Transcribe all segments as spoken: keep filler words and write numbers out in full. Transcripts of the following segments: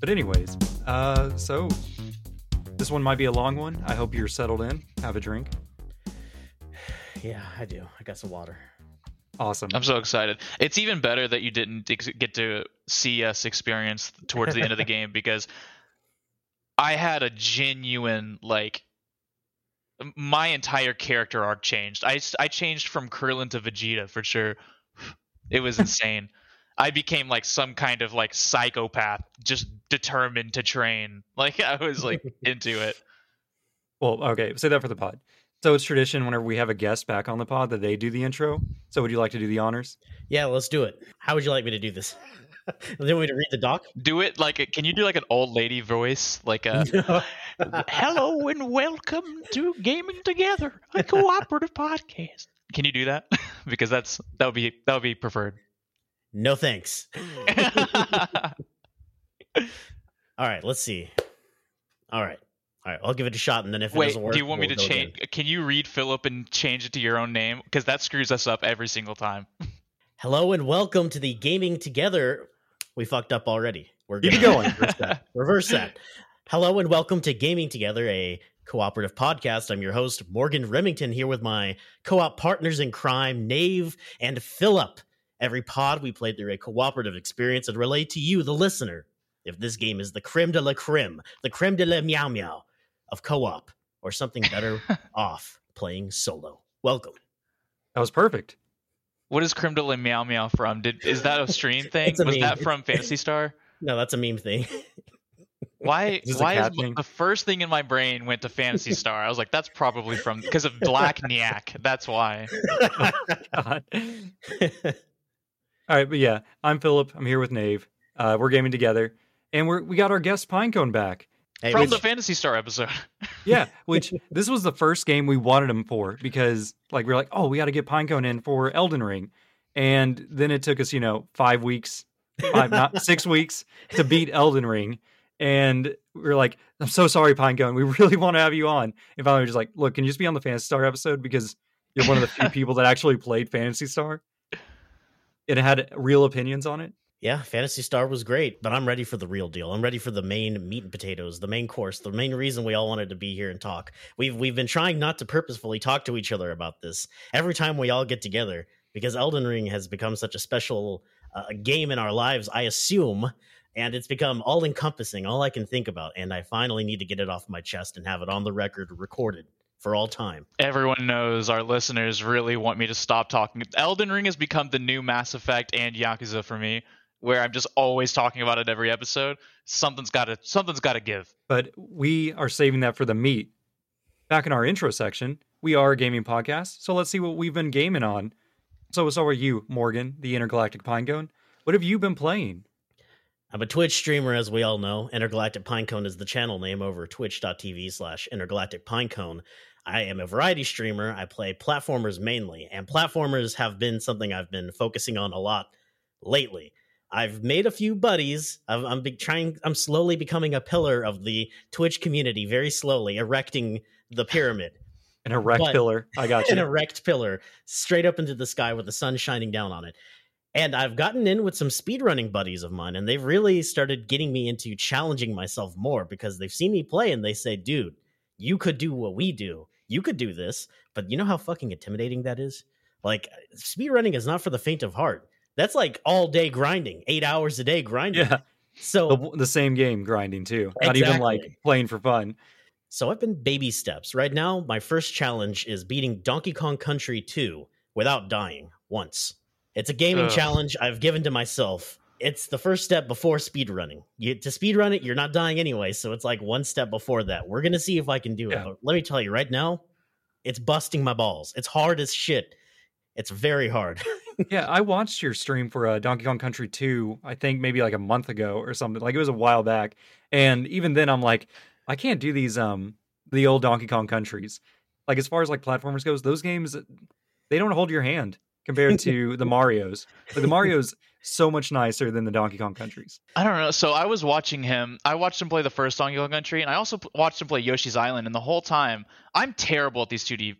But anyways, uh, so this one might be a long one. I hope you're settled in. Have a drink. Yeah, I do. I got some water. Awesome. I'm so excited. It's even better that you didn't ex- get to see us experience towards the end of the game, because I had a genuine, like, my entire character arc changed. I, I changed from Krillin to Vegeta for sure. It was insane. I became like some kind of like psychopath, just determined to train. Like I was like into it. Well, okay. Say that for the pod. So it's tradition whenever we have a guest back on the pod that they do the intro. So would you like to do the honors? Yeah, let's do it. How would you like me to do this? Do you want me to read the doc? Do it like a, can you do like an old lady voice? Like a no. Hello and welcome to Gaming Together, a cooperative podcast. Can you do that? Because that's that would be that would be preferred. No thanks. All right, let's see. All right. All right, I'll give it a shot, and then if Wait, it doesn't work, do you want we'll me to change? Again. Can you read Philip and change it to your own name? Because that screws us up every single time. Hello and welcome to the Gaming Together. We fucked up already. We're gonna going. Reverse that. Reverse that. Hello and welcome to Gaming Together, a cooperative podcast. I'm your host, Morgan Remington, here with my co-op partners in crime, Nave and Philip. Every pod we play through a cooperative experience and relate to you, the listener. If this game is the creme de la creme, the creme de la meow meow of co-op, or something better off playing solo. Welcome. That was perfect. What is creme de la meow meow from? Did is that a stream thing? A was meme. That from Fantasy Star? No, that's a meme thing. Why is why is thing? The first thing in my brain went to Fantasy Star? I was like, that's probably from because of Black Nyack. That's why. Oh, God. All right, but yeah, I'm Philip. I'm here with Nave. Uh, we're gaming together, and we we got our guest Pinecone back. Hey, from which, the Fantasy Star episode. Yeah, which this was the first game we wanted him for, because like we we're like, oh, we got to get Pinecone in for Elden Ring. And then it took us, you know, five weeks, five, not six weeks to beat Elden Ring. And we were like, I'm so sorry, Pinecone. We really want to have you on. And finally, we we're just like, look, can you just be on the Fantasy Star episode? Because you're one of the few people that actually played Fantasy Star. It had real opinions on it. Yeah, Fantasy Star was great, but I'm ready for the real deal. I'm ready for the main meat and potatoes, the main course, the main reason we all wanted to be here and talk. We've we've been trying not to purposefully talk to each other about this every time we all get together, because Elden Ring has become such a special uh, game in our lives, I assume, and it's become all-encompassing, all I can think about, and I finally need to get it off my chest and have it on the record recorded. For all time. Everyone knows our listeners really want me to stop talking. Elden Ring has become the new Mass Effect and Yakuza for me, where I'm just always talking about it every episode. Something's gotta something's gotta give. But we are saving that for the meat. Back in our intro section, we are a gaming podcast, so let's see what we've been gaming on. So so are you, Morgan, the Intergalactic Pinecone. What have you been playing? I'm a Twitch streamer, as we all know. Intergalactic Pinecone is the channel name over twitch.tv slash Intergalactic Pinecone. I am a variety streamer. I play platformers mainly, and platformers have been something I've been focusing on a lot lately. I've made a few buddies. I've, I'm be- trying. I'm slowly becoming a pillar of the Twitch community, very slowly erecting the pyramid. An erect but, pillar. I got you. An erect pillar straight up into the sky with the sun shining down on it. And I've gotten in with some speedrunning buddies of mine, and they've really started getting me into challenging myself more, because they've seen me play and they say, dude, you could do what we do. You could do this, but you know how fucking intimidating that is? Like, speedrunning is not for the faint of heart. That's like all day grinding, eight hours a day grinding. Yeah. So the, the same game grinding, too. Exactly. Not even like playing for fun. So I've been baby steps. Right now, my first challenge is beating Donkey Kong Country two without dying once. It's a gaming Ugh. challenge I've given to myself. It's the first step before speedrunning. You, to speedrun it, you're not dying anyway, so it's like one step before that. We're going to see if I can do yeah. it. But let me tell you, right now, it's busting my balls. It's hard as shit. It's very hard. Yeah, I watched your stream for uh, Donkey Kong Country two, I think maybe like a month ago or something. Like, it was a while back. And even then, I'm like, I can't do these, um, the old Donkey Kong Countries. Like, as far as like platformers goes, those games, they don't hold your hand. Compared to the Marios. But the Mario's so much nicer than the Donkey Kong Countries. I don't know. So I was watching him. I watched him play the first Donkey Kong Country, and I also watched him play Yoshi's Island. And the whole time, I'm terrible at these two D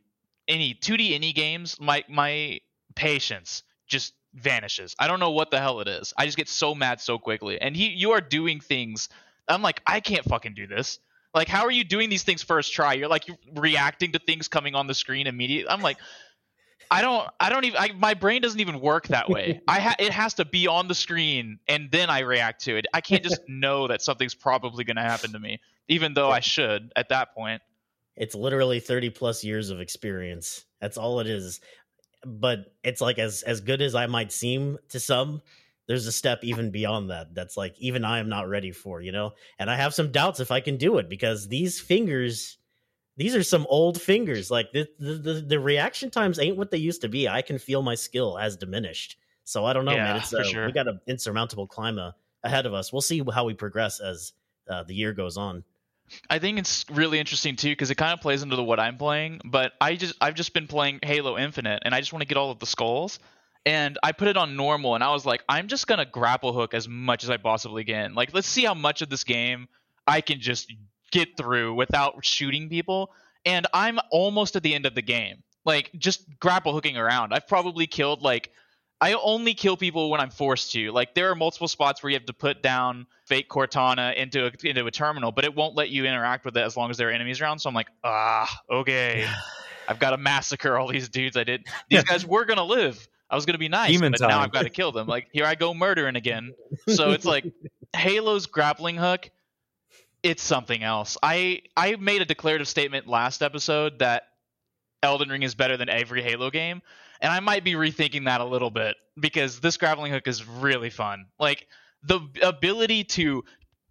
any two D any games. My my patience just vanishes. I don't know what the hell it is. I just get so mad so quickly. And he, you are doing things. I'm like, I can't fucking do this. Like, how are you doing these things first try? You're like, you're reacting to things coming on the screen immediately. I'm like, I don't, I don't even, I, my brain doesn't even work that way. I ha, it has to be on the screen and then I react to it. I can't just know that something's probably going to happen to me, even though I should at that point. It's literally thirty plus years of experience. That's all it is. But it's like, as, as good as I might seem to some, there's a step even beyond that. That's like, even I am not ready for, you know, and I have some doubts if I can do it because these fingers, these are some old fingers. Like the, the the the reaction times ain't what they used to be. I can feel my skill has diminished. So I don't know, yeah, man. It's a, sure. We got an insurmountable climb uh, ahead of us. We'll see how we progress as uh, the year goes on. I think it's really interesting too because it kind of plays into the what I'm playing. But I just I've just been playing Halo Infinite and I just want to get all of the skulls. And I put it on normal and I was like, I'm just gonna grapple hook as much as I possibly can. Like, let's see how much of this game I can just get through without shooting people, and I'm almost at the end of the game, like just grapple hooking around. I've probably killed, like, I only kill people when I'm forced to. Like, there are multiple spots where you have to put down fake Cortana into a, into a terminal, but it won't let you interact with it as long as there are enemies around. So I'm like, ah, okay, I've got to massacre all these dudes. I did these guys were gonna live. I was gonna be nice, Demon but time. Now I've got to kill them. Like, here I go murdering again. So it's like Halo's grappling hook. It's something else. I, I made a declarative statement last episode that Elden Ring is better than every Halo game, and I might be rethinking that a little bit because this grappling hook is really fun. Like, the ability to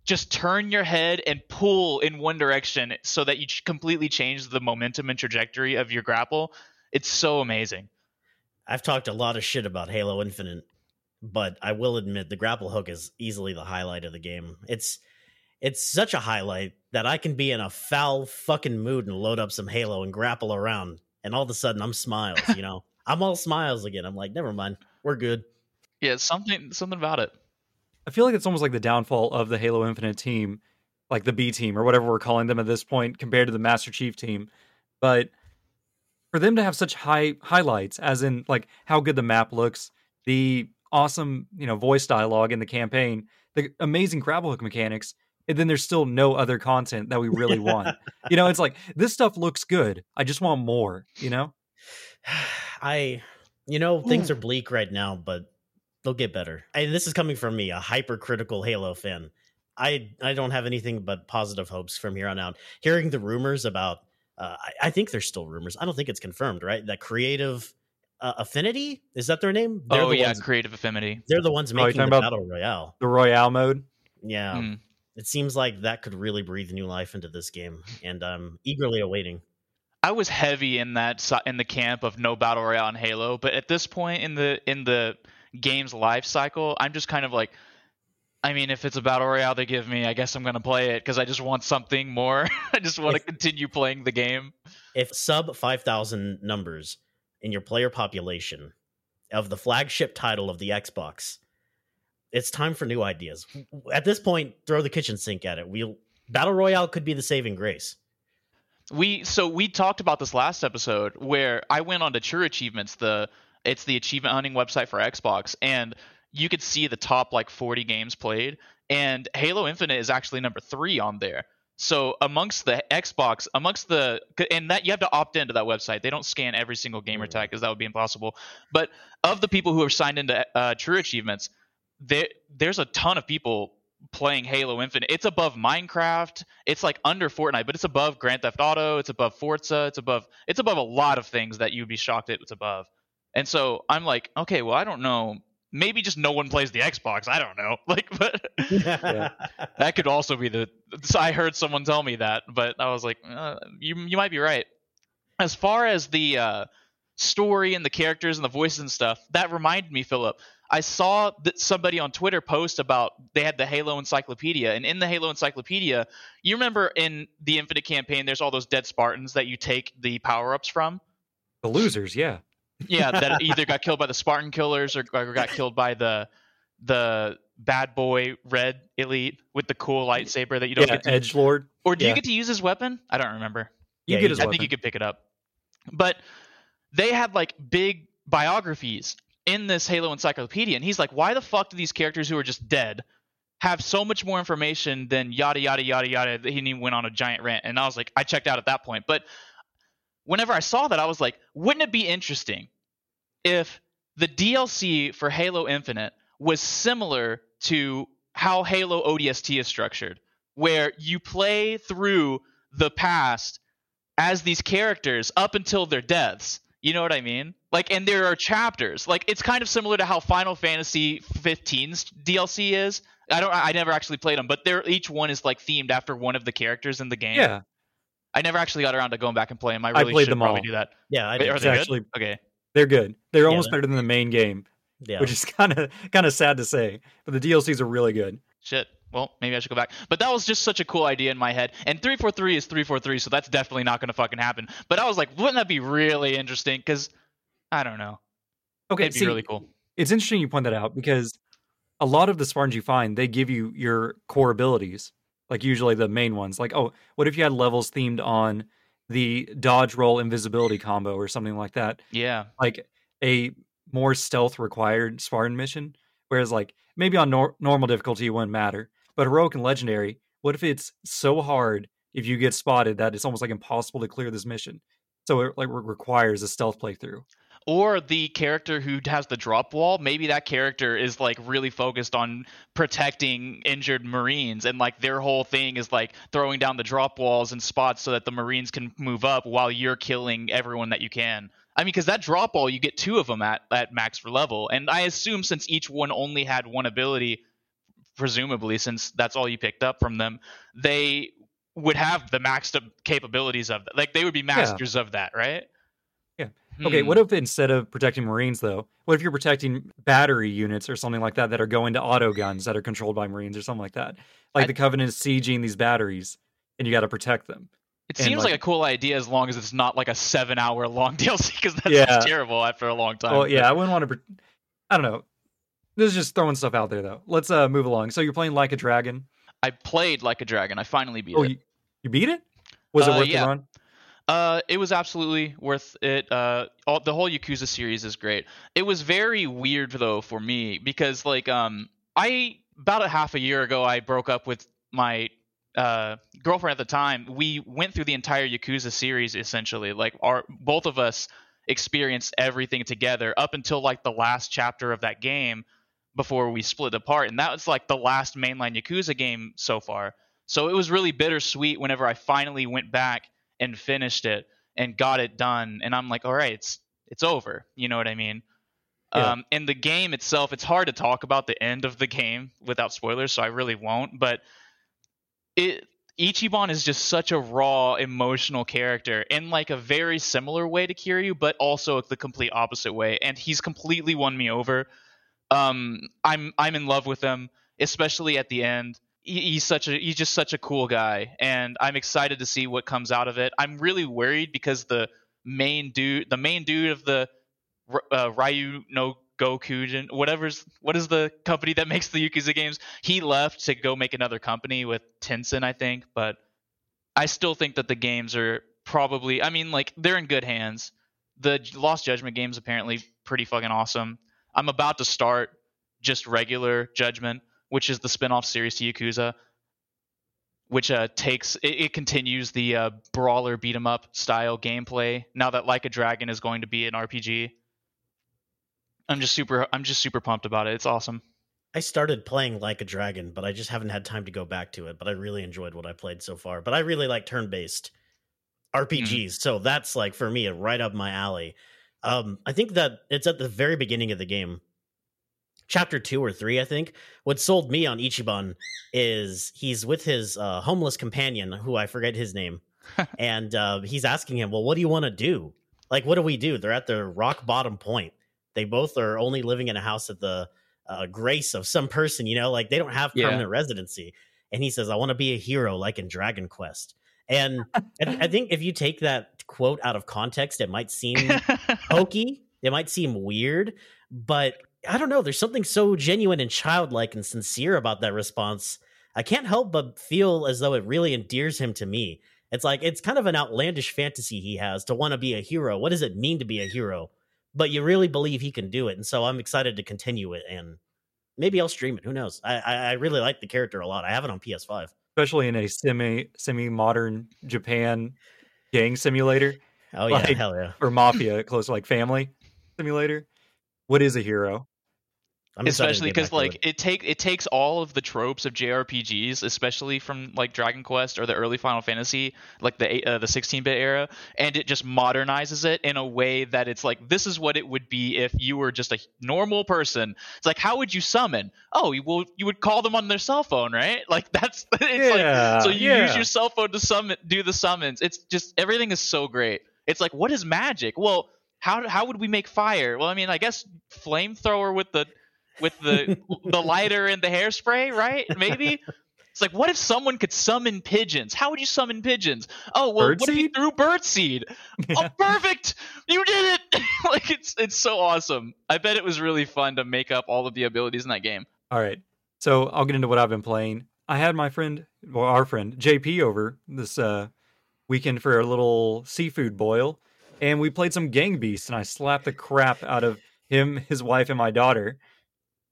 just turn your head and pull in one direction so that you completely change the momentum and trajectory of your grapple, it's so amazing. I've talked a lot of shit about Halo Infinite, but I will admit the grapple hook is easily the highlight of the game. It's... It's such a highlight that I can be in a foul fucking mood and load up some Halo and grapple around. And all of a sudden I'm smiles, you know, I'm all smiles again. I'm like, never mind. We're good. Yeah. Something, something about it. I feel like it's almost like the downfall of the Halo Infinite team, like the B team or whatever we're calling them at this point, compared to the Master Chief team. But for them to have such high highlights as in like how good the map looks, the awesome, you know, voice dialogue in the campaign, the amazing grapple hook mechanics, and then there's still no other content that we really want. You know, it's like, this stuff looks good. I just want more, you know? I, you know, things Ooh. are bleak right now, but they'll get better. And this is coming from me, a hypercritical Halo fan. I, I don't have anything but positive hopes from here on out. Hearing the rumors about, uh, I, I think there's still rumors. I don't think it's confirmed, right? That Creative uh, Affinity, is that their name? They're oh, the yeah, ones, Creative Affinity. They're the ones making oh, the Battle Royale. The Royale mode? Yeah. Mm. It seems like that could really breathe new life into this game, and I'm eagerly awaiting. I was heavy in that in the camp of no battle royale in Halo, but at this point in the in the game's life cycle, I'm just kind of like, I mean, if it's a battle royale they give me, I guess I'm gonna play it because I just want something more. I just want to continue playing the game. If sub five thousand numbers in your player population of the flagship title of the Xbox. It's time for new ideas. At this point, throw the kitchen sink at it. We'll, Battle Royale could be the saving grace. We so we talked about this last episode where I went on to True Achievements, the it's the achievement hunting website for Xbox, and you could see the top like forty games played, and Halo Infinite is actually number three on there. So amongst the Xbox, amongst the and that you have to opt into that website. They don't scan every single gamer tag because that would be impossible. But of the people who have signed into uh, True Achievements. There, there's a ton of people playing Halo Infinite. It's above Minecraft. It's like under Fortnite, but it's above Grand Theft Auto. It's above Forza. It's above. It's above a lot of things that you'd be shocked it's above. And so I'm like, okay, well, I don't know. Maybe just no one plays the Xbox. I don't know. Like, but yeah. That could also be the. So I heard someone tell me that, but I was like, uh, you you might be right. As far as the uh, story and the characters and the voices and stuff, that reminded me, Philip. I saw that somebody on Twitter post about they had the Halo Encyclopedia, and in the Halo Encyclopedia, you remember in the Infinite campaign, there's all those dead Spartans that you take the power-ups from? The losers, yeah. Yeah, that either got killed by the Spartan killers or, or got killed by the the bad boy red elite with the cool lightsaber that you don't yeah, get to edge lord. Or do yeah. you get to use his weapon? I don't remember. You yeah, get his I weapon. think you could pick it up. But they had like big biographies. in this Halo encyclopedia, and he's like, why the fuck do these characters who are just dead have so much more information than yada, yada, yada, yada? He went on a giant rant, and I was like, I checked out at that point. But whenever I saw that, I was like, wouldn't it be interesting if the D L C for Halo Infinite was similar to how Halo O D S T is structured, where you play through the past as these characters up until their deaths? You know what I mean? Like, and there are chapters. Like, it's kind of similar to how Final Fantasy fifteen's D L C is. I don't. I never actually played them, but they're, each one is like themed after one of the characters in the game. Yeah. I never actually got around to going back and playing them. I really I played should them probably all. do that. Yeah, I did. Are they actually, good? Okay. They're good. They're yeah, almost they're... better than the main game, yeah. which is kind of kind of sad to say. But the D L Cs are really good. Shit. Well, maybe I should go back. But that was just such a cool idea in my head. And three forty-three is three forty-three, so that's definitely not going to fucking happen. But I was like, wouldn't that be really interesting? Because, I don't know. Okay, It'd see, be really cool. It's interesting you point that out, because a lot of the Spartans you find, they give you your core abilities. Like, usually the main ones. Like, oh, what if you had levels themed on the dodge roll invisibility combo or something like that? Yeah. Like, a more stealth-required Spartan mission. Whereas, like, maybe on nor- normal difficulty it wouldn't matter. But heroic and legendary, what if it's so hard if you get spotted that it's almost like impossible to clear this mission? So it like requires a stealth playthrough. Or the character who has the drop wall, maybe that character is like really focused on protecting injured Marines, and like their whole thing is like throwing down the drop walls and spots so that the Marines can move up while you're killing everyone that you can. I mean, because that drop wall, you get two of them at, at max for level. And I assume since each one only had one ability, presumably since that's all you picked up from them, they would have the maxed up capabilities of that. Like, they would be masters yeah. of that, right? Yeah. Okay, hmm. What if instead of protecting Marines, though, what if you're protecting battery units or something like that that are going to auto guns that are controlled by Marines or something like that? Like, I, the Covenant is sieging these batteries, and you got to protect them. It and seems like, like a cool idea as long as it's not like a seven-hour-long D L C, because that's yeah. terrible after a long time. Well, yeah, I wouldn't want to... Pre- I don't know. This is just throwing stuff out there, though. Let's uh, move along. So you're playing Like a Dragon. I played Like a Dragon. I finally beat oh, it. You, you beat it? Was uh, it worth yeah. the run? Uh, it was absolutely worth it. Uh, all, the whole Yakuza series is great. It was very weird, though, for me, because like um, I about a half a year ago, I broke up with my uh, girlfriend at the time. We went through the entire Yakuza series, essentially. Like our both of us experienced everything together up until like the last chapter of that game, before we split apart, and that was like the last mainline Yakuza game so far. So it was really bittersweet whenever I finally went back and finished it and got it done, and I'm like, all right, it's it's over. You know what I mean? Yeah. Um, and the game itself, it's hard to talk about the end of the game without spoilers, so I really won't, but it Ichiban is just such a raw, emotional character in like a very similar way to Kiryu, but also the complete opposite way, and he's completely won me over. Um, I'm I'm in love with him, especially at the end. He, he's such a he's just such a cool guy, and I'm excited to see what comes out of it. I'm really worried because the main dude, the main dude of the uh, Ryu no Goku, whatever's what is the company that makes the Yakuza games, he left to go make another company with Tencent, I think. But I still think that the games are probably, I mean, like they're in good hands. The Lost Judgment game's apparently pretty fucking awesome. I'm about to start just regular Judgment, which is the spin-off series to Yakuza, which uh, takes it, it continues the uh, brawler beat-em-up style gameplay. Now that Like a Dragon is going to be an R P G, I'm just super I'm just super pumped about it. It's awesome. I started playing Like a Dragon, but I just haven't had time to go back to it. But I really enjoyed what I played so far. But I really like turn-based R P Gs, mm-hmm. so that's like for me right up my alley. Um, I think that it's at the very beginning of the game, chapter two or three, I think. What sold me on Ichiban is he's with his uh, homeless companion, who I forget his name, and uh, he's asking him, well, what do you want to do? Like, what do we do? They're at their rock bottom point. They both are only living in a house at the uh, grace of some person, you know, like they don't have permanent yeah. residency. And he says, I want to be a hero like in Dragon Quest. And I think if you take that quote out of context, it might seem hokey. It might seem weird, but I don't know. There's something so genuine and childlike and sincere about that response. I can't help but feel as though it really endears him to me. It's like, it's kind of an outlandish fantasy he has to want to be a hero. What does it mean to be a hero? but you really believe he can do it. And so I'm excited to continue it, and maybe I'll stream it. Who knows? I, I really like the character a lot. I have it on P S five. Especially in a semi, semi-modern Japan gang simulator. Oh, yeah. Like, hell yeah. Or mafia, close to like family simulator. What is a hero? I'm especially because like it. it take it takes all of the tropes of J R P Gs, especially from like Dragon Quest or the early Final Fantasy, like the uh, the sixteen-bit era, and it just modernizes it in a way that it's like, this is what it would be if you were just a normal person. It's like, how would you summon? Oh, you will you would call them on their cell phone, right? Like that's it's yeah, like so you yeah. use your cell phone to summon, do the summons. It's just everything is so great. It's like, what is magic? Well, how how would we make fire? Well, I mean, I guess flamethrower with the with the the lighter and the hairspray, right? Maybe. It's like, what if someone could summon pigeons? How would you summon pigeons? Oh, well, bird what seed? If you threw birdseed? Yeah. Oh, perfect! You did it! Like, it's it's so awesome. I bet it was really fun to make up all of the abilities in that game. All right, so I'll get into what I've been playing. I had my friend, well, our friend, J P over this uh, weekend for a little seafood boil, and we played some Gang Beasts, and I slapped the crap out of him, his wife, and my daughter.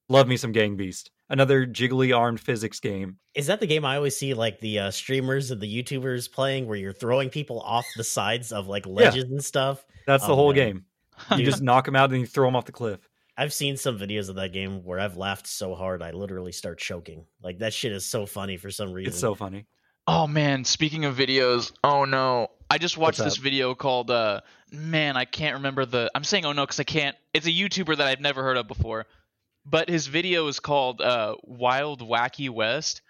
Love me some Gang Beast. Another jiggly armed physics game. Is that the game I always see, like the uh, streamers and the YouTubers playing, where you're throwing people off the sides of like ledges yeah. and stuff? That's oh, the whole man. game. You just knock them out and you throw them off the cliff. I've seen some videos of that game where I've laughed so hard I literally start choking. Like that shit is so funny for some reason. It's so funny. Oh man, speaking of videos, oh no. I just watched this video called, uh, man, I can't remember the, I'm saying oh no because I can't, it's a YouTuber that I've never heard of before. But his video is called uh, Wild Wacky West,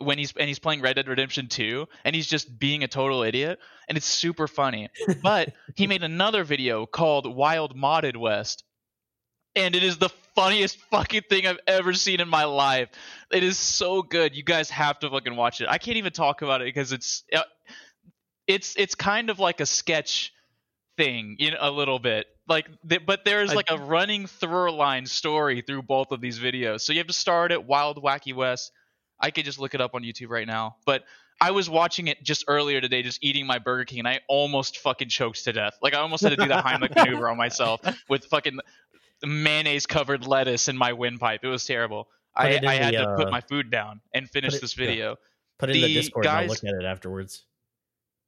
when he's and he's playing Red Dead Redemption two, and he's just being a total idiot, and it's super funny. But he made another video called Wild Modded West, and it is the funniest fucking thing I've ever seen in my life. It is so good. You guys have to fucking watch it. I can't even talk about it because it's it's it's kind of like a sketch thing, you know, a little bit. Like, but there's like a running through line story through both of these videos. So you have to start at Wild Wacky West. I could just look it up on YouTube right now. But I was watching it just earlier today, just eating my Burger King, and I almost fucking choked to death. Like I almost had to do the Heimlich maneuver on myself with fucking mayonnaise covered lettuce in my windpipe. It was terrible. I, I had the, to put uh, my food down and finish it, this video. Yeah. Put it the in the Discord guys, and I'll look at it afterwards.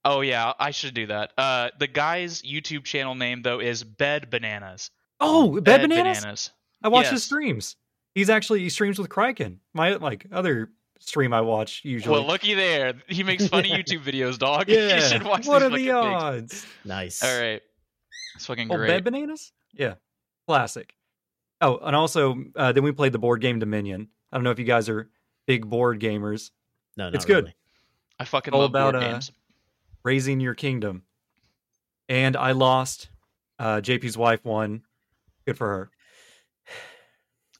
Oh, yeah, I should do that. Uh, the guy's YouTube channel name, though, is Bed Bananas. Oh, Bed, Bed Bananas? Bananas? I watch yes. his streams. He's actually, he streams with Kraken. My, like, other stream I watch, usually. Well, looky there. He makes funny YouTube videos, dog. Yeah. You should watch what are the odds? Things. Nice. All right. That's fucking great. Oh, Bed Bananas? Yeah. Classic. Oh, and also, uh, then we played the board game Dominion. I don't know if you guys are big board gamers. No, no. It's good. Really. I fucking All love about, board games. Uh, Raising your kingdom, and I lost. Uh, J P's wife won. Good for her.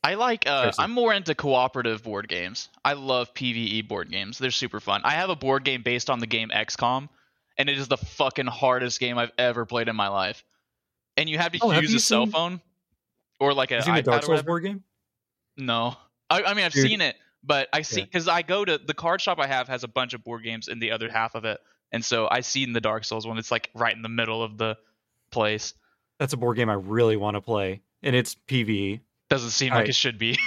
I like. Uh, I'm more into cooperative board games. I love P V E board games. They're super fun. I have a board game based on the game X COM, and it is the fucking hardest game I've ever played in my life. And you have to oh, use have a seen... cell phone or like an iPad. The Dark Souls board game? No, I, I mean I've Dude. seen it, but I see because yeah. I go to the card shop I have has a bunch of board games in the other half of it. And so I seen the Dark Souls one. It's like right in the middle of the place. That's a board game I really want to play, and it's P V E. Doesn't seem I, like it should be.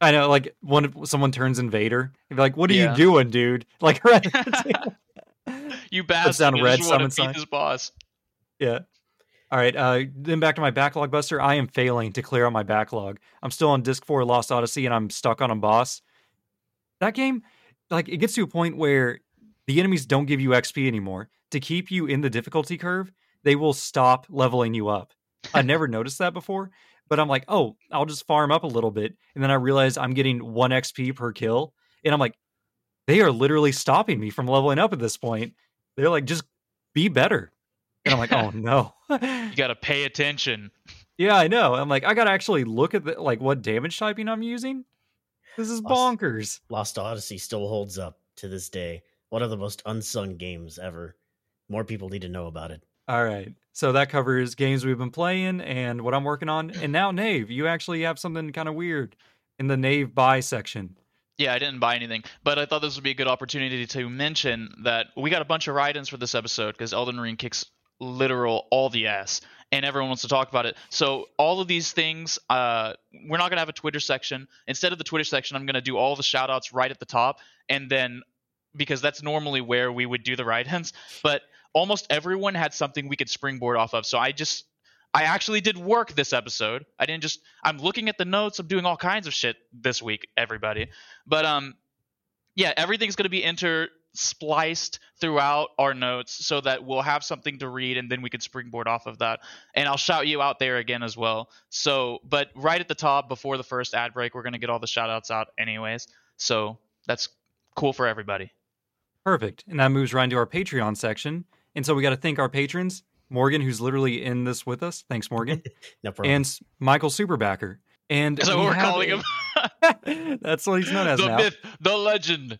I know, like when someone turns invader, you're like, "What are yeah. you doing, dude?" Like, right? You bastard! You just want to beat this boss. Yeah. All right. Uh, then back to my backlog buster. I am failing to clear out my backlog. I'm still on disc four, Lost Odyssey, and I'm stuck on a boss. That game, like, it gets to a point where the enemies don't give you X P anymore. To keep you in the difficulty curve, they will stop leveling you up. I never noticed that before, but I'm like, oh, I'll just farm up a little bit. And then I realize I'm getting one X P per kill. And I'm like, they are literally stopping me from leveling up at this point. They're like, just be better. And I'm like, oh no. You got to pay attention. Yeah, I know. I'm like, I got to actually look at the, like what damage typing I'm using. This is Lost, bonkers. Lost Odyssey still holds up to this day. One of the most unsung games ever. More people need to know about it. All right. So that covers games we've been playing and what I'm working on. And now, Nave, you actually have something kind of weird in the Nave buy section. Yeah, I didn't buy anything, but I thought this would be a good opportunity to mention that we got a bunch of write-ins for this episode because Elden Ring kicks literal all the ass. and everyone wants to talk about it. So all of these things, uh, we're not going to have a Twitter section. Instead of the Twitter section, I'm going to do all the shout-outs right at the top, and then because that's normally where we would do the write-ins. But almost everyone had something we could springboard off of. So I just – I actually did work this episode. I didn't just – I'm looking at the notes. I'm doing all kinds of shit this week, everybody. But, um, yeah, everything's going to be inter – spliced throughout our notes so that we'll have something to read, and then we can springboard off of that. And I'll shout you out there again as well. So, but right at the top before the first ad break, we're going to get all the shout outs out anyways. So that's cool for everybody. Perfect. And that moves right into our Patreon section. And so we got to thank our patrons, Morgan, who's literally in this with us. Thanks, Morgan. No problem. And Michael Superbacker. And so we we're calling a... him. That's what he's known as the now. The myth, the legend.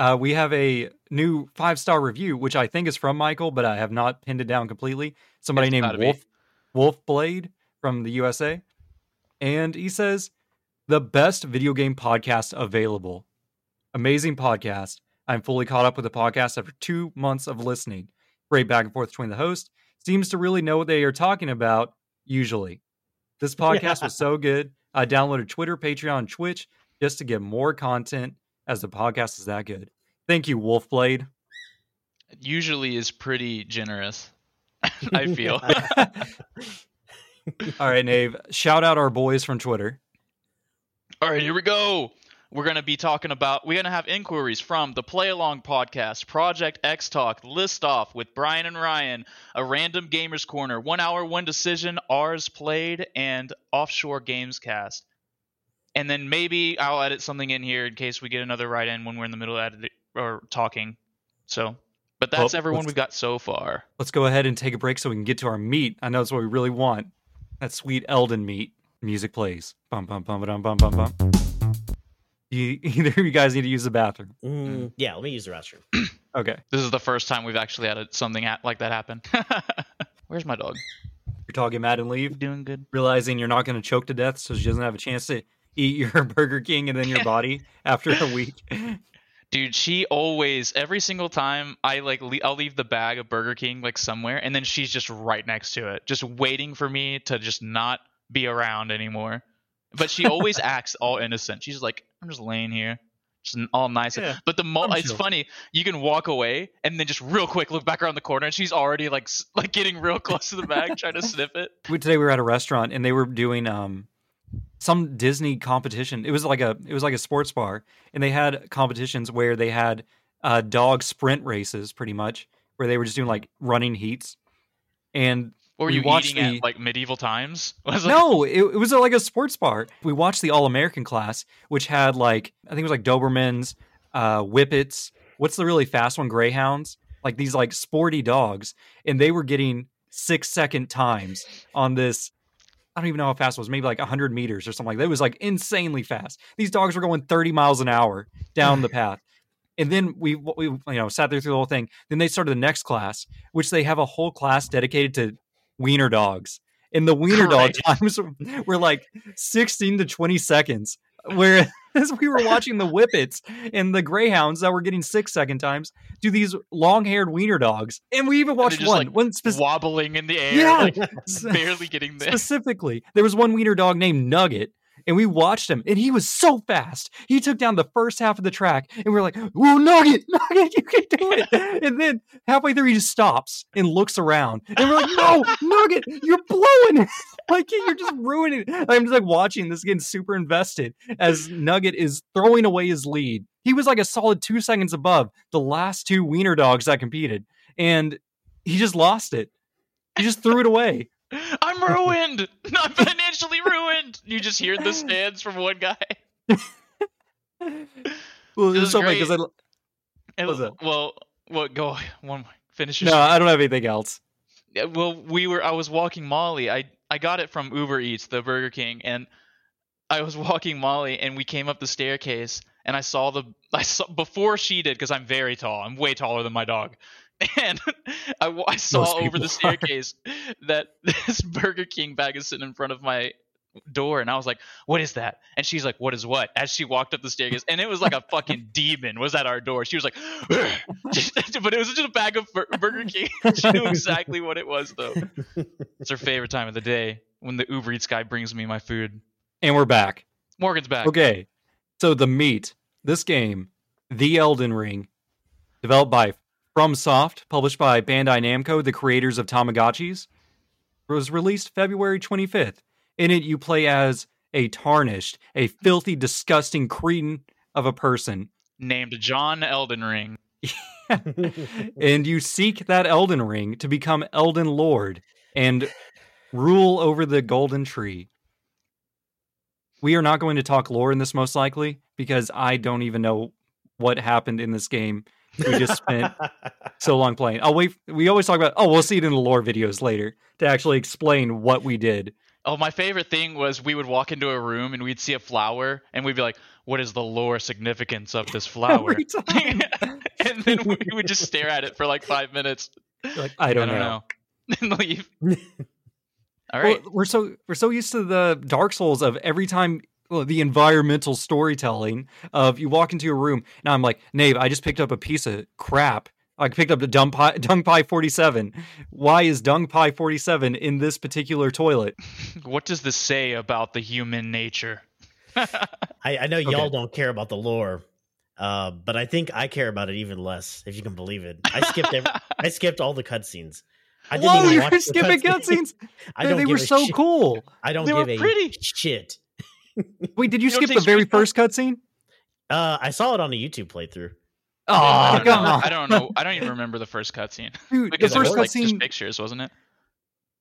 Uh, we have a new five-star review, which I think is from Michael, but I have not pinned it down completely. Somebody named Wolf, Wolf Blade from the U S A. And he says, the best video game podcast available. Amazing podcast. I'm fully caught up with the podcast after two months of listening. Great back and forth between the host. Seems to really know what they are talking about, usually. This podcast yeah. was so good. I downloaded Twitter, Patreon, and Twitch just to get more content, as the podcast is that good. Thank you, Wolfblade. Usually is pretty generous, I feel. All right, Nave, shout out our boys from Twitter. All right, here we go. We're going to be talking about, we're going to have inquiries from the Play Along Podcast, Project X Talk, List Off with Brian and Ryan, A Random Gamer's Corner, One Hour, One Decision, R's Played, and Offshore Games Cast. And then maybe I'll edit something in here in case we get another write-in when we're in the middle of edit- or talking. So, but that's well, everyone we've got so far. Let's go ahead and take a break so we can get to our meat. I know that's what we really want. That sweet Elden meat. Music plays. Bum, bum, bum, bum, bum, bum, bum. You, either of you guys need to use the bathroom. Mm, yeah, let me use the restroom. Okay. This is the first time we've actually had something like that happen. Where's my dog? You're talking mad and leave? Doing good. Realizing you're not going to choke to death, so she doesn't have a chance to eat your Burger King and then your body after a week. Dude, she always, every single time I like, le- I'll leave the bag of Burger King like somewhere, and then she's just right next to it, just waiting for me to just not be around anymore. But she always acts all innocent. She's like, I'm just laying here, just all nice. Yeah, but the mo- it's sure. funny. You can walk away and then just real quick look back around the corner, and she's already like, like getting real close to the bag, trying to sniff it. Today we were at a restaurant and they were doing um. some Disney competition. It was like a it was like a sports bar, and they had competitions where they had uh, dog sprint races, pretty much, where they were just doing like running heats. And what were we you watched eating the, at like medieval times? Was no, it, it was like a sports bar. We watched the All American class, which had like I think it was like Dobermans, uh, Whippets. What's the really fast one? Greyhounds. Like these like sporty dogs, and they were getting six second times on this. I don't even know how fast it was, maybe like one hundred meters or something like that. It was like insanely fast. These dogs were going thirty miles an hour down the path. And then we, we you know, sat there through the whole thing. Then they started the next class, which they have a whole class dedicated to wiener dogs. And the wiener right. dog times were like sixteen to twenty seconds, whereas we were watching the Whippets and the Greyhounds that were getting six second times do these long-haired wiener dogs. And we even watched one. Like one speci- wobbling in the air, yeah. like barely getting there. Specifically, there was one wiener dog named Nugget, and we watched him, and he was so fast. He took down the first half of the track, and we were like, "Whoa, Nugget, Nugget, you can do it!" And then halfway through, he just stops and looks around, and we're like, "No, Nugget, you're blowing it! Like you're just ruining it!" I'm just like watching this, getting super invested as Nugget is throwing away his lead. He was like a solid two seconds above the last two wiener dogs that competed, and he just lost it. He just threw it away. I'm ruined. Not financially ruined. You just hear the stands from one guy. Well, it was so funny because I. It was it? Well, well, go one more. Finish. Your no, story. I don't have anything else. Yeah, well, we were. I was walking Molly. I I got it from Uber Eats, the Burger King, and I was walking Molly, and we came up the staircase, and I saw the I saw before she did because I'm very tall. I'm way taller than my dog. And I, I saw over the staircase are. that this Burger King bag is sitting in front of my door, and I was like, what is that? And she's like, what is what? As she walked up the staircase, and it was like a fucking demon was at our door. She was like, but it was just a bag of Burger King. She knew exactly what it was, though. It's her favorite time of the day when the Uber Eats guy brings me my food. And we're back. Morgan's back. Okay. So the meat, this game, The Elden Ring, developed by FromSoft, published by Bandai Namco, the creators of Tamagotchis, was released February twenty-fifth. In it, you play as a tarnished, a filthy, disgusting cretin of a person named John Elden Ring. And you seek that Elden Ring to become Elden Lord and rule over the Golden Tree. We are not going to talk lore in this, most likely, because I don't even know what happened in this game. We just spent so long playing. I'll wait. We always talk about, oh, we'll see it in the lore videos later to actually explain what we did. Oh, my favorite thing was we would walk into a room and we'd see a flower and we'd be like, what is the lore significance of this flower? And then we would just stare at it for like five minutes. You're like, I don't, I don't know. know. And leave. All right. Well, we're so we're so used to the Dark Souls of every time, well, the environmental storytelling of you walk into a room. Now I'm like, Nave, I just picked up a piece of crap. I picked up the Dung Pie, Dung Pie forty-seven. Why is Dung Pie forty-seven in this particular toilet? What does this say about the human nature? I, I know y'all okay. don't care about the lore, uh, but I think I care about it even less, if you can believe it. I skipped every, I skipped all the cutscenes. I didn't Whoa, even you watch were skipping cutscenes? I don't they give were a so shit. cool. I don't they give were pretty. a shit. Wait, did you, you skip the very first cutscene? Uh, I saw it on a YouTube playthrough. Oh, I don't, God. Know, I don't know. I don't even remember the first cutscene. Dude, because the first cutscene, like, just pictures, wasn't it?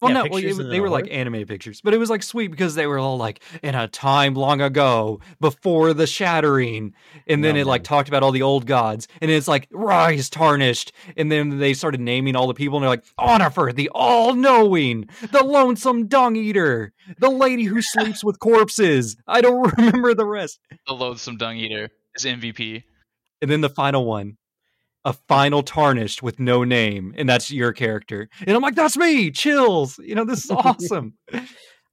Well, yeah, no, well, it, they were like anime pictures, but it was like sweet because they were all like in a time long ago before the shattering, and then no, it man. like talked about all the old gods, and it's like rise tarnished, and then they started naming all the people, and they're like Onifer, the all knowing, the lonesome dung eater, the lady who sleeps with corpses. I don't remember the rest. The loathsome dung eater is M V P. And then the final one, a final tarnished with no name. And that's your character. And I'm like, that's me. Chills. You know, this is awesome.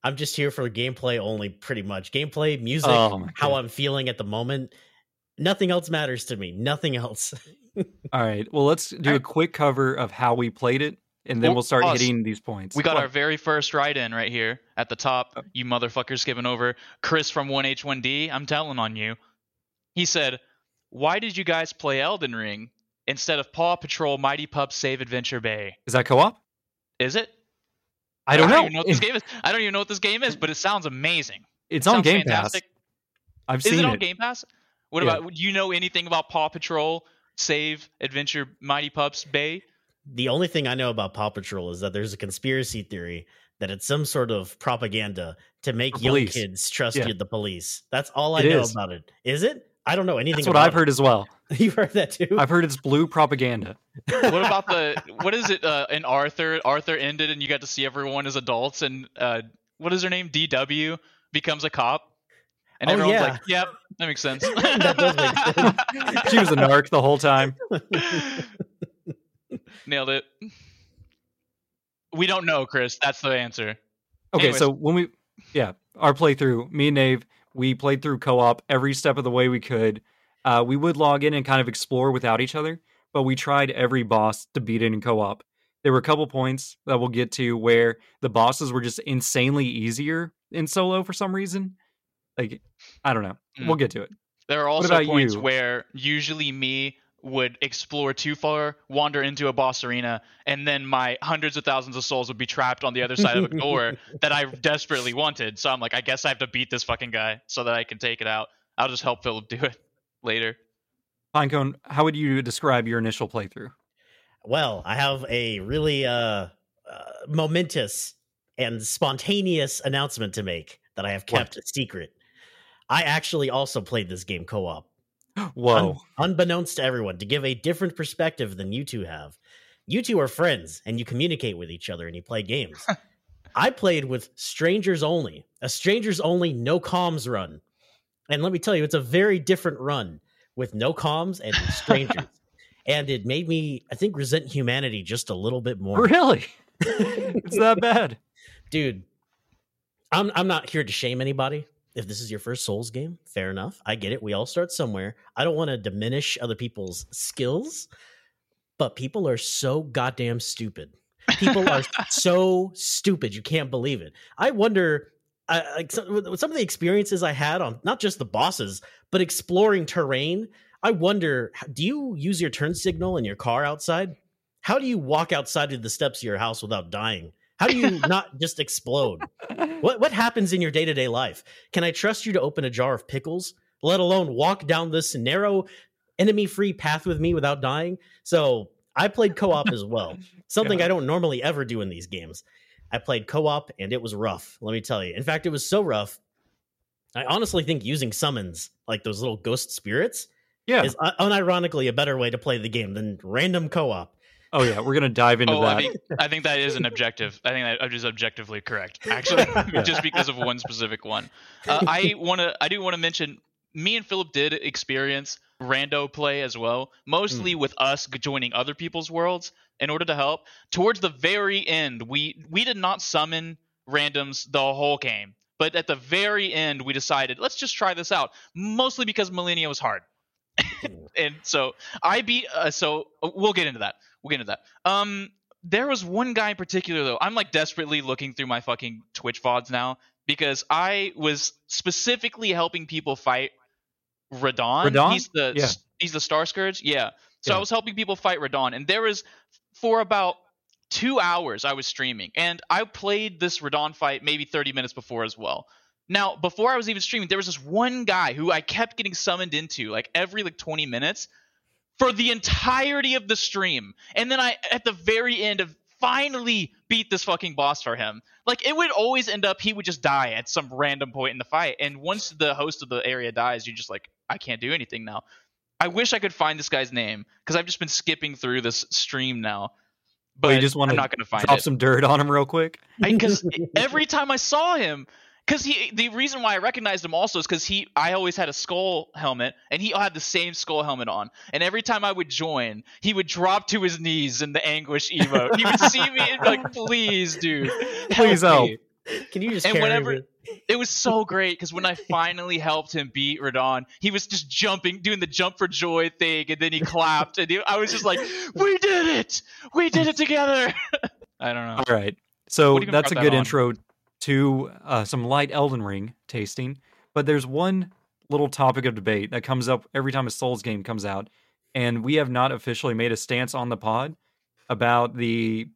I'm just here for gameplay only, pretty much. Gameplay, music, oh, how I'm feeling at the moment. Nothing else matters to me. Nothing else. All right. Well, let's do right. a quick cover of how we played it. And then we'll, we'll start pause. hitting these points. We got what? our very first write-in right here at the top. You motherfuckers skipping over. Chris from one H one D. I'm telling on you. He said, why did you guys play Elden Ring instead of Paw Patrol, Mighty Pup, Save Adventure Bay? Is that co-op? Is it? I don't, I don't know. Even know what this game is. I don't even know what this game is, but it sounds amazing. It's it on Game fantastic. Pass. I've is seen it. Is it on Game Pass? What yeah. about, do you know anything about Paw Patrol, Save Adventure, Mighty Pups, Bay? The only thing I know about Paw Patrol is that there's a conspiracy theory that it's some sort of propaganda to make young kids trust yeah. you, the police. That's all I it know is. about it. Is it? I don't know anything. That's what about I've it. heard as well. You've heard that too? I've heard it's blue propaganda. What about the, what is it? Uh, in Arthur, Arthur ended and you got to see everyone as adults, and uh, what is her name? D W becomes a cop. And oh, everyone's yeah. like, yep, that makes sense. That does make sense. She was a narc the whole time. Nailed it. We don't know, Chris. That's the answer. Okay, anyways. So when we, yeah, our playthrough, me and Nave, we played through co-op every step of the way we could. Uh, we would log in and kind of explore without each other, but we tried every boss to beat it in co-op. There were a couple points that we'll get to where the bosses were just insanely easier in solo for some reason. Like, I don't know. Mm. We'll get to it. There are also points you? where usually me would explore too far, wander into a boss arena, and then my hundreds of thousands of souls would be trapped on the other side of a door that I desperately wanted. So I'm like, I guess I have to beat this fucking guy so that I can take it out. I'll just help Philip do it later. Pinecone, how would you describe your initial playthrough? Well, I have a really uh, uh, momentous and spontaneous announcement to make that I have kept what? a secret. I actually also played this game co-op. Whoa. Un- unbeknownst to everyone, to give a different perspective than you two have. You two are friends, and you communicate with each other, and you play games. I played with strangers only. A strangers only, no comms run. And let me tell you, it's a very different run with no comms and strangers. And it made me, I think, resent humanity just a little bit more. Really? It's that bad. Dude, I'm I'm not here to shame anybody. If this is your first Souls game, fair enough. I get it. We all start somewhere. I don't want to diminish other people's skills, but people are so goddamn stupid. People are so stupid. You can't believe it. I wonder, I, like, some, some of the experiences I had on not just the bosses, but exploring terrain. I wonder, do you use your turn signal in your car outside? How do you walk outside of the steps of your house without dying? How do you not just explode? What what happens in your day-to-day life? Can I trust you to open a jar of pickles, let alone walk down this narrow, enemy-free path with me without dying? So I played co-op as well, something yeah. I don't normally ever do in these games. I played co-op, and it was rough, let me tell you. In fact, it was so rough, I honestly think using summons, like those little ghost spirits, yeah. is un- unironically a better way to play the game than random co-op. Oh, yeah, we're going to dive into oh, that. I, mean, I think that is an objective. I think that is objectively correct, actually, yeah. just because of one specific one. Uh, I want to. I do want to mention, me and Philip did experience rando play as well, mostly mm. with us joining other people's worlds in order to help. Towards the very end, we, we did not summon randoms the whole game. But at the very end, we decided, let's just try this out, mostly because Malenia was hard. And so I beat uh, – so we'll get into that. We'll get into that. Um, there was one guy in particular, though. I'm, like, desperately looking through my fucking Twitch V O Ds now because I was specifically helping people fight Radahn. Radahn? He's the, yeah. he's the Starscourge. Yeah. So yeah. I was helping people fight Radahn. And there was – for about two hours I was streaming. And I played this Radahn fight maybe thirty minutes before as well. Now, before I was even streaming, there was this one guy who I kept getting summoned into, like, every, like, twenty minutes for the entirety of the stream. And then I, at the very end, of finally beat this fucking boss for him. Like, it would always end up, he would just die at some random point in the fight. And once the host of the area dies, you're just like, I can't do anything now. I wish I could find this guy's name, because I've just been skipping through this stream now. But well, you just want I'm not going to find drop it. Some dirt on him real quick? Because every time I saw him... Because he, the reason why I recognized him also is because he, I always had a skull helmet, and he had the same skull helmet on. And every time I would join, he would drop to his knees in the anguish emote. He would see me and be like, "Please, dude, help please help." Me. Can you just? And whenever it? it was so great because when I finally helped him beat Radahn, he was just jumping, doing the jump for joy thing, and then he clapped, and he, I was just like, "We did it! We did it together!" I don't know. All right, so that's a that good on? intro. to uh, some light Elden Ring tasting, but there's one little topic of debate that comes up every time a Souls game comes out, and we have not officially made a stance on the pod about the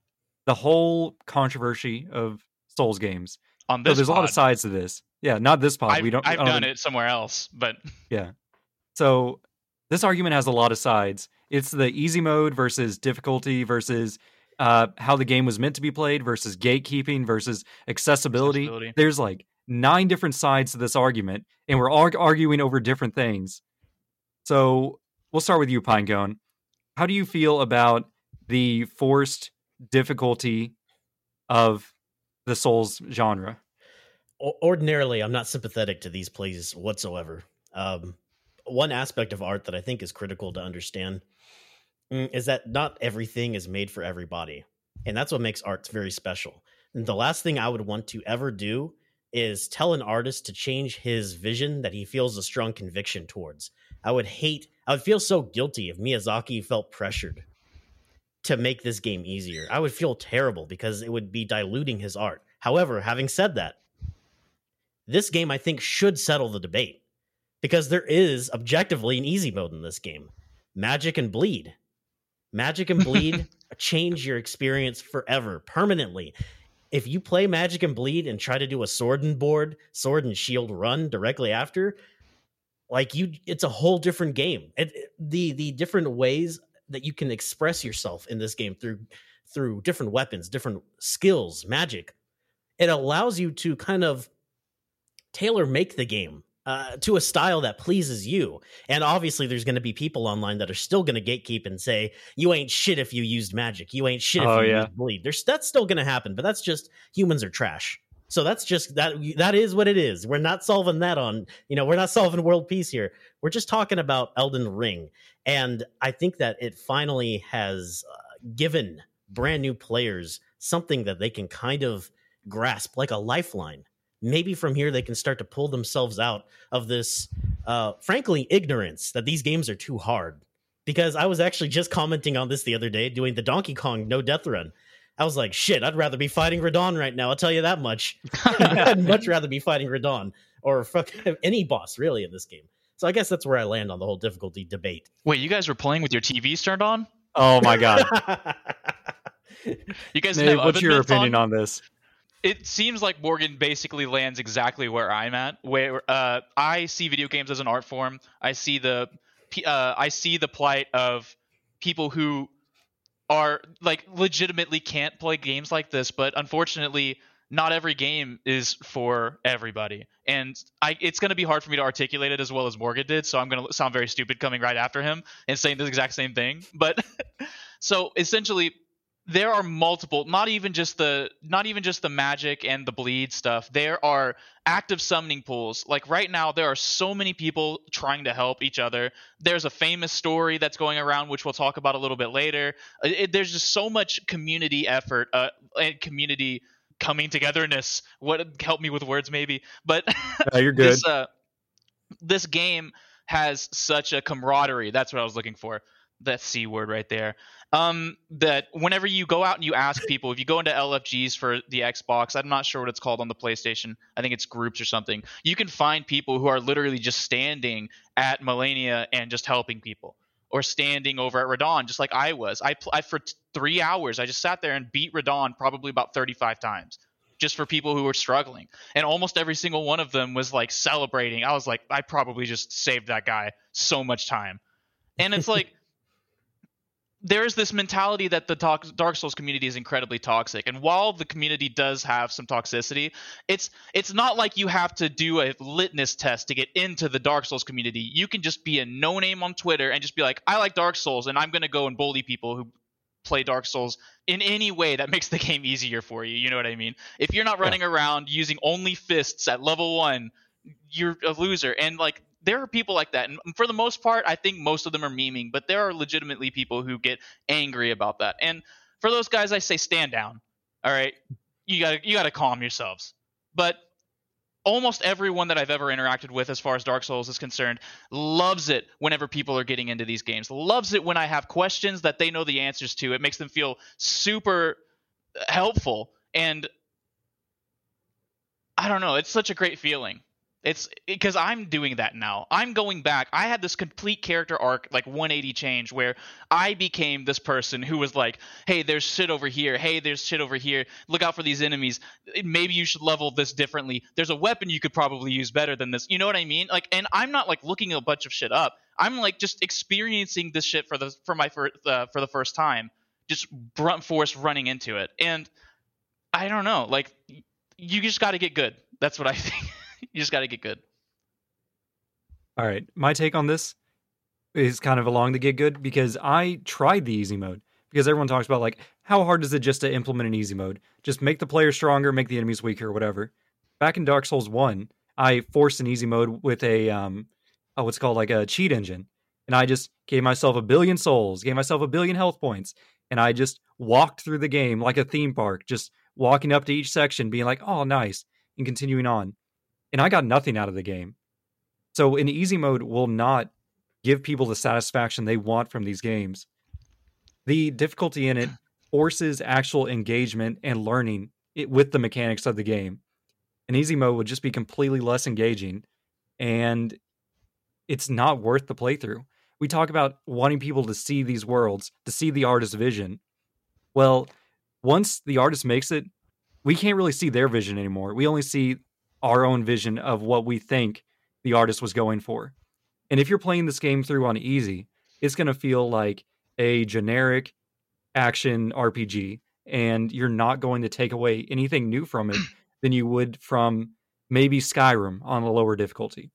the whole controversy of Souls games. On this, so there's pod. a lot of sides to this. Yeah, not this pod. I've, we don't. I've I don't done know. it somewhere else, but yeah. So this argument has a lot of sides. It's the easy mode versus difficulty versus. Uh, how the game was meant to be played versus gatekeeping versus accessibility. accessibility. There's like nine different sides to this argument, and we're all arguing over different things. So we'll start with you, Pinecone. How do you feel about the forced difficulty of the Souls genre? Ordinarily, I'm not sympathetic to these plays whatsoever. Um, one aspect of art that I think is critical to understand is that not everything is made for everybody. And that's what makes art very special. And the last thing I would want to ever do is tell an artist to change his vision that he feels a strong conviction towards. I would hate, I would feel so guilty if Miyazaki felt pressured to make this game easier. I would feel terrible because it would be diluting his art. However, having said that, this game, I think, should settle the debate because there is objectively an easy mode in this game. Magic and Bleed. Magic and Bleed change your experience forever, permanently. If you play Magic and Bleed and try to do a sword and board, sword and shield run directly after, like you, it's a whole different game. It, it, the the different ways that you can express yourself in this game through through different weapons, different skills, magic, it allows you to kind of tailor make the game. Uh, to a style that pleases you. And obviously there's going to be people online that are still going to gatekeep and say, you ain't shit if you used magic. You ain't shit if oh, you yeah. used bleed. There's, that's still going to happen, but that's just humans are trash. So that's just, that. that is what it is. We're not solving that on, you know, we're not solving world peace here. We're just talking about Elden Ring. And I think that it finally has uh, given brand new players something that they can kind of grasp, like a lifeline. maybe from here they can start to pull themselves out of this, uh, frankly, ignorance that these games are too hard. Because I was actually just commenting on this the other day, doing the Donkey Kong No Death Run. I was like, shit, I'd rather be fighting Radahn right now. I'll tell you that much. I'd much rather be fighting Radahn or fuck any boss, really, in this game. So I guess that's where I land on the whole difficulty debate. Wait, you guys were playing with your T Vs turned on? Oh, my God. You guys, Nate, what's your opinion on? on this? It seems like Morgan basically lands exactly where I'm at. Where uh, I see video games as an art form. I see the uh, I see the plight of people who are like legitimately can't play games like this, but unfortunately, not every game is for everybody. And I, it's going to be hard for me to articulate it as well as Morgan did, so I'm going to sound very stupid coming right after him and saying the exact same thing. But so essentially, there are multiple, not even just the not even just the magic and the bleed stuff. There are active summoning pools. Like right now, there are so many people trying to help each other. There's a famous story that's going around, which we'll talk about a little bit later. It, there's just so much community effort uh, and community coming togetherness. What help me with words, maybe? But no, you're good. this, uh, this game has such a camaraderie. That's what I was looking for. That C word right there. Um, that whenever you go out and you ask people, if you go into L F Gs for the Xbox, I'm not sure what it's called on the PlayStation. I think it's groups or something. You can find people who are literally just standing at Malenia and just helping people, or standing over at Radahn, just like I was. I, I for t- three hours, I just sat there and beat Radahn probably about thirty-five times, just for people who were struggling. And almost every single one of them was like celebrating. I was like, I probably just saved that guy so much time. And it's like, there is this mentality that the to- Dark Souls community is incredibly toxic. And while the community does have some toxicity, it's it's not like you have to do a litmus test to get into the Dark Souls community. You can just be a no-name on Twitter and just be like, I like Dark Souls, and I'm going to go and bully people who play Dark Souls in any way that makes the game easier for you. You know what I mean? If you're not running yeah. around using only fists at level one, you're a loser. And like, there are people like that, and for the most part, I think most of them are memeing, but there are legitimately people who get angry about that. And for those guys, I say stand down, all right? You gotta, you gotta calm yourselves. But almost everyone that I've ever interacted with as far as Dark Souls is concerned loves it whenever people are getting into these games, loves it when I have questions that they know the answers to. It makes them feel super helpful, and I don't know, it's such a great feeling. It's because I'm doing that now. I'm going back. I had this complete character arc, like one eighty change, where I became this person who was like, hey, there's shit over here. Hey, there's shit over here. Look out for these enemies. Maybe you should level this differently. There's a weapon you could probably use better than this. You know what I mean? Like, and I'm not like looking a bunch of shit up. I'm like just experiencing this shit for the for my for, uh, for the first time, just brunt force running into it. And I don't know, like, you just got to get good. That's what I think. You just got to get good. All right. My take on this is kind of along the get good, because I tried the easy mode, because everyone talks about like, how hard is it just to implement an easy mode? Just make the player stronger, make the enemies weaker, or whatever. Back in Dark Souls one, I forced an easy mode with a, um, oh, what's called like a cheat engine. And I just gave myself a billion souls, gave myself a billion health points. And I just walked through the game like a theme park, just walking up to each section, being like, oh, nice. And continuing on. And I got nothing out of the game. So an easy mode will not give people the satisfaction they want from these games. The difficulty in it forces actual engagement and learning it with the mechanics of the game. An easy mode would just be completely less engaging, and it's not worth the playthrough. We talk about wanting people to see these worlds, to see the artist's vision. Well, once the artist makes it, we can't really see their vision anymore. We only see our own vision of what we think the artist was going for. And if you're playing this game through on easy, it's going to feel like a generic action R P G, and you're not going to take away anything new from it than you would from maybe Skyrim on a lower difficulty.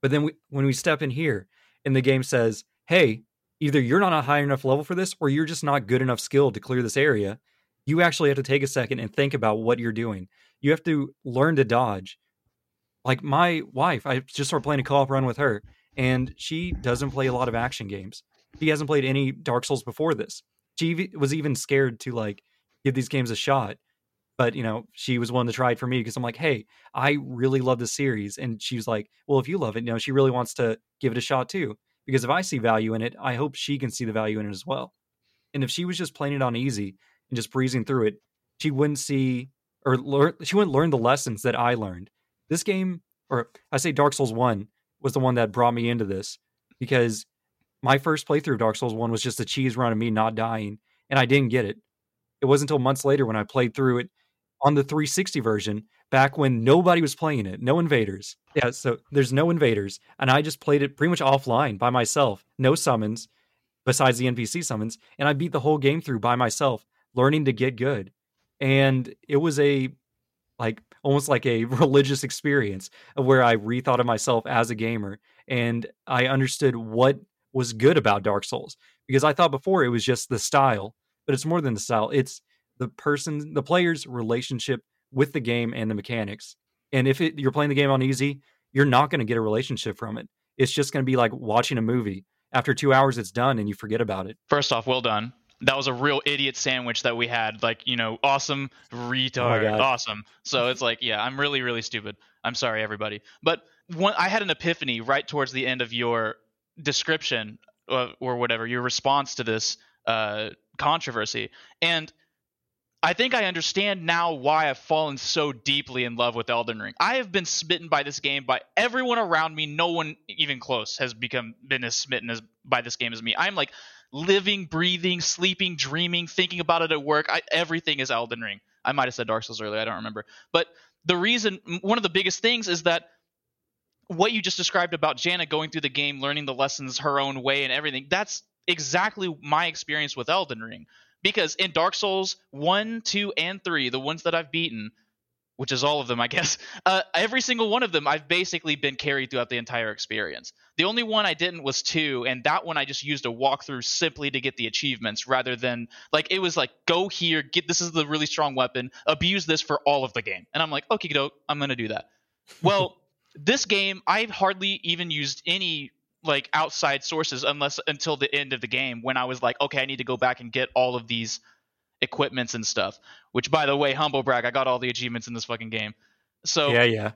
But then we, when we step in here and the game says, hey, either you're not a high enough level for this, or you're just not good enough skilled to clear this area, you actually have to take a second and think about what you're doing. You have to learn to dodge. Like my wife, I just started playing a co-op run with her, and she doesn't play a lot of action games. She hasn't played any Dark Souls before this. She was even scared to like give these games a shot. But, you know, she was willing to try it for me because I'm like, hey, I really love this series. And she was like, well, if you love it, you know, she really wants to give it a shot too. Because if I see value in it, I hope she can see the value in it as well. And if she was just playing it on easy and just breezing through it, she wouldn't see or learn, she wouldn't learn the lessons that I learned. This game, or I say Dark Souls one was the one that brought me into this, because my first playthrough of Dark Souls one was just a cheese run of me not dying, and I didn't get it. It wasn't until months later when I played through it on the three sixty version, back when nobody was playing it, no invaders. Yeah, so there's no invaders, and I just played it pretty much offline by myself, no summons, besides the N P C summons, and I beat the whole game through by myself, learning to get good. And it was a, like, almost like a religious experience of where I rethought of myself as a gamer, and I understood what was good about Dark Souls, because I thought before it was just the style, but it's more than the style. It's the person, the player's relationship with the game and the mechanics. And if it, you're playing the game on easy, you're not going to get a relationship from it. It's just going to be like watching a movie. After two hours, it's done and you forget about it. First off, well done. That was a real idiot sandwich that we had. Like, you know, awesome, retard, oh awesome. So it's like, yeah, I'm really, really stupid. I'm sorry, everybody. But one, I had an epiphany right towards the end of your description or, or whatever, your response to this uh, controversy. And I think I understand now why I've fallen so deeply in love with Elden Ring. I have been smitten by this game by everyone around me. No one even close has become been as smitten as by this game as me. I'm like living, breathing, sleeping, dreaming, thinking about it at work. I, everything is Elden Ring. I might have said Dark Souls earlier. I don't remember. But the reason, one of the biggest things is that what you just described about Janna going through the game, learning the lessons her own way and everything, that's exactly my experience with Elden Ring. Because in Dark Souls one, two, and three, the ones that I've beaten, which is all of them, I guess, uh, every single one of them, I've basically been carried throughout the entire experience. The only one I didn't was two, and that one I just used a walkthrough simply to get the achievements rather than – like it was like go here, get this is the really strong weapon, abuse this for all of the game. And I'm like, okay, doke, I'm going to do that. Well, this game, I've hardly even used any – like outside sources unless until the end of the game when I was like, okay, I need to go back and get all of these equipments and stuff, which by the way, humble brag, I got all the achievements in this fucking game. So yeah, yeah.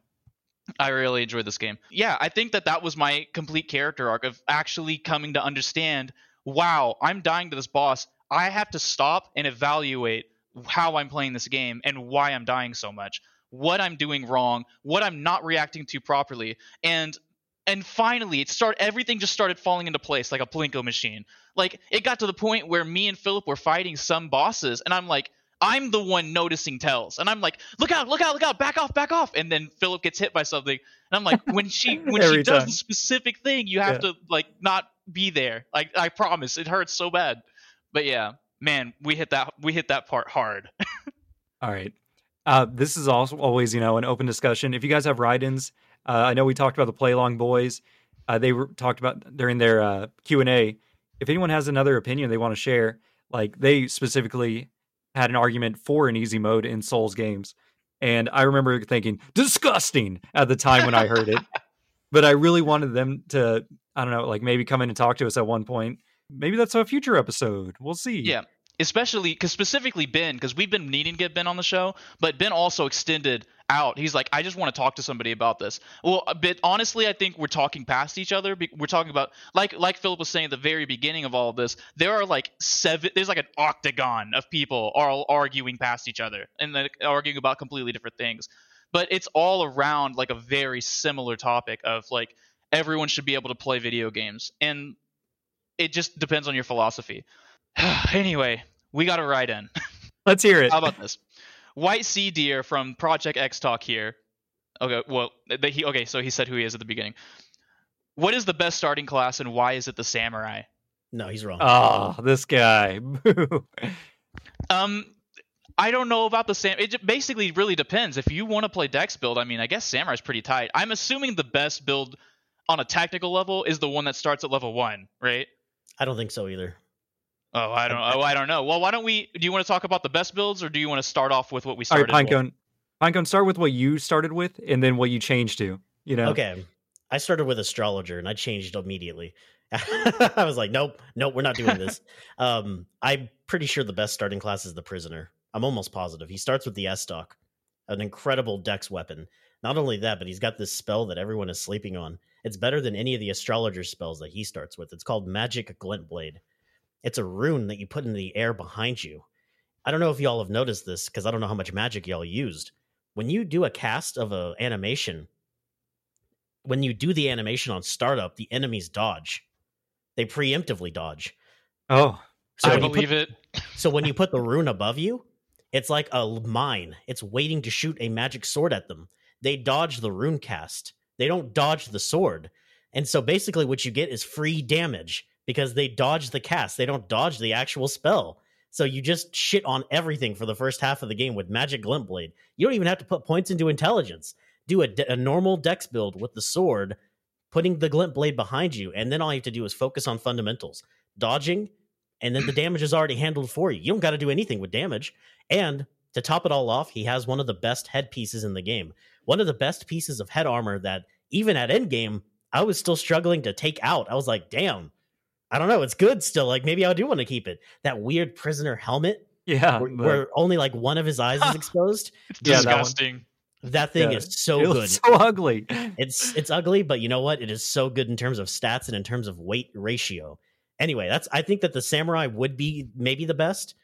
I really enjoyed this game. Yeah. I think that that was my complete character arc of actually coming to understand, wow, I'm dying to this boss. I have to stop and evaluate how I'm playing this game and why I'm dying so much, what I'm doing wrong, what I'm not reacting to properly. And And finally, it started. Everything just started falling into place like a Plinko machine. Like it got to the point where me and Philip were fighting some bosses, and I'm like, I'm the one noticing tells, and I'm like, look out, look out, look out, back off, back off. And then Philip gets hit by something, and I'm like, when she when she does time. the specific thing, you have yeah. to like not be there. Like I promise, it hurts so bad. But yeah, man, we hit that we hit that part hard. All right, uh, this is also always you know an open discussion. If you guys have write-ins. Uh, I know we talked about the Playlong Boys. Uh, they were talked about during their uh, Q and A. If anyone has another opinion they want to share, like they specifically had an argument for an easy mode in Souls games. And I remember thinking, disgusting at the time when I heard it. But I really wanted them to, I don't know, like maybe come in and talk to us at one point. Maybe that's a future episode. We'll see. Yeah. Especially because specifically Ben, because we've been needing to get Ben on the show, but Ben also extended out. He's like, I just want to talk to somebody about this. Well, but honestly, I think we're talking past each other. We're talking about like like Philip was saying at the very beginning of all of this. There are like seven. There's like an octagon of people all arguing past each other and then arguing about completely different things. But it's all around like a very similar topic of like everyone should be able to play video games, and it just depends on your philosophy. Anyway, we got a write in. Let's hear it. How about this? White Sea Deer from Project X Talk here. Okay, well, they, he, okay, so he said who he is at the beginning. What is the best starting class and why is it the samurai? No, he's wrong. Oh, this guy. um, I don't know about the sam. It basically really depends. If you want to play Dex build, I mean, I guess samurai's pretty tight. I'm assuming the best build on a tactical level is the one that starts at level one, right? I don't think so either. Oh, I don't. Oh, I don't know. Well, why don't we? Do you want to talk about the best builds, or do you want to start off with what we started? All right, Pinecone, with? Pinecone, start with what you started with, and then what you changed to. You know. Okay, I started with astrologer, and I changed immediately. I was like, nope, nope, we're not doing this. um, I'm pretty sure the best starting class is the prisoner. I'm almost positive. He starts with the S-Stock, an incredible dex weapon. Not only that, but he's got this spell that everyone is sleeping on. It's better than any of the astrologer's spells that he starts with. It's called Magic Glintblade. It's a rune that you put in the air behind you. I don't know if y'all have noticed this, because I don't know how much magic y'all used. When you do a cast of an animation, when you do the animation on startup, the enemies dodge. They preemptively dodge. Oh, so I believe put, it. So when you put the rune above you, it's like a mine. It's waiting to shoot a magic sword at them. They dodge the rune cast. They don't dodge the sword. And so basically what you get is free damage because they dodge the cast. They don't dodge the actual spell. So you just shit on everything for the first half of the game with Magic Glintblade. You don't even have to put points into intelligence. Do a, de- a normal dex build with the sword, putting the Glintblade behind you, and then all you have to do is focus on fundamentals. Dodging, and then the damage is already handled for you. You don't got to do anything with damage. And to top it all off, he has one of the best headpieces in the game. One of the best pieces of head armor that, even at endgame, I was still struggling to take out. I was like, damn, I don't know. It's good still. Like, maybe I do want to keep it. That weird prisoner helmet. Yeah. Where, but... where only like one of his eyes is exposed. It's yeah, disgusting. That, that thing yeah. is so it good. It's so ugly. It's it's ugly, but you know what? It is so good in terms of stats and in terms of weight ratio. Anyway, that's I think that the samurai would be maybe the best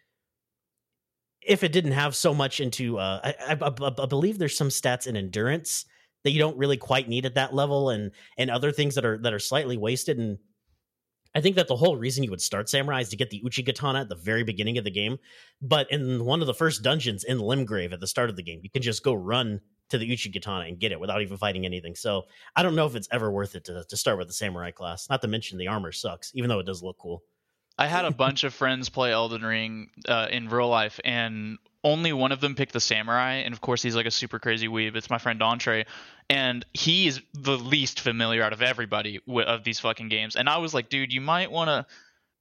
if it didn't have so much into. Uh, I, I, I believe there's some stats in endurance that you don't really quite need at that level, and and other things that are that are slightly wasted. And I think that the whole reason you would start samurai is to get the Uchi Katana at the very beginning of the game. But in one of the first dungeons in Limgrave at the start of the game, you can just go run to the Uchi Katana and get it without even fighting anything. So I don't know if it's ever worth it to, to start with the samurai class. Not to mention the armor sucks, even though it does look cool. I had a bunch of friends play Elden Ring uh, in real life, and only one of them picked the samurai. And of course, he's like a super crazy weeb. It's my friend Dontre, and he is the least familiar out of everybody w- of these fucking games. And I was like, dude, you might want to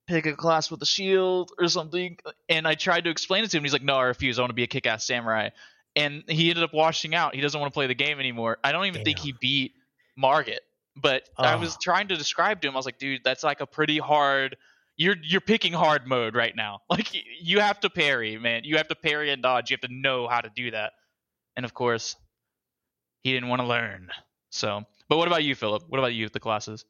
pick a class with a shield or something. And I tried to explain it to him. He's like, no, I refuse. I want to be a kick-ass samurai. And he ended up washing out. He doesn't want to play the game anymore. I don't even Damn. think he beat Morgott. But oh. I was trying to describe to him. I was like, dude, that's like a pretty hard. You're you're picking hard mode right now. Like, you have to parry, man. You have to parry and dodge. You have to know how to do that. And of course, he didn't want to learn. So, but what about you, Philip? What about you with the classes?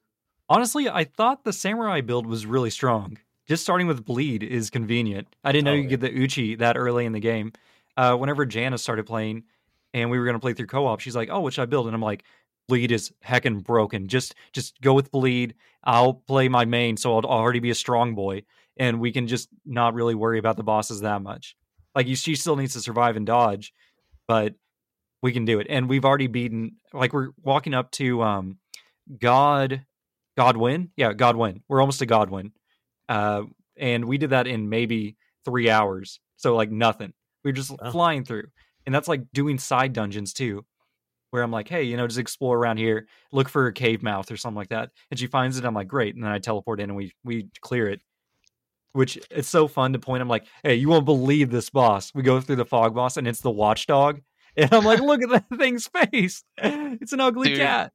Honestly, I thought the samurai build was really strong. Just starting with bleed is convenient. I didn't oh, know you yeah. could get the Uchi that early in the game. Uh, whenever Janice started playing and we were going to play through co-op, she's like, oh, what should I build? And I'm like, bleed is heckin' broken. Just just go with bleed. I'll play my main, so I'll already be a strong boy. And we can just not really worry about the bosses that much. Like, you, she still needs to survive and dodge, but we can do it. And we've already beaten, like, we're walking up to um, God, Godwin. Yeah, Godwin. We're almost to Godwin. Uh, and we did that in maybe three hours. So, like, nothing. We're just oh. flying through. And that's like doing side dungeons too, where I'm like, hey, you know, just explore around here, look for a cave mouth or something like that. And she finds it. I'm like, great. And then I teleport in and we, we clear it, which it's so fun to point. I'm like, hey, you won't believe this boss. We go through the fog boss and it's the watchdog. And I'm like, look at that thing's face. It's an ugly Dude, cat.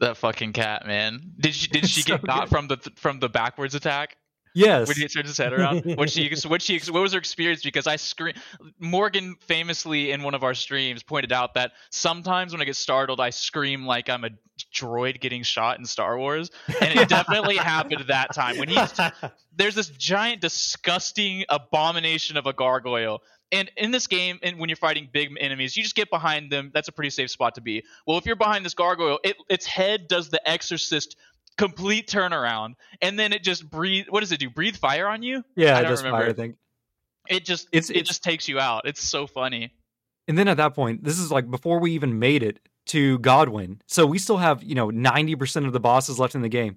That fucking cat, man. Did she, did she so get got from the, from the backwards attack? Yes. When he turns his head around, what she, what she, what was her experience? Because I scream. Morgan famously in one of our streams pointed out that sometimes when I get startled, I scream like I'm a droid getting shot in Star Wars, and it definitely happened that time. When he, there's this giant, disgusting abomination of a gargoyle, and in this game, and when you're fighting big enemies, you just get behind them. That's a pretty safe spot to be. Well, if you're behind this gargoyle, it, its head does the Exorcist. Complete turnaround, and then it just breathe. What does it do? Breathe fire on you? Yeah, I don't just remember. Fire, I think it just it's, it it's, just takes you out. It's so funny. And then at that point, this is like before we even made it to Godwin, so we still have you know ninety percent of the bosses left in the game.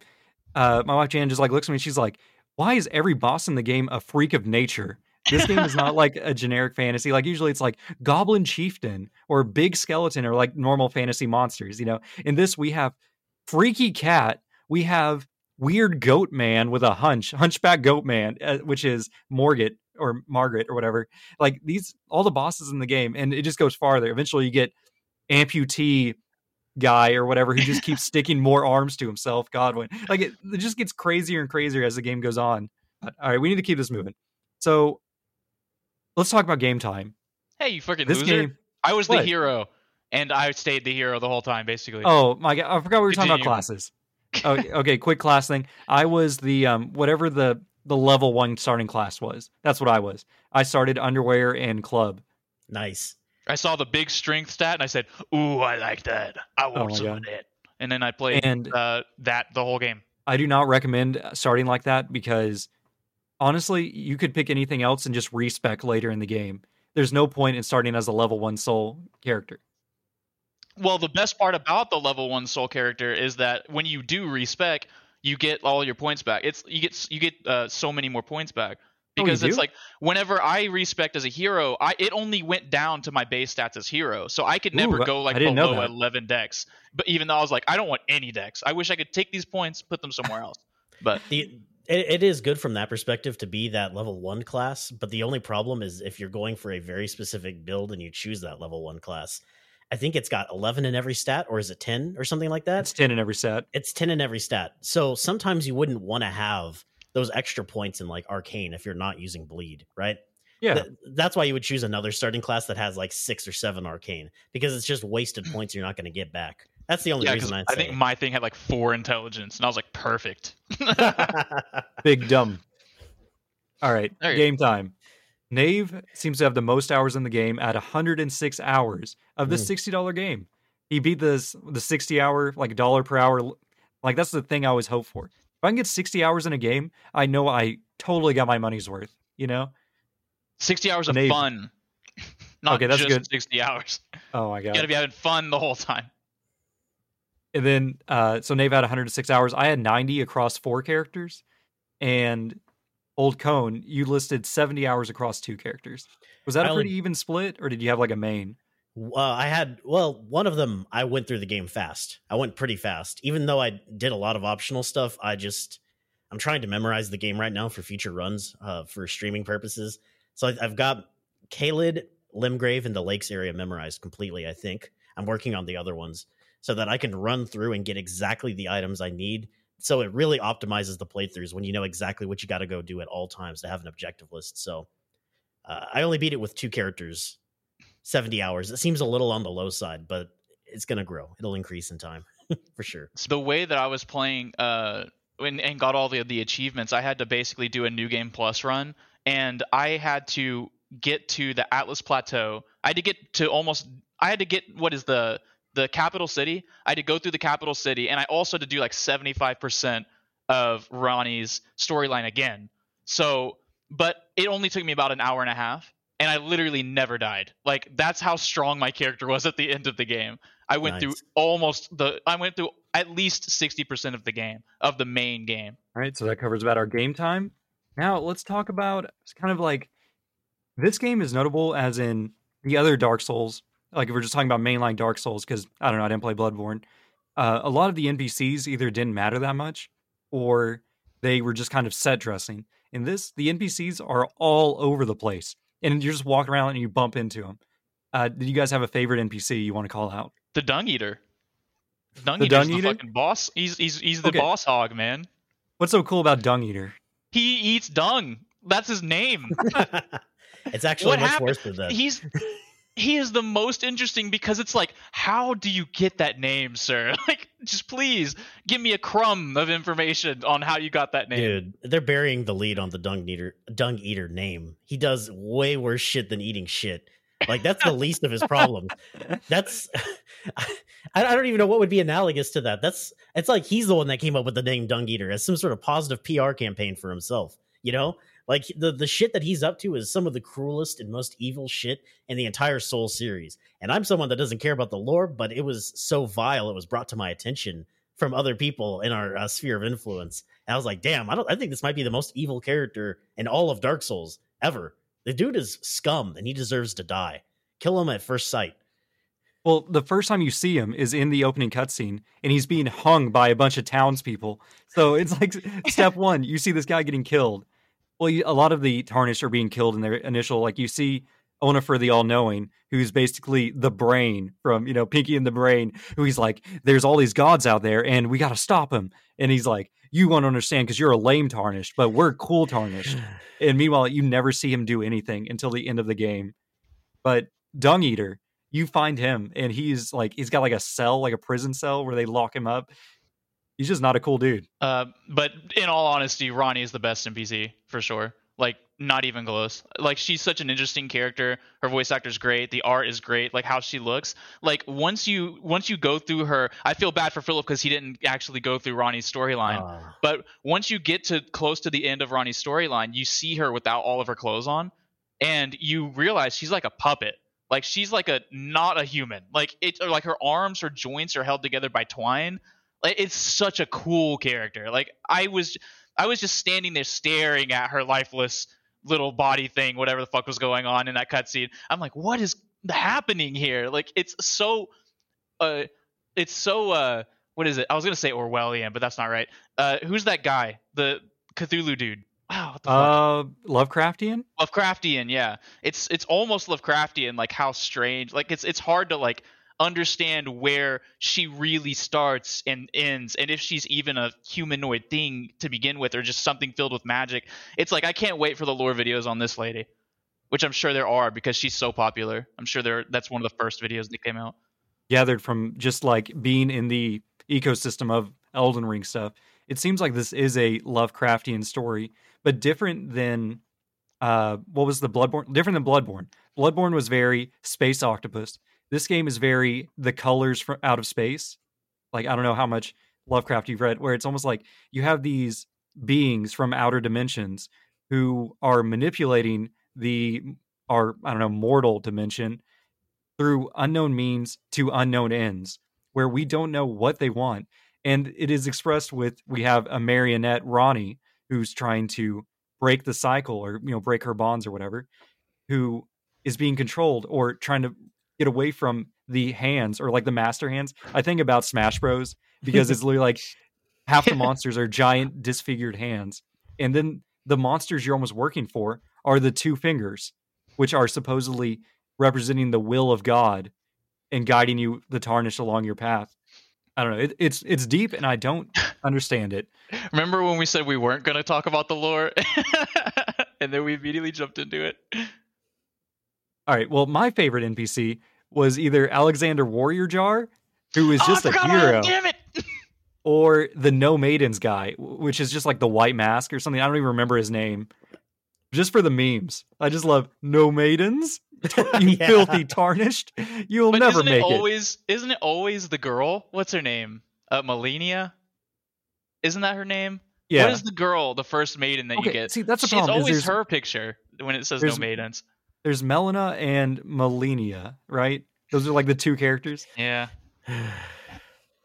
Uh, my wife Jan just like looks at me. She's like, "Why is every boss in the game a freak of nature? This game is not like a generic fantasy. Like usually it's like Goblin Chieftain or Big Skeleton or like normal fantasy monsters. You know, in this we have freaky cat." We have weird goat man with a hunch, hunchback goat man, uh, which is Morgott or Margaret or whatever. Like these, all the bosses in the game, and it just goes farther. Eventually you get amputee guy or whatever who just keeps sticking more arms to himself, Godwin. Like it, it just gets crazier and crazier as the game goes on. But, all right, we need to keep this moving. So let's talk about game time. Hey, you fucking this loser. Game, I was what? the hero, and I stayed the hero the whole time, basically. Oh, my God. I forgot we were Continue. talking about classes. okay, okay, quick class thing. I was the, um, whatever the, the level one starting class was. That's what I was. I started underwear and club. Nice. I saw the big strength stat, and I said, ooh, I like that. I want oh some God. of that. And then I played and, uh, that the whole game. I do not recommend starting like that because, honestly, you could pick anything else and just respec later in the game. There's no point in starting as a level one soul character. Well, the best part about the level one soul character is that when you do respec, you get all your points back. It's you get you get uh, so many more points back because oh, it's do? like whenever I respec as a hero, I it only went down to my base stats as hero, so I could never Ooh, go like below eleven dex. But even though I was like, I don't want any dex. I wish I could take these points, put them somewhere else. But the, it, it is good from that perspective to be that level one class. But the only problem is if you're going for a very specific build and you choose that level one class. I think it's got eleven in every stat, or is it ten or something like that? It's ten in every stat. It's ten in every stat. So sometimes you wouldn't want to have those extra points in like Arcane if you're not using Bleed, right? Yeah. Th- that's why you would choose another starting class that has like six or seven Arcane, because it's just wasted points you're not going to get back. That's the only yeah, reason I'd I say. think my thing had like four intelligence, and I was like, perfect. Big dumb. All right, game go. time. Knave seems to have the most hours in the game at one hundred six hours of this sixty dollars game. He beat this the sixty hour, like dollar per hour. Like that's the thing I always hope for. If I can get sixty hours in a game, I know I totally got my money's worth, you know? sixty hours Knave. of fun. Not okay, that's just good. sixty hours. Oh my God. You gotta be having fun the whole time. And then, uh, so Knave had one hundred six hours. I had ninety across four characters. And Old Cone, you listed seventy hours across two characters. Was that a pretty even split, or did you have like a main? Uh, I had, well, one of them, I went through the game fast. I went pretty fast. Even though I did a lot of optional stuff, I just, I'm trying to memorize the game right now for future runs, uh, for streaming purposes. So I, I've got Caelid, Limgrave, and the Lakes area memorized completely, I think. I'm working on the other ones so that I can run through and get exactly the items I need. So it really optimizes the playthroughs when you know exactly what you got to go do at all times to have an objective list. So uh, I only beat it with two characters, seventy hours. It seems a little on the low side, but it's going to grow. It'll increase in time for sure. So the way that I was playing uh, and, and got all the, the achievements, I had to basically do a New Game Plus run, and I had to get to the Atlas Plateau. I had to get to almost – I had to get what is the – the capital city. I had to go through the capital city, and I also had to do like seventy-five percent of Ronnie's storyline again. So, but it only took me about an hour and a half, and I literally never died. Like that's how strong my character was at the end of the game. I went nice. through almost the, I went through at least sixty percent of the game, of the main game. All right. So that covers about our game time. Now let's talk about, it's kind of like this game is notable as in the other Dark Souls. Like if we're just talking about mainline Dark Souls, because I don't know, I didn't play Bloodborne. Uh, a lot of the N P Cs either didn't matter that much, or they were just kind of set dressing. In this, the N P Cs are all over the place, and you're just walking around and you bump into them. Uh, do you guys have a favorite N P C you want to call out? The Dung Eater. Dung the Eater's Dung the Eater? fucking boss. He's he's he's the okay. boss hog, man. What's so cool about Dung Eater? He eats dung. That's his name. It's actually what much happened? worse than that. He's. He is the most interesting because it's like, how do you get that name, sir? Like, just please give me a crumb of information on how you got that name. Dude, they're burying the lead on the Dung Eater, Dung Eater name. He does way worse shit than eating shit. Like, that's the least of his problems. That's, I, I don't even know what would be analogous to that. That's, it's like he's the one that came up with the name Dung Eater as some sort of positive P R campaign for himself, you know? Like, the, the shit that he's up to is some of the cruelest and most evil shit in the entire Soul series. And I'm someone that doesn't care about the lore, but it was so vile, it was brought to my attention from other people in our uh, sphere of influence. And I was like, damn, I don't. I think this might be the most evil character in all of Dark Souls ever. The dude is scum, and he deserves to die. Kill him at first sight. Well, the first time you see him is in the opening cutscene, and he's being hung by a bunch of townspeople. So it's like step one, you see this guy getting killed. Well, you, a lot of the Tarnished are being killed in their initial, like you see Onifer the All-Knowing, who's basically the brain from, you know, Pinky and the Brain, who he's like, there's all these gods out there and we got to stop him. And he's like, you won't understand because you're a lame tarnished, but we're cool tarnished. And meanwhile, you never see him do anything until the end of the game. But Dung Eater, you find him and he's like, he's got like a cell, like a prison cell where they lock him up. He's just not a cool dude. Uh, but in all honesty, Ranni is the best N P C for sure. Like, not even close. Like, she's such an interesting character. Her voice actor's great. The art is great. Like, how she looks. Like, once you once you go through her... I feel bad for Philip because he didn't actually go through Ronnie's storyline. Uh. But once you get to close to the end of Ronnie's storyline, you see her without all of her clothes on. And you realize she's like a puppet. Like, she's like a... not a human. Like, it, like her arms, her joints are held together by twine. Like, it's such a cool character. Like, I was... I was just standing there staring at her lifeless little body thing, whatever the fuck was going on in that cutscene. I'm like, what is happening here? Like, it's so, uh, it's so, uh, what is it? I was gonna say Orwellian, but that's not right. Uh, who's that guy? The Cthulhu dude. Wow. What the uh, fuck? Lovecraftian? Lovecraftian, yeah. It's it's almost Lovecraftian. Like, how strange. Like, it's it's hard to like understand where she really starts and ends, and if she's even a humanoid thing to begin with, or just something filled with magic. It's like, I can't wait for the lore videos on this lady, which I'm sure there are because she's so popular. I'm sure there that's one of the first videos that came out, gathered from just like being in the ecosystem of Elden Ring stuff. It seems like this is a Lovecraftian story, but different than uh what was the Bloodborne different than Bloodborne Bloodborne was very space octopus. This game is very the colors from out of space. Like, I don't know how much Lovecraft you've read, where it's almost like you have these beings from outer dimensions who are manipulating the, our, I don't know, mortal dimension through unknown means to unknown ends, where we don't know what they want. And it is expressed with, we have a marionette, Ranni, who's trying to break the cycle, or, you know, break her bonds or whatever, who is being controlled or trying to get away from the hands, or like the master hands. I think about Smash Bros because it's literally like half the monsters are giant disfigured hands. And then the monsters you're almost working for are the two fingers, which are supposedly representing the will of God and guiding you, the tarnished, along your path. I don't know. It, it's it's deep, and I don't understand it. Remember when we said we weren't going to talk about the lore and then we immediately jumped into it? All right, well, my favorite N P C was either Alexander Warrior Jar, who is just oh, a hero, damn it. or the No Maidens guy, which is just like the white mask or something. I don't even remember his name. Just for the memes. I just love No Maidens. You yeah. filthy tarnished. You'll but never isn't make it. Always, it. Isn't it always the girl? What's her name? Uh, Malenia? Isn't that her name? Yeah. What is the girl, the first maiden that okay, you get? See, that's a problem. It's always her picture when it says No Maidens. There's Melina and Malenia, right? Those are like the two characters. Yeah.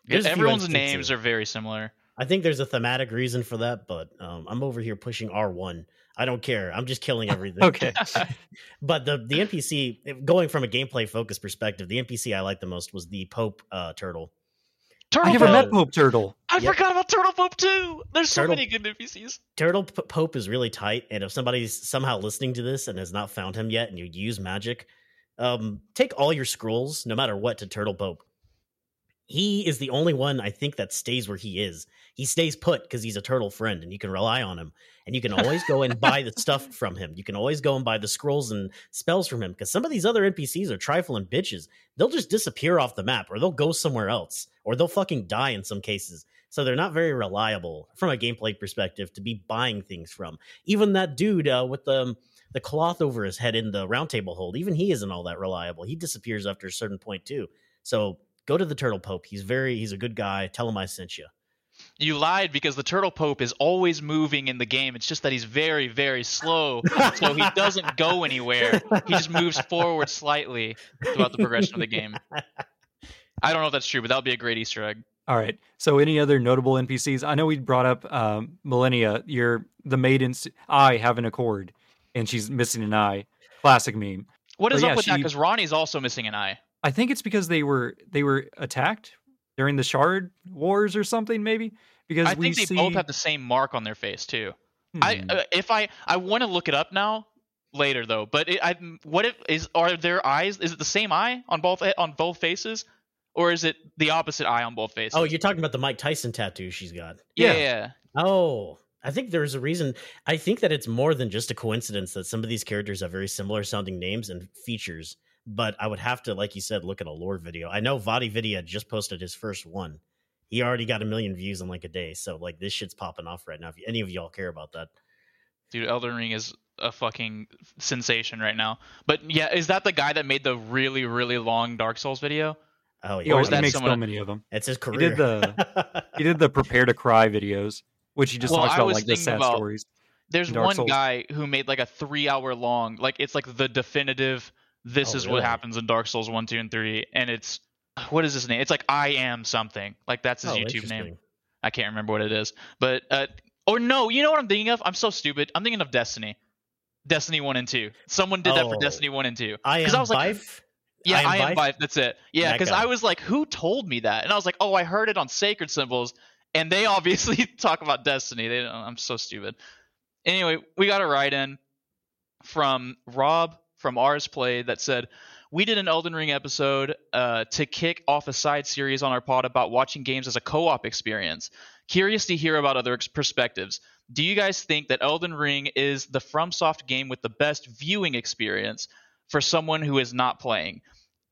Everyone's names are very similar. I think there's a thematic reason for that, but um, I'm over here pushing R one. I don't care. I'm just killing everything. Okay. But the, the N P C, going from a gameplay focus perspective, the N P C I liked the most was the Pope uh, Turtle. Turtle I never Pope. met Pope Turtle. I yep. forgot about Turtle Pope too. There's so Turtle, many good N P Cs. Turtle P- Pope is really tight, and if somebody's somehow listening to this and has not found him yet, and you use magic, um, take all your scrolls, no matter what, to Turtle Pope. He is the only one, I think, that stays where he is. He stays put because he's a turtle friend, and you can rely on him. And you can always go and buy the stuff from him. You can always go and buy the scrolls and spells from him, because some of these other N P Cs are trifling bitches. They'll just disappear off the map, or they'll go somewhere else, or they'll fucking die in some cases. So they're not very reliable from a gameplay perspective to be buying things from. Even that dude uh, with the... Um, the cloth over his head in the round table hold, even he isn't all that reliable. He disappears after a certain point too. So go to the Turtle Pope. He's very, he's a good guy. Tell him I sent you. You lied, because the Turtle Pope is always moving in the game. It's just that he's very, very slow. So he doesn't go anywhere. He just moves forward slightly throughout the progression of the game. I don't know if that's true, but that would be a great Easter egg. All right. So any other notable N P Cs? I know we brought up um, Malenia. You're the maiden's eye have an accord. And she's missing an eye. Classic meme. What is but up yeah, with she, that? Because Ronnie's also missing an eye. I think it's because they were they were attacked during the Shard Wars or something, maybe. Because I we think they see... both have the same mark on their face too. Hmm. I uh, if I I want to look it up now, later though. But it, I, what if is are there eyes? Is it the same eye on both on both faces, or is it the opposite eye on both faces? Oh, you're talking about the Mike Tyson tattoo she's got. Yeah. yeah. Oh, I think there's a reason. I think that it's more than just a coincidence that some of these characters have very similar sounding names and features. But I would have to, like you said, look at a lore video. I know Vadi Vidya just posted his first one. He already got a million views in like a day. So like this shit's popping off right now. If any of y'all care about that. Dude, Elden Ring is a fucking sensation right now. But yeah, is that the guy that made the really, really long Dark Souls video? Oh, yeah. Or is he that makes someone... so many of them. It's his career. He did the, he did the Prepare to Cry videos, which he just well, talks about like the sad about, stories. There's one Souls. guy who made like a three hour long, like it's like the definitive... This oh, is really? what happens in Dark Souls one, two, and three, and it's... What is his name? It's like I Am Something. Like, that's his oh, YouTube name. I can't remember what it is. But... Uh, or no, you know what I'm thinking of? I'm so stupid. I'm thinking of Destiny. Destiny one and two. Someone did oh, that for Destiny one and two. I Am I was like, Bife? Yeah, I Am, I am Bife? Bife. That's it. Yeah, because I was like, who told me that? And I was like, oh, I heard it on Sacred Symbols, and they obviously talk about Destiny. They don't, I'm so stupid. Anyway, we got a write-in from Rob... from Ars Play that said, we did an Elden Ring episode uh, to kick off a side series on our pod about watching games as a co-op experience. Curious to hear about other perspectives. Do you guys think that Elden Ring is the FromSoft game with the best viewing experience for someone who is not playing?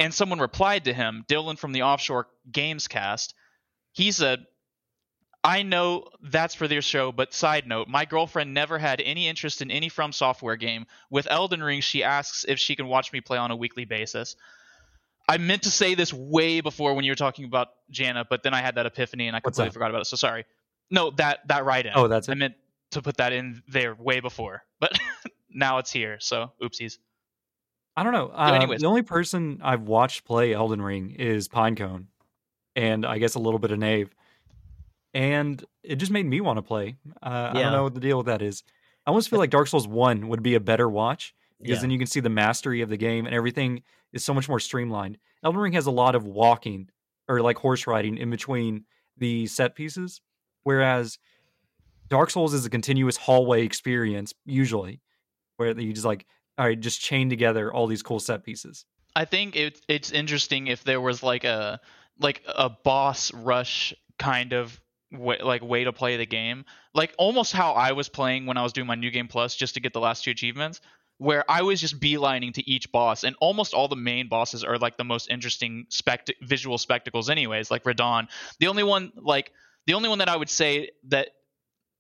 And someone replied to him, Dylan from the Offshore Games Cast. He said, I know that's for their show, but side note, my girlfriend never had any interest in any From Software game. With Elden Ring, she asks if she can watch me play on a weekly basis. I meant to say this way before when you were talking about Janna, but then I had that epiphany and I completely forgot about it, so sorry. No, that, that write-in. Oh, that's it. I meant to put that in there way before, but now it's here, so oopsies. I don't know. Uh, so the only person I've watched play Elden Ring is Pinecone, and I guess a little bit of Knave. And it just made me want to play. Uh, yeah. I don't know what the deal with that is. I almost feel like Dark Souls one would be a better watch because yeah. then you can see the mastery of the game and everything is so much more streamlined. Elden Ring has a lot of walking or like horse riding in between the set pieces, whereas Dark Souls is a continuous hallway experience usually where you just like, all right, just chain together all these cool set pieces. I think it, it's interesting if there was like a like a boss rush kind of Way, like way to play the game, like almost how I was playing when I was doing my New Game Plus just to get the last two achievements, where I was just beelining to each boss, and almost all the main bosses are like the most interesting spect- visual spectacles anyways, like Radahn. The only one like the only one that I would say that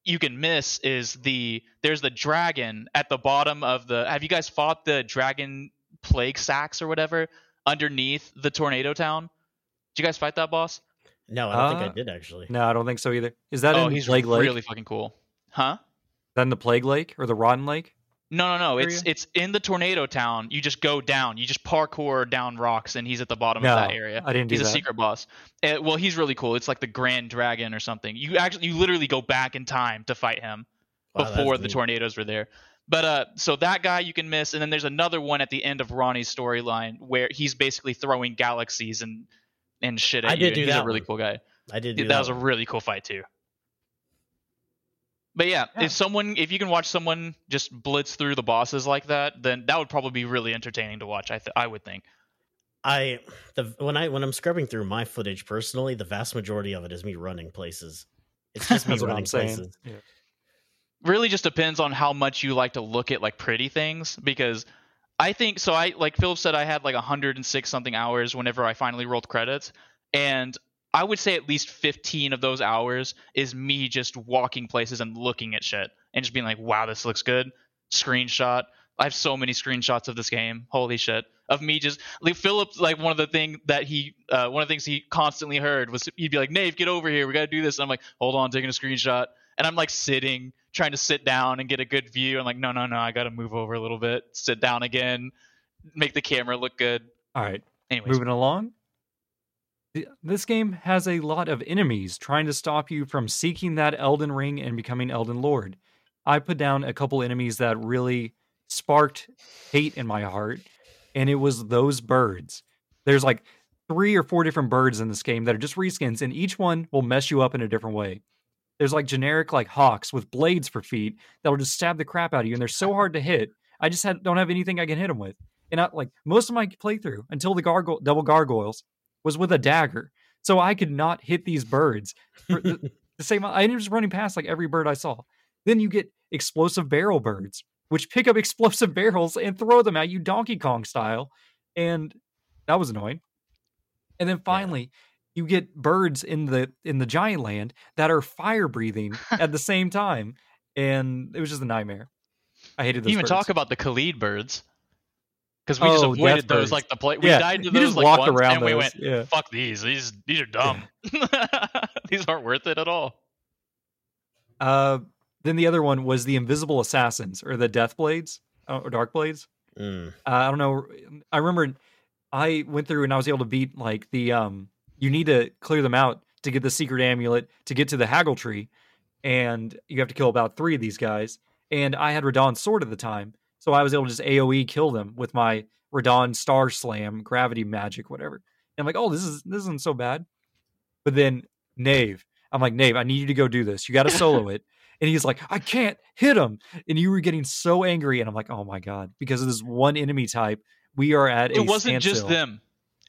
you can miss is the there's the dragon at the bottom of the have you guys fought the dragon plague sacks or whatever underneath the tornado town? Did you guys fight that boss? No, I don't uh, think I did, actually. No, I don't think so either. Is that oh, in Plague Lake? Oh, he's really fucking cool. Huh? Then the Plague Lake or the Rotten Lake? No, no, no. Area? It's it's in the Tornado Town. You just go down. You just parkour down rocks, and he's at the bottom no, of that area. I didn't do he's that. He's a secret boss. It, well, he's really cool. It's like the Grand Dragon or something. You actually, you literally go back in time to fight him wow, before the neat. tornadoes were there. But uh, so that guy you can miss, and then there's another one at the end of Ronnie's storyline where he's basically throwing galaxies and... and shit at I did you. do He's that a really one. cool guy. I did do that. That was a really cool fight too. But yeah, yeah, if someone if you can watch someone just blitz through the bosses like that, then that would probably be really entertaining to watch, I th- I would think. I the when I when I'm scrubbing through my footage personally, the vast majority of it is me running places. It's just me running places. Yeah. Really just depends on how much you like to look at like pretty things, because I think so. I like Philip said, I had like one hundred six something hours whenever I finally rolled credits, and I would say at least fifteen of those hours is me just walking places and looking at shit and just being like, wow, this looks good. Screenshot. I have so many screenshots of this game. Holy shit. Of me just like Philip, like one of the thing that he uh, one of the things he constantly heard was he'd be like, Nave, get over here. We got to do this. And I'm like, hold on, taking a screenshot. And I'm like sitting, trying to sit down and get a good view. I'm like, no, no, no, I got to move over a little bit, sit down again, make the camera look good. All right. Anyways. Moving along. This game has a lot of enemies trying to stop you from seeking that Elden Ring and becoming Elden Lord. I put down a couple enemies that really sparked hate in my heart, and it was those birds. There's like three or four different birds in this game that are just reskins, and each one will mess you up in a different way. There's like generic like hawks with blades for feet that'll just stab the crap out of you, and they're so hard to hit. I just had, don't have anything I can hit him with. And I, like, most of my playthrough until the gargoyle, double gargoyles was with a dagger. So I could not hit these birds. The, the same. I ended up just running past like every bird I saw. Then you get explosive barrel birds, which pick up explosive barrels and throw them at you Donkey Kong style. And that was annoying. And then finally, yeah. you get birds in the in the giant land that are fire breathing at the same time. And it was just a nightmare. I hated those. You even birds. Talk about the Khalid birds. Because we oh, just avoided those birds. Like the play. We yeah. died to you those like once around and those. We went, yeah. fuck these. These these are dumb. Yeah. These aren't worth it at all. Uh, then the other one was the invisible assassins or the death blades uh, or dark blades. Mm. Uh, I don't know. I remember I went through and I was able to beat like the um. You need to clear them out to get the secret amulet to get to the haggle tree, and you have to kill about three of these guys. And I had Radahn's sword at the time. So I was able to just A O E kill them with my Radahn Star Slam, Gravity Magic, whatever. And I'm like, oh, this is this isn't so bad. But then Knave, I'm like, Knave, I need you to go do this. You got to solo it. And he's like, I can't hit him. And you were getting so angry. And I'm like, oh my god, because of this one enemy type, we are at. It a wasn't just hill. Them.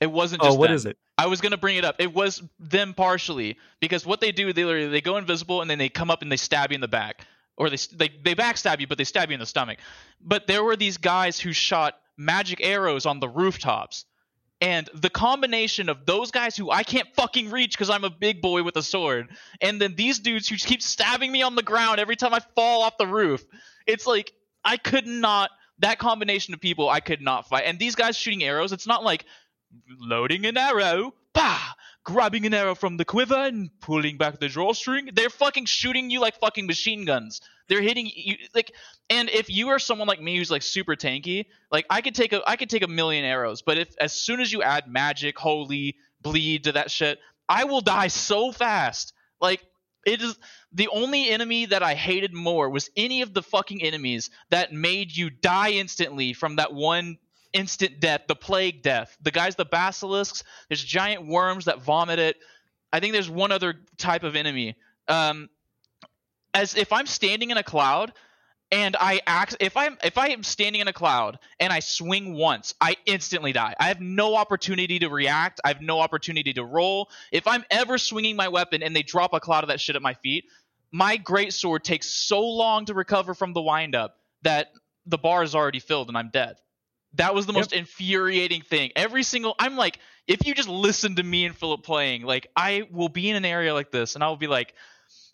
It wasn't. Just Oh, what them. Is it? I was gonna bring it up. It was them partially because what they do, they literally they go invisible and then they come up and they stab you in the back. Or they, they they backstab you, but they stab you in the stomach. But there were these guys who shot magic arrows on the rooftops. And the combination of those guys who I can't fucking reach because I'm a big boy with a sword. And then these dudes who keep stabbing me on the ground every time I fall off the roof. It's like I could not – that combination of people I could not fight. And these guys shooting arrows, it's not like loading an arrow, bah! Grabbing an arrow from the quiver and pulling back the drawstring. They're fucking shooting you like fucking machine guns. They're hitting you like, and if you are someone like me who's like super tanky, like I could take a I could take a million arrows, but if as soon as you add magic, holy, bleed to that shit, I will die so fast. Like it is the only enemy that I hated more was any of the fucking enemies that made you die instantly from that one instant death, the plague death, the guys, the basilisks, there's giant worms that vomit it. I think there's one other type of enemy. Um, as if I'm standing in a cloud and I act, if I'm, if I am standing in a cloud and I swing once, I instantly die. I have no opportunity to react. I have no opportunity to roll. If I'm ever swinging my weapon and they drop a cloud of that shit at my feet, my greatsword takes so long to recover from the windup that the bar is already filled and I'm dead. That was the most yep. infuriating thing. Every single – I'm like, if you just listen to me and Philip playing, like I will be in an area like this and I'll be like,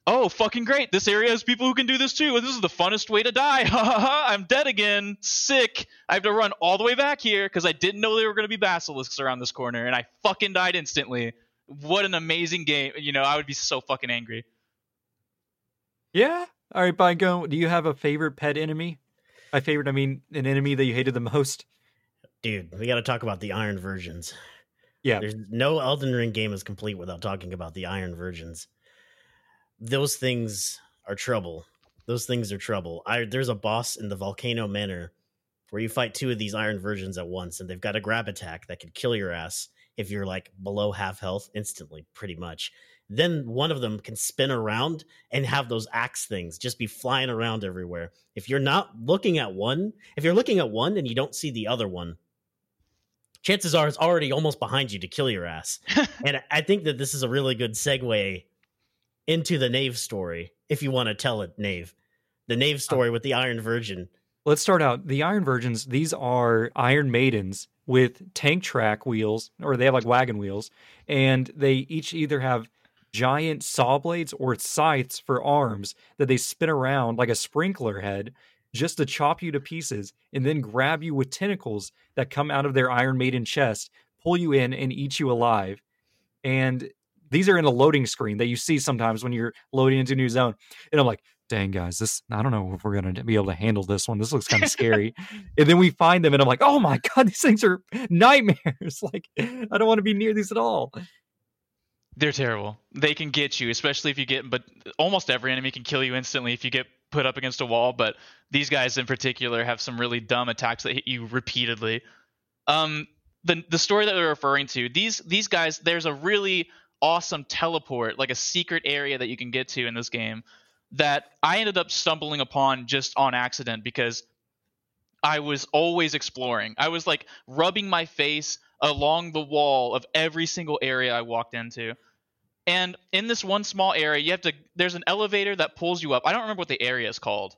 oh, fucking great. This area has people who can do this too. This is the funnest way to die. Ha ha ha. I'm dead again. Sick. I have to run all the way back here because I didn't know there were going to be basilisks around this corner and I fucking died instantly. What an amazing game. You know, I would be so fucking angry. Yeah. All right, Bingo, do you have a favorite pet enemy? My favorite, I mean, an enemy that you hated the most. Dude, we got to talk about the Iron Virgins. Yeah. There's no Elden Ring game is complete without talking about the Iron Virgins. Those things are trouble. Those things are trouble. I, there's a boss in the Volcano Manor where you fight two of these Iron Virgins at once, and they've got a grab attack that could kill your ass if you're, like, below half health instantly, pretty much. Then one of them can spin around and have those axe things just be flying around everywhere. If you're not looking at one, if you're looking at one and you don't see the other one, chances are it's already almost behind you to kill your ass. And I think that this is a really good segue into the Knave story, if you want to tell it, Knave. The Knave story uh, with the Iron Virgin. Let's start out. The Iron Virgins, these are Iron Maidens with tank track wheels, or they have like wagon wheels, and they each either have giant saw blades or scythes for arms that they spin around like a sprinkler head just to chop you to pieces and then grab you with tentacles that come out of their Iron Maiden chest, pull you in and eat you alive. And these are in a loading screen that you see sometimes when you're loading into a new zone. And I'm like, dang guys, this, I don't know if we're going to be able to handle this one. This looks kind of scary. And then we find them and I'm like, oh my God, these things are nightmares. Like I don't want to be near these at all. They're terrible. They can get you, especially if you get, but almost every enemy can kill you instantly if you get put up against a wall. But these guys in particular have some really dumb attacks that hit you repeatedly. Um, the the story that they're referring to, these these guys, there's a really awesome teleport, like a secret area that you can get to in this game that I ended up stumbling upon just on accident because I was always exploring. I was like rubbing my face along the wall of every single area I walked into. And in this one small area, you have to, there's an elevator that pulls you up. I don't remember what the area is called,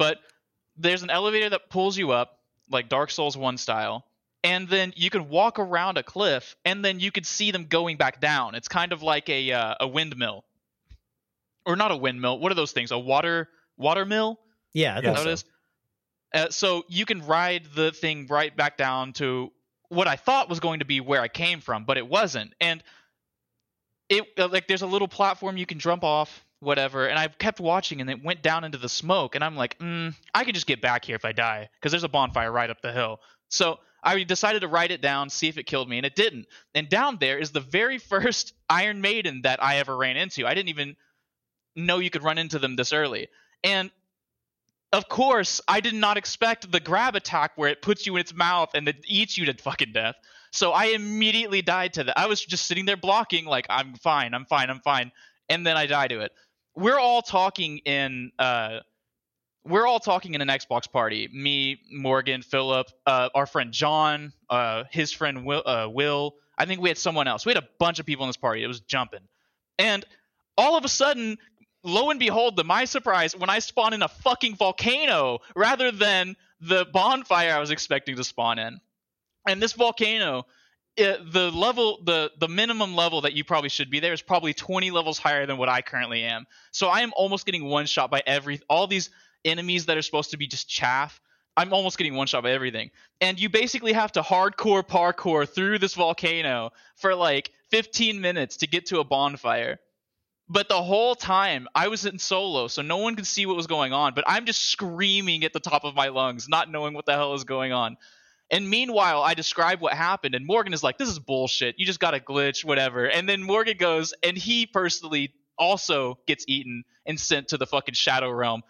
but there's an elevator that pulls you up, like Dark Souls one style. And then you could walk around a cliff, and then you could see them going back down. It's kind of like a uh, a windmill, or not a windmill. What are those things? A water water mill? Yeah, I think so. Is? Uh, so you can ride the thing right back down to what I thought was going to be where I came from, but it wasn't. And it like there's a little platform you can jump off, whatever. And I kept watching, and it went down into the smoke. And I'm like, mm, I could just get back here if I die, because there's a bonfire right up the hill. So I decided to write it down, see if it killed me, and it didn't. And down there is the very first Iron Maiden that I ever ran into. I didn't even know you could run into them this early. And, of course, I did not expect the grab attack where it puts you in its mouth and it eats you to fucking death. So I immediately died to that. I was just sitting there blocking like, I'm fine, I'm fine, I'm fine. And then I die to it. We're all talking in... uh We're all talking in an Xbox party. Me, Morgan, Philip, uh, our friend John, uh, his friend Will, uh, Will. I think we had someone else. We had a bunch of people in this party. It was jumping. And all of a sudden, lo and behold, to my surprise, when I spawn in a fucking volcano rather than the bonfire I was expecting to spawn in. And this volcano, it, the level, the, the minimum level that you probably should be there is probably twenty levels higher than what I currently am. So I am almost getting one shot by every all these enemies that are supposed to be just chaff. I'm almost getting one shot by everything. And you basically have to hardcore parkour through this volcano for like fifteen minutes to get to a bonfire. But the whole time I was in solo, so no one could see what was going on, but I'm just screaming at the top of my lungs, not knowing what the hell is going on. And meanwhile, I describe what happened, and Morgan is like, this is bullshit. You just got a glitch, whatever. And then Morgan goes, and he personally also gets eaten and sent to the fucking Shadow Realm.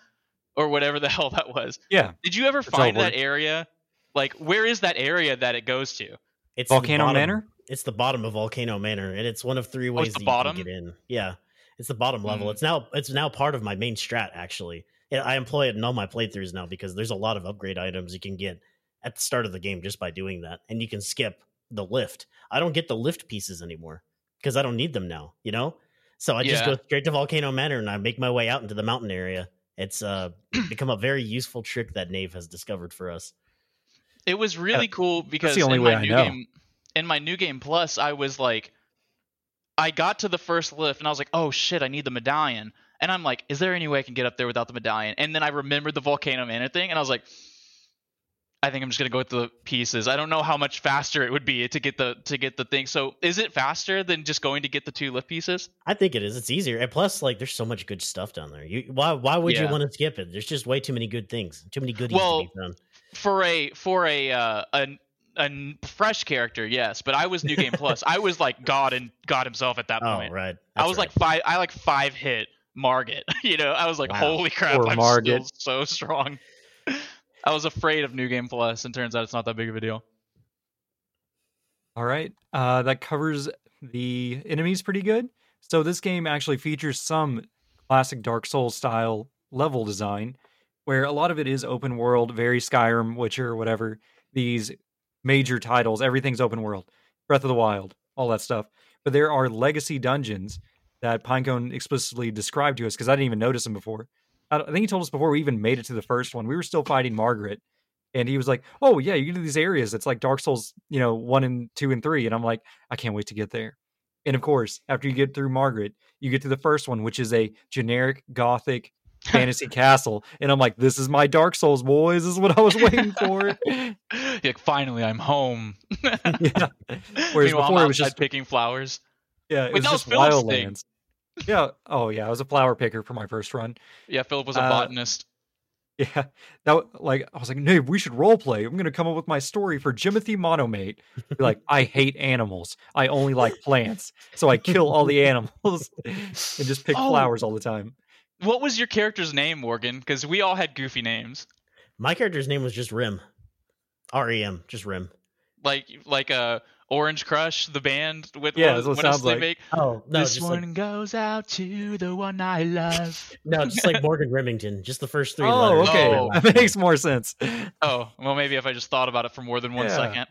Or whatever the hell that was. Yeah. Did you ever find that area? Like, where is that area that it goes to? It's Volcano Manor? It's the bottom of Volcano Manor, and it's one of three ways that you can get in. Yeah, it's the bottom level. Mm. It's now it's now part of my main strat, actually. I employ it in all my playthroughs now, because there's a lot of upgrade items you can get at the start of the game just by doing that. And you can skip the lift. I don't get the lift pieces anymore, because I don't need them now, you know? So I just yeah. go straight to Volcano Manor, and I make my way out into the mountain area. It's uh, become a very useful trick that Nave has discovered for us. It was really yeah, cool because in my, new game, in my new game plus, I was like, I got to the first lift and I was like, oh shit, I need the medallion. And I'm like, is there any way I can get up there without the medallion? And then I remembered the Volcano Manor thing, and I was like, I think I'm just going to go with the pieces. I don't know how much faster it would be to get the to get the thing. So is it faster than just going to get the two lift pieces? I think it is. It's easier. And plus, like, there's so much good stuff down there. You, why why would yeah. you want to skip it? There's just way too many good things. Too many goodies well, to be found. For a for a uh, a a fresh character, yes. But I was New Game Plus. I was like God and God himself at that oh, point. Oh, right. That's I was right. like five. I like five hit Margott. You know, I was like, wow. Holy crap! Poor I'm Margott. Still so strong. I was afraid of New Game Plus, and turns out it's not that big of a deal. All right. Uh, that covers the enemies pretty good. So this game actually features some classic Dark Souls style level design, where a lot of it is open world, very Skyrim, Witcher, whatever. These major titles, everything's open world. Breath of the Wild, all that stuff. But there are legacy dungeons that Pinecone explicitly described to us, because I didn't even notice them before. I think he told us before we even made it to the first one, we were still fighting Margott, and he was like, oh yeah, you get to these areas. It's like Dark Souls, you know, one and two and three. And I'm like, I can't wait to get there. And of course, after you get through Margott, you get to the first one, which is a generic Gothic fantasy castle. And I'm like, this is my Dark Souls, boys. This is what I was waiting for. Like, finally, I'm home. Yeah. Whereas Meanwhile, before I'm it was just picking flowers. Yeah. It Wait, was just was Wildlands. Yeah. Oh, yeah. I was a flower picker for my first run. Yeah, Philip was a uh, botanist. Yeah. That like I was like, no, we should role play. I'm gonna come up with my story for Jimothy Monomate. Be like, I hate animals. I only like plants, so I kill all the animals and just pick oh, flowers all the time. What was your character's name, Morgan? Because we all had goofy names. My character's name was just Rim, R E M, just Rim. Like like a Orange Crush, the band, with yeah, when, when I sleep like. ache. Oh, no, this one like... goes out to the one I love. No, just like Morgan Remington, just the first three. Oh, letters. okay, oh. That makes more sense. Oh, well, maybe if I just thought about it for more than one yeah. second.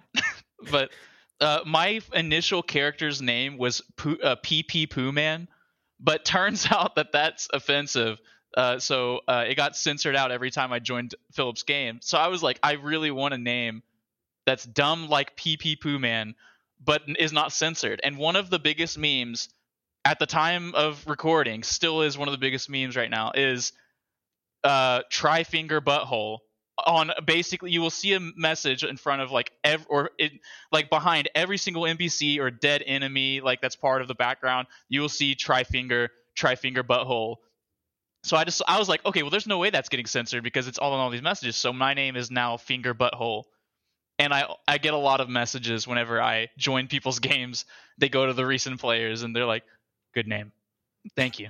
But uh, my initial character's name was Poo, uh, P P Poo Man, but turns out that that's offensive. Uh, so uh, it got censored out every time I joined Philip's game. So I was like, I really want a name that's dumb like P P Poo Man, but is not censored. And one of the biggest memes at the time of recording, still is one of the biggest memes right now, is uh, Try Finger Butthole. On basically, you will see a message in front of like ev- or it, like behind every single N P C or dead enemy, like that's part of the background. You will see Try Finger, Try Finger Butthole. So I just I was like, okay, well, there's no way that's getting censored because it's all in all these messages. So my name is now Finger Butthole. And I I get a lot of messages whenever I join people's games. They go to the recent players and they're like, good name. Thank you.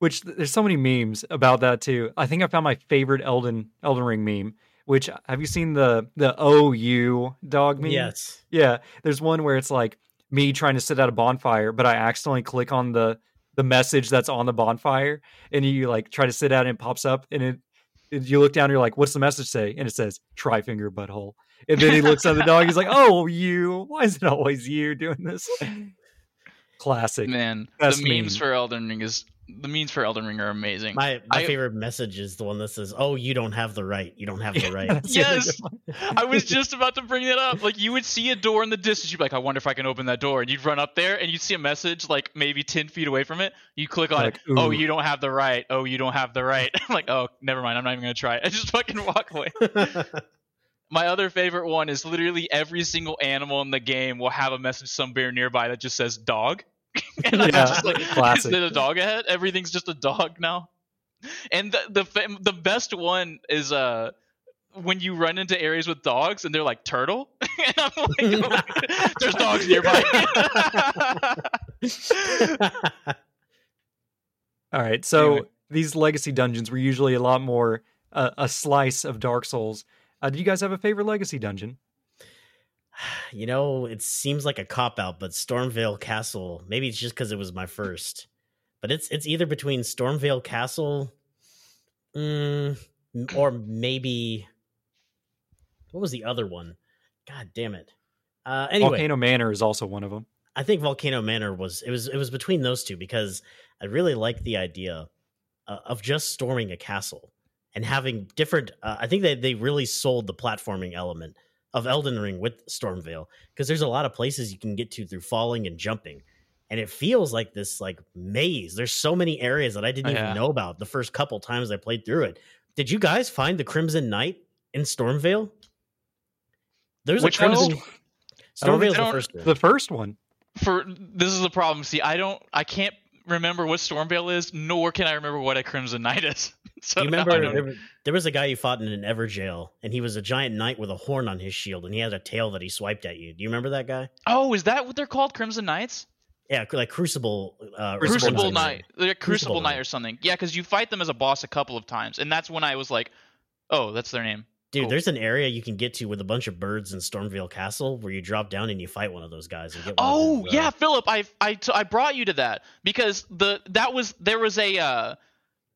Which there's so many memes about that too. I think I found my favorite Elden Elden Ring meme, which have you seen the the O U dog meme? Yes. Yeah. There's one where it's like me trying to sit at a bonfire, but I accidentally click on the the message that's on the bonfire and you like try to sit out and it pops up and it you look down and you're like, what's the message say? And it says, try finger butthole. And then he looks at the dog. He's like, oh, you, why is it always you doing this? Classic. Man, Best the memes meme. for Elden Ring is the memes for Elden Ring are amazing. My, my I, favorite message is the one that says, oh, you don't have the right. You don't have the right. Yes. I was just about to bring that up. Like you would see a door in the distance. You'd be like, I wonder if I can open that door. And you'd run up there and you'd see a message like maybe ten feet away from it. You click on like, it. Ooh. Oh, you don't have the right. Oh, you don't have the right. I'm like, oh, never mind. I'm not even going to try it. I just fucking walk away. My other favorite one is literally every single animal in the game will have a message somewhere nearby that just says dog. And yeah, I'm just like, classic. Is there a dog ahead? Everything's just a dog now. And the the the best one is uh when you run into areas with dogs and they're like turtle, and I'm like, like there's dogs nearby. All right, so anyway. These legacy dungeons were usually a lot more uh, a slice of Dark Souls. Uh, do you guys have a favorite legacy dungeon? You know, it seems like a cop-out, but Stormveil Castle, maybe it's just because it was my first, but it's it's either between Stormveil Castle um, or maybe, what was the other one? God damn it. Uh, anyway, Volcano Manor is also one of them. I think Volcano Manor was, it was, it was between those two because I really liked the idea uh, of just storming a castle and having different, uh, I think that they, they really sold the platforming element of Elden Ring with Stormveil, because there's a lot of places you can get to through falling and jumping. And it feels like this like maze. There's so many areas that I didn't oh, even yeah. know about the first couple times I played through it. Did you guys find the Crimson Knight in Stormveil? There's Which a one is Stormveil's the first one. The first one. For this is the problem. See, I don't I can't remember what Stormveil is, nor can I remember what a Crimson Knight is. So you remember no, there, there was a guy you fought in an ever jail and he was a giant knight with a horn on his shield and he had a tail that he swiped at you. Do you remember that guy? Oh, is that what they're called? Crimson Knights? Yeah, like Crucible. Uh, Crucible, Crucible Knight. Like Crucible, Crucible Knight or something. Yeah, because you fight them as a boss a couple of times. And that's when I was like, oh, that's their name. Dude, cool. There's an area you can get to with a bunch of birds in Stormveil Castle where you drop down and you fight one of those guys. And get oh, one yeah, Philip, I, I, t- I brought you to that because the that was there was a... Uh,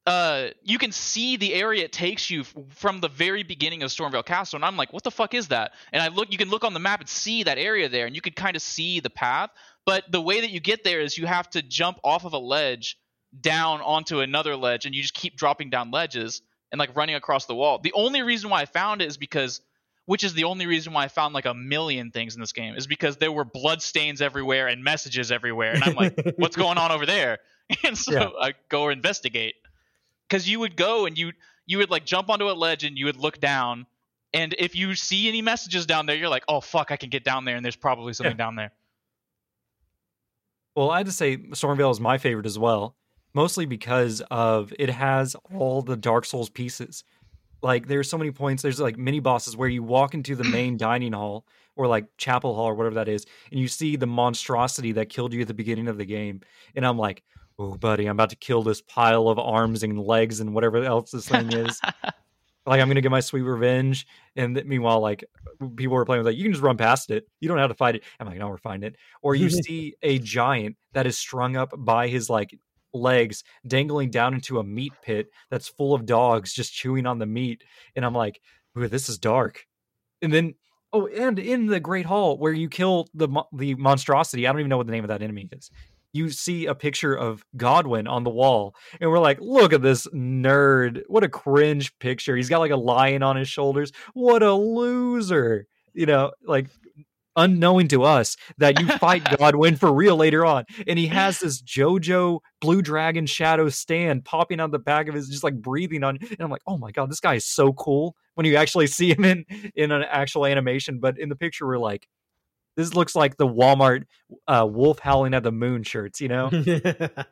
Uh, you can see the area it takes you f- from the very beginning of Stormveil Castle, and I'm like, what the fuck is that? And I look, you can look on the map and see that area there, and you can kind of see the path. But the way that you get there is you have to jump off of a ledge down onto another ledge, and you just keep dropping down ledges and like running across the wall. The only reason why I found it is because, which is the only reason why I found like a million things in this game, is because there were blood stains everywhere and messages everywhere, and I'm like, what's going on over there? And so yeah. I go investigate. Because you would go and you you would like jump onto a ledge and you would look down, and if you see any messages down there, you're like, oh fuck, I can get down there, and there's probably something yeah. down there. Well, I had to say Stormveil is my favorite as well, mostly because of it has all the Dark Souls pieces. Like there's so many points, there's like mini bosses where you walk into the main dining hall or like chapel hall or whatever that is, and you see the monstrosity that killed you at the beginning of the game, and I'm like, oh, buddy, I'm about to kill this pile of arms and legs and whatever else this thing is. Like, I'm going to get my sweet revenge. And meanwhile, like, people were playing was like, you can just run past it. You don't have to fight it. I'm like, no, we're fighting it. Or you see a giant that is strung up by his like legs dangling down into a meat pit that's full of dogs just chewing on the meat. And I'm like, ooh, this is dark. And then, oh, and in the Great Hall where you kill the the monstrosity, I don't even know what the name of that enemy is. You see a picture of Godwin on the wall, and we're like, look at this nerd. What a cringe picture. He's got like a lion on his shoulders. What a loser. You know, like unknowing to us that you fight Godwin for real later on. And he has this JoJo blue dragon shadow stand popping out the back of his, just like breathing on. And I'm like, oh my God, this guy is so cool when you actually see him in, in an actual animation. But in the picture, we're like, this looks like the Walmart uh, wolf howling at the moon shirts, you know? I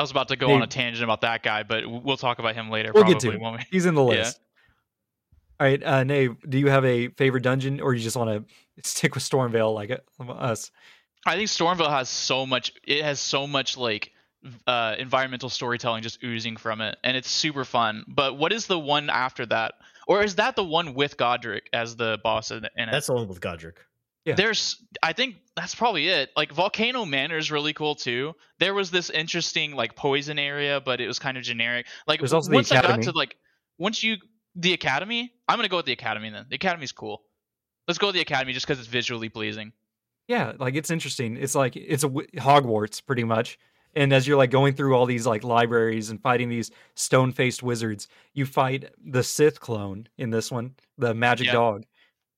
was about to go they, on a tangent about that guy, but we'll talk about him later. We'll probably, get to we? He's in the list. Yeah. All right, uh, Nave, do you have a favorite dungeon, or you just want to stick with Stormveil like us? I think Stormveil has so much. It has so much like uh, environmental storytelling just oozing from it, and it's super fun. But what is the one after that? Or is that the one with Godrick as the boss in it? That's the one with Godrick. Yeah. There's, I think that's probably it. Like Volcano Manor is really cool too. There was this interesting like poison area, but it was kind of generic. Like there's also once the academy. I got to like once you the academy, I'm gonna go with the academy then. The academy's cool. Let's go with the academy just because it's visually pleasing. Yeah, like it's interesting. It's like it's a Hogwarts pretty much. And as you're like going through all these like libraries and fighting these stone-faced wizards, you fight the Sith clone in this one, the magic yeah. dog,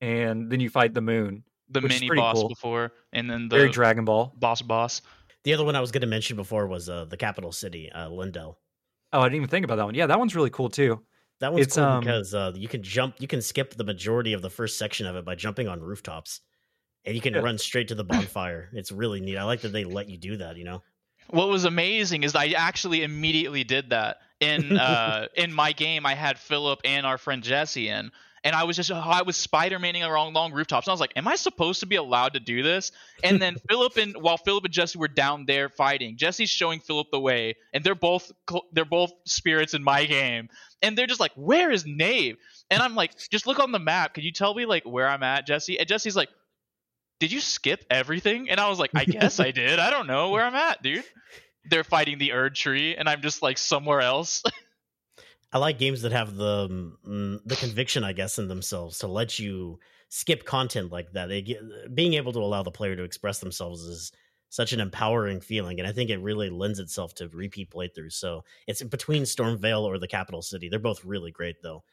and then you fight the moon, the mini boss cool. before, and then the very Dragon Ball boss boss. The other one I was going to mention before was uh, the capital city, uh, Lindell. Oh, I didn't even think about that one. Yeah, that one's really cool too. That one's it's, cool um, because uh, you can jump, you can skip the majority of the first section of it by jumping on rooftops, and you can yeah. run straight to the bonfire. It's really neat. I like that they let you do that. You know. What was amazing is I actually immediately did that in uh, in my game. I had Philip and our friend Jesse in, and I was just oh, I was Spider-Manning along long rooftops. And I was like, "Am I supposed to be allowed to do this?" And then Philip and while Philip and Jesse were down there fighting, Jesse's showing Philip the way, and they're both they're both spirits in my game, and they're just like, "Where is Nave?" And I'm like, "Just look on the map. Can you tell me like where I'm at, Jesse?" And Jesse's like, did you skip everything? And I was like, I guess I did. I don't know where I'm at, dude. They're fighting the Erd Tree, and I'm just like somewhere else. I like games that have the um, the conviction, I guess, in themselves to let you skip content like that. They get, being able to allow the player to express themselves is such an empowering feeling, and I think it really lends itself to repeat playthroughs. So it's between Stormveil or the Capital City. They're both really great, though.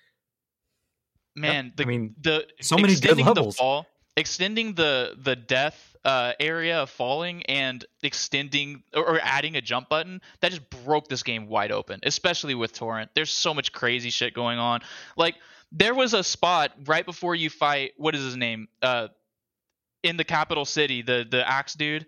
Man, yep. the, I mean, the so many good levels. The fall, extending the the death uh, area of falling and extending or, or adding a jump button that just broke this game wide open, especially with Torrent. There's so much crazy shit going on. Like there was a spot right before you fight what is his name uh, in the capital city, the the axe dude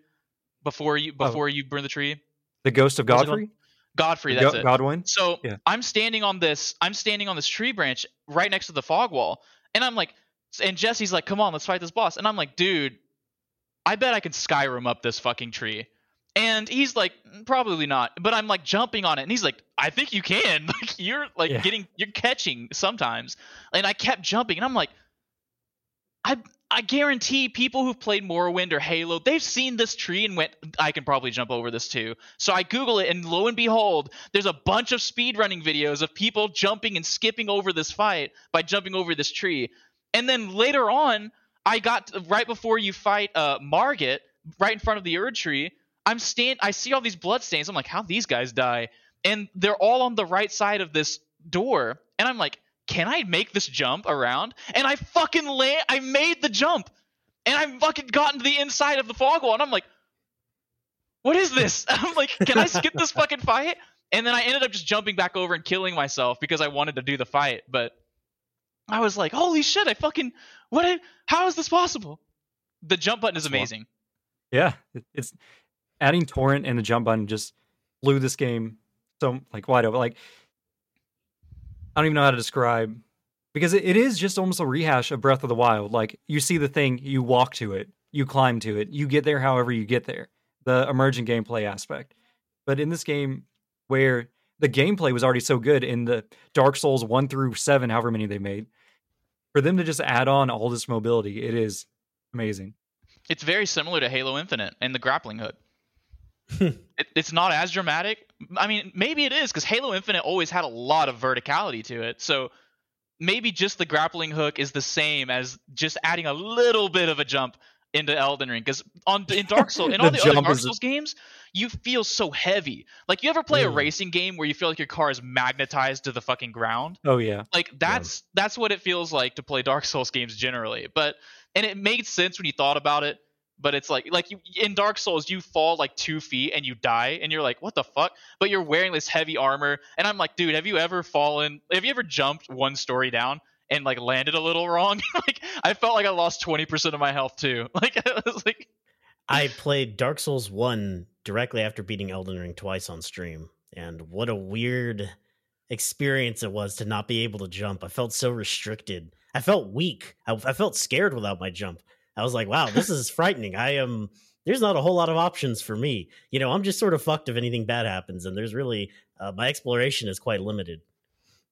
before you before oh. you burn the tree. The ghost of Godfrey. Godfrey, that's Go- it. Godwin. So yeah. I'm standing on this. I'm standing on this tree branch right next to the fog wall, and I'm like. And Jesse's like, come on, let's fight this boss. And I'm like, dude, I bet I can Skyrim up this fucking tree. And he's like, probably not. But I'm like jumping on it. And he's like, I think you can. Like you're like yeah. getting, you're catching sometimes. And I kept jumping. And I'm like, I I guarantee people who've played Morrowind or Halo, they've seen this tree and went, I can probably jump over this too. So I Google it, and lo and behold, there's a bunch of speedrunning videos of people jumping and skipping over this fight by jumping over this tree. And then later on, I got – right before you fight uh, Morgott, right in front of the Erd Tree, I'm stand- I see all these bloodstains. I'm like, how these guys die? And they're all on the right side of this door. And I'm like, can I make this jump around? And I fucking la- – I made the jump. And I fucking got into the inside of the fog wall. And I'm like, what is this? I'm like, can I skip this fucking fight? And then I ended up just jumping back over and killing myself because I wanted to do the fight. But – I was like, holy shit, I fucking, what, how is this possible? The jump button is amazing. Yeah, it's adding Torrent and the jump button just blew this game so like wide open. Like, I don't even know how to describe, because it, it is just almost a rehash of Breath of the Wild. Like, you see the thing, you walk to it, you climb to it, you get there however you get there, the emergent gameplay aspect. But in this game where the gameplay was already so good in the Dark Souls one through seven, however many they made. for them to just add on all this mobility, it is amazing. It's very similar to Halo Infinite and the grappling hook. it, it's not as dramatic. I mean, maybe it is, because Halo Infinite always had a lot of verticality to it. So maybe just the grappling hook is the same as just adding a little bit of a jump into Elden Ring. Because on in Dark Souls, in all the, the other Dark Souls games, you feel so heavy. Like, you ever play mm. a racing game where you feel like your car is magnetized to the fucking ground? Oh yeah. Like that's yeah. that's what it feels like to play Dark Souls games generally. But and it made sense when you thought about it. But it's like, like you, in Dark Souls, you fall like two feet and you die, and you're like, what the fuck? But you're wearing this heavy armor, and I'm like, dude, have you ever fallen? Have you ever jumped one story down and like landed a little wrong? Like, I felt like I lost twenty percent of my health too. Like, I was like, I played Dark Souls one directly after beating Elden Ring twice on stream, and what a weird experience it was to not be able to jump. I felt so restricted. I felt weak. I, I felt scared without my jump. I was like, wow, this is frightening. I am, there's not a whole lot of options for me. You know, I'm just sort of fucked if anything bad happens. And there's really, uh, my exploration is quite limited.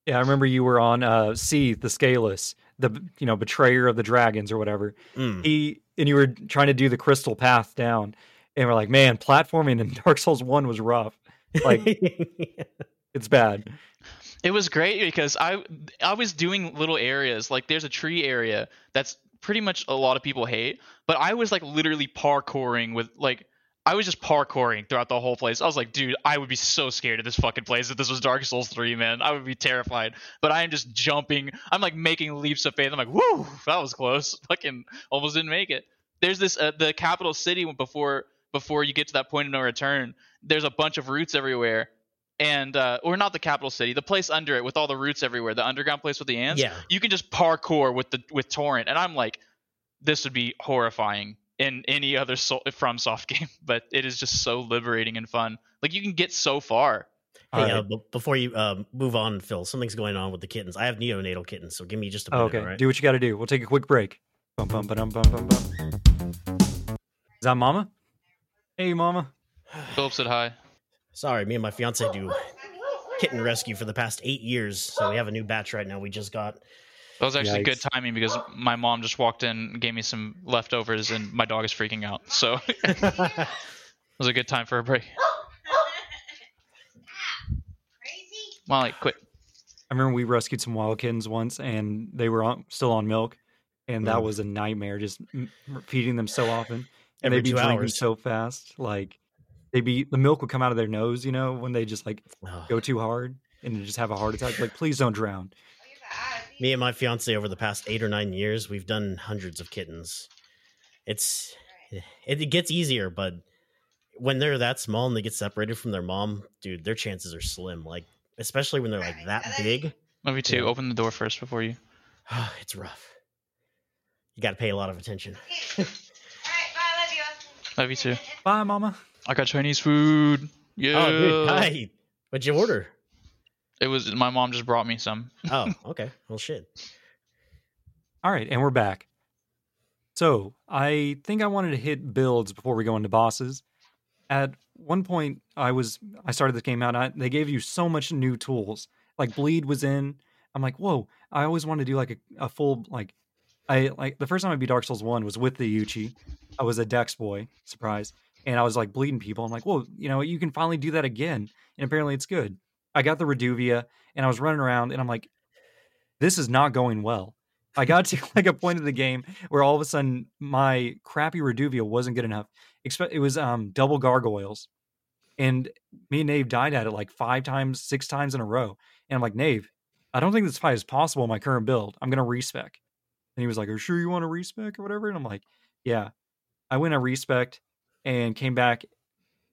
Yeah, I remember you were on uh, C, the Scaleless, the, you know, Betrayer of the Dragons or whatever. Mm. He, and you were trying to do the crystal path down. And we're like, man, platforming in Dark Souls one was rough. Like, yeah. It's bad. It was great because I, I was doing little areas. Like, there's a tree area that's pretty much a lot of people hate, but I was like literally parkouring with like I was just parkouring throughout the whole place. I was like, dude, I would be so scared of this fucking place if this was Dark Souls three, man. I would be terrified. But I am just jumping. I'm like making leaps of faith. I'm like, whoo, that was close. Fucking almost didn't make it. There's this uh, the capital city before before you get to that point of no return. There's a bunch of roots everywhere. And uh, or not the capital city, the place under it with all the roots everywhere, the underground place with the ants. Yeah. You can just parkour with the with Torrent, and I'm like, this would be horrifying in any other Soul, FromSoft game, but it is just so liberating and fun. Like, you can get so far. Hey, right. uh, b- before you uh, move on, Phil, something's going on with the kittens. I have neonatal kittens, so give me just a minute. Oh, okay, all right? Do what you got to do. We'll take a quick break. Bum bum bum bum bum bum. Is that Mama? Hey, Mama. Philip said hi. Sorry, me and my fiance do kitten rescue for the past eight years, so we have a new batch right now we just got. That was actually Yikes. good timing because my mom just walked in and gave me some leftovers, and my dog is freaking out. So it was a good time for a break. Molly, quit. I remember we rescued some wild kittens once, and they were on, still on milk, and that mm. was a nightmare, just feeding them so often. And they'd be drinking so fast, like... They'd be, the milk would come out of their nose, you know, when they just like oh. go too hard and just have a heart attack. Like, please don't drown. Me and my fiance over the past eight or nine years, we've done hundreds of kittens. It's, it, it gets easier, but when they're that small and they get separated from their mom, dude, their chances are slim. Like, especially when they're like that big. Maybe two. Yeah. Open the door first before you. It's rough. You got to pay a lot of attention. All right, bye. Love you. Love you too. Bye, Mama. I got Chinese food. Yeah. Oh, dude. Hi. What'd you order? It was my mom just brought me some. Oh, okay. Well, shit. All right, and we're back. So I think I wanted to hit builds before we go into bosses. At one point, I was I started this game out. And I, they gave you so much new tools. Like bleed was in. I'm like, whoa! I always wanted to do like a, a full like. I like the first time I beat Dark Souls one was with the Yuchi. I was a Dex boy. Surprise. And I was like bleeding people. I'm like, whoa, you know, you can finally do that again. And apparently it's good. I got the Reduvia and I was running around and I'm like, this is not going well. I got to like a point of the game where all of a sudden my crappy Reduvia wasn't good enough. It was um, double gargoyles. And me and Nave died at it like five times, six times in a row. And I'm like, Nave, I don't think this fight is possible in my current build. I'm going to respec. And he was like, are you sure you want to respec or whatever? And I'm like, yeah. I went and respec. And came back,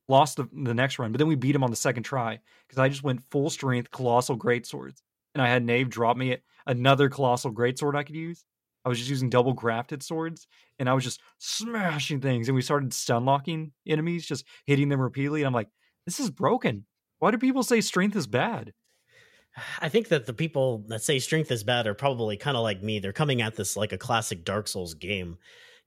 lost the, the next run, but then we beat him on the second try because I just went full strength Colossal Greatswords. And I had Nave drop me another Colossal Greatsword I could use. I was just using double grafted swords and I was just smashing things. And we started stun locking enemies, just hitting them repeatedly. And I'm like, this is broken. Why do people say strength is bad? I think that the people that say strength is bad are probably kind of like me. They're coming at this like a classic Dark Souls game.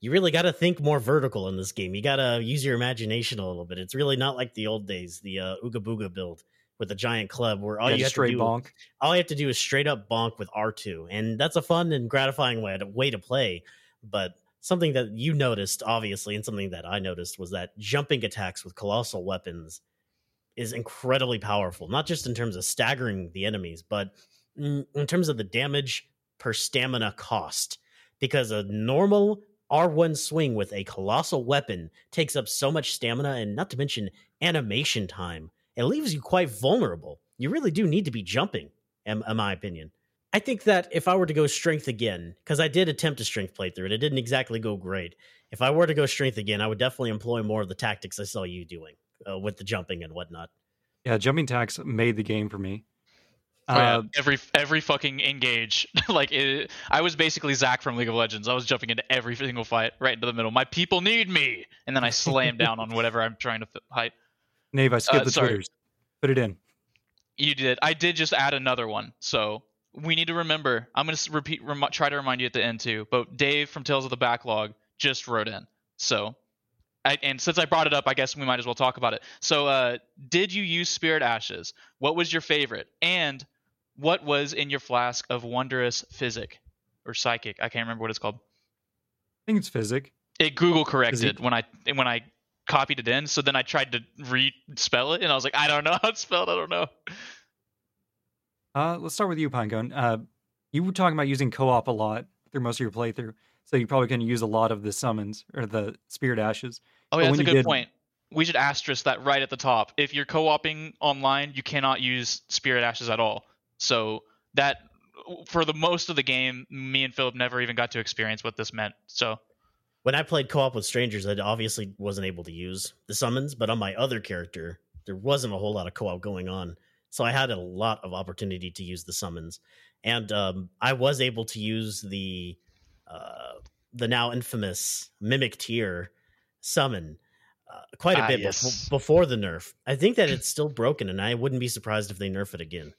You really got to think more vertical in this game. You got to use your imagination a little bit. It's really not like the old days, the uh, Ooga Booga build, with a giant club where all yeah, you have to do, bonk. all you have to do is straight up bonk with R two, and that's a fun and gratifying way to, way to play. But something that you noticed, obviously, and something that I noticed was that jumping attacks with colossal weapons is incredibly powerful, not just in terms of staggering the enemies, but in terms of the damage per stamina cost, because a normal R one swing with a colossal weapon takes up so much stamina and not to mention animation time. It leaves you quite vulnerable. You really do need to be jumping, in, in my opinion. I think that if I were to go strength again, because I did attempt a strength playthrough and it didn't exactly go great. If I were to go strength again, I would definitely employ more of the tactics I saw you doing uh, with the jumping and whatnot. Yeah, jumping attacks made the game for me. Uh, yeah, every every fucking engage. Like it, I was basically Zach from League of Legends. I was jumping into every single fight right into the middle. My people need me, and then I slam down on whatever I'm trying to fight. Nave, I skipped uh, the sorry. Twitters. Put it in. You did. I did just add another one, so we need to remember. I'm going to repeat. Rem- try to remind you at the end too. But Dave from Tales of the Backlog just wrote in. So, I, and since I brought it up, I guess we might as well talk about it. So, uh, did you use Spirit Ashes? What was your favorite? And what was in your flask of wondrous physic or psychic? I can't remember what it's called. I think it's physic. It Google corrected physic. when I when I copied it in. So then I tried to re-spell it, and I was like, I don't know how it's spelled. I don't know. Uh, let's start with you, Pinecone. Uh, you were talking about using co-op a lot through most of your playthrough, so you probably couldn't use a lot of the summons or the Spirit Ashes. Oh, yeah, that's a good did... point. We should asterisk that right at the top. If you're co-oping online, you cannot use Spirit Ashes at all. So that for the most of the game, me and Philip never even got to experience what this meant. So when I played co-op with strangers, I obviously wasn't able to use the summons, but on my other character, there wasn't a whole lot of co-op going on. So I had a lot of opportunity to use the summons, and um, I was able to use the uh, the now infamous Mimic Tear summon uh, quite a ah, bit yes. be- before the nerf. I think that it's still broken, and I wouldn't be surprised if they nerf it again.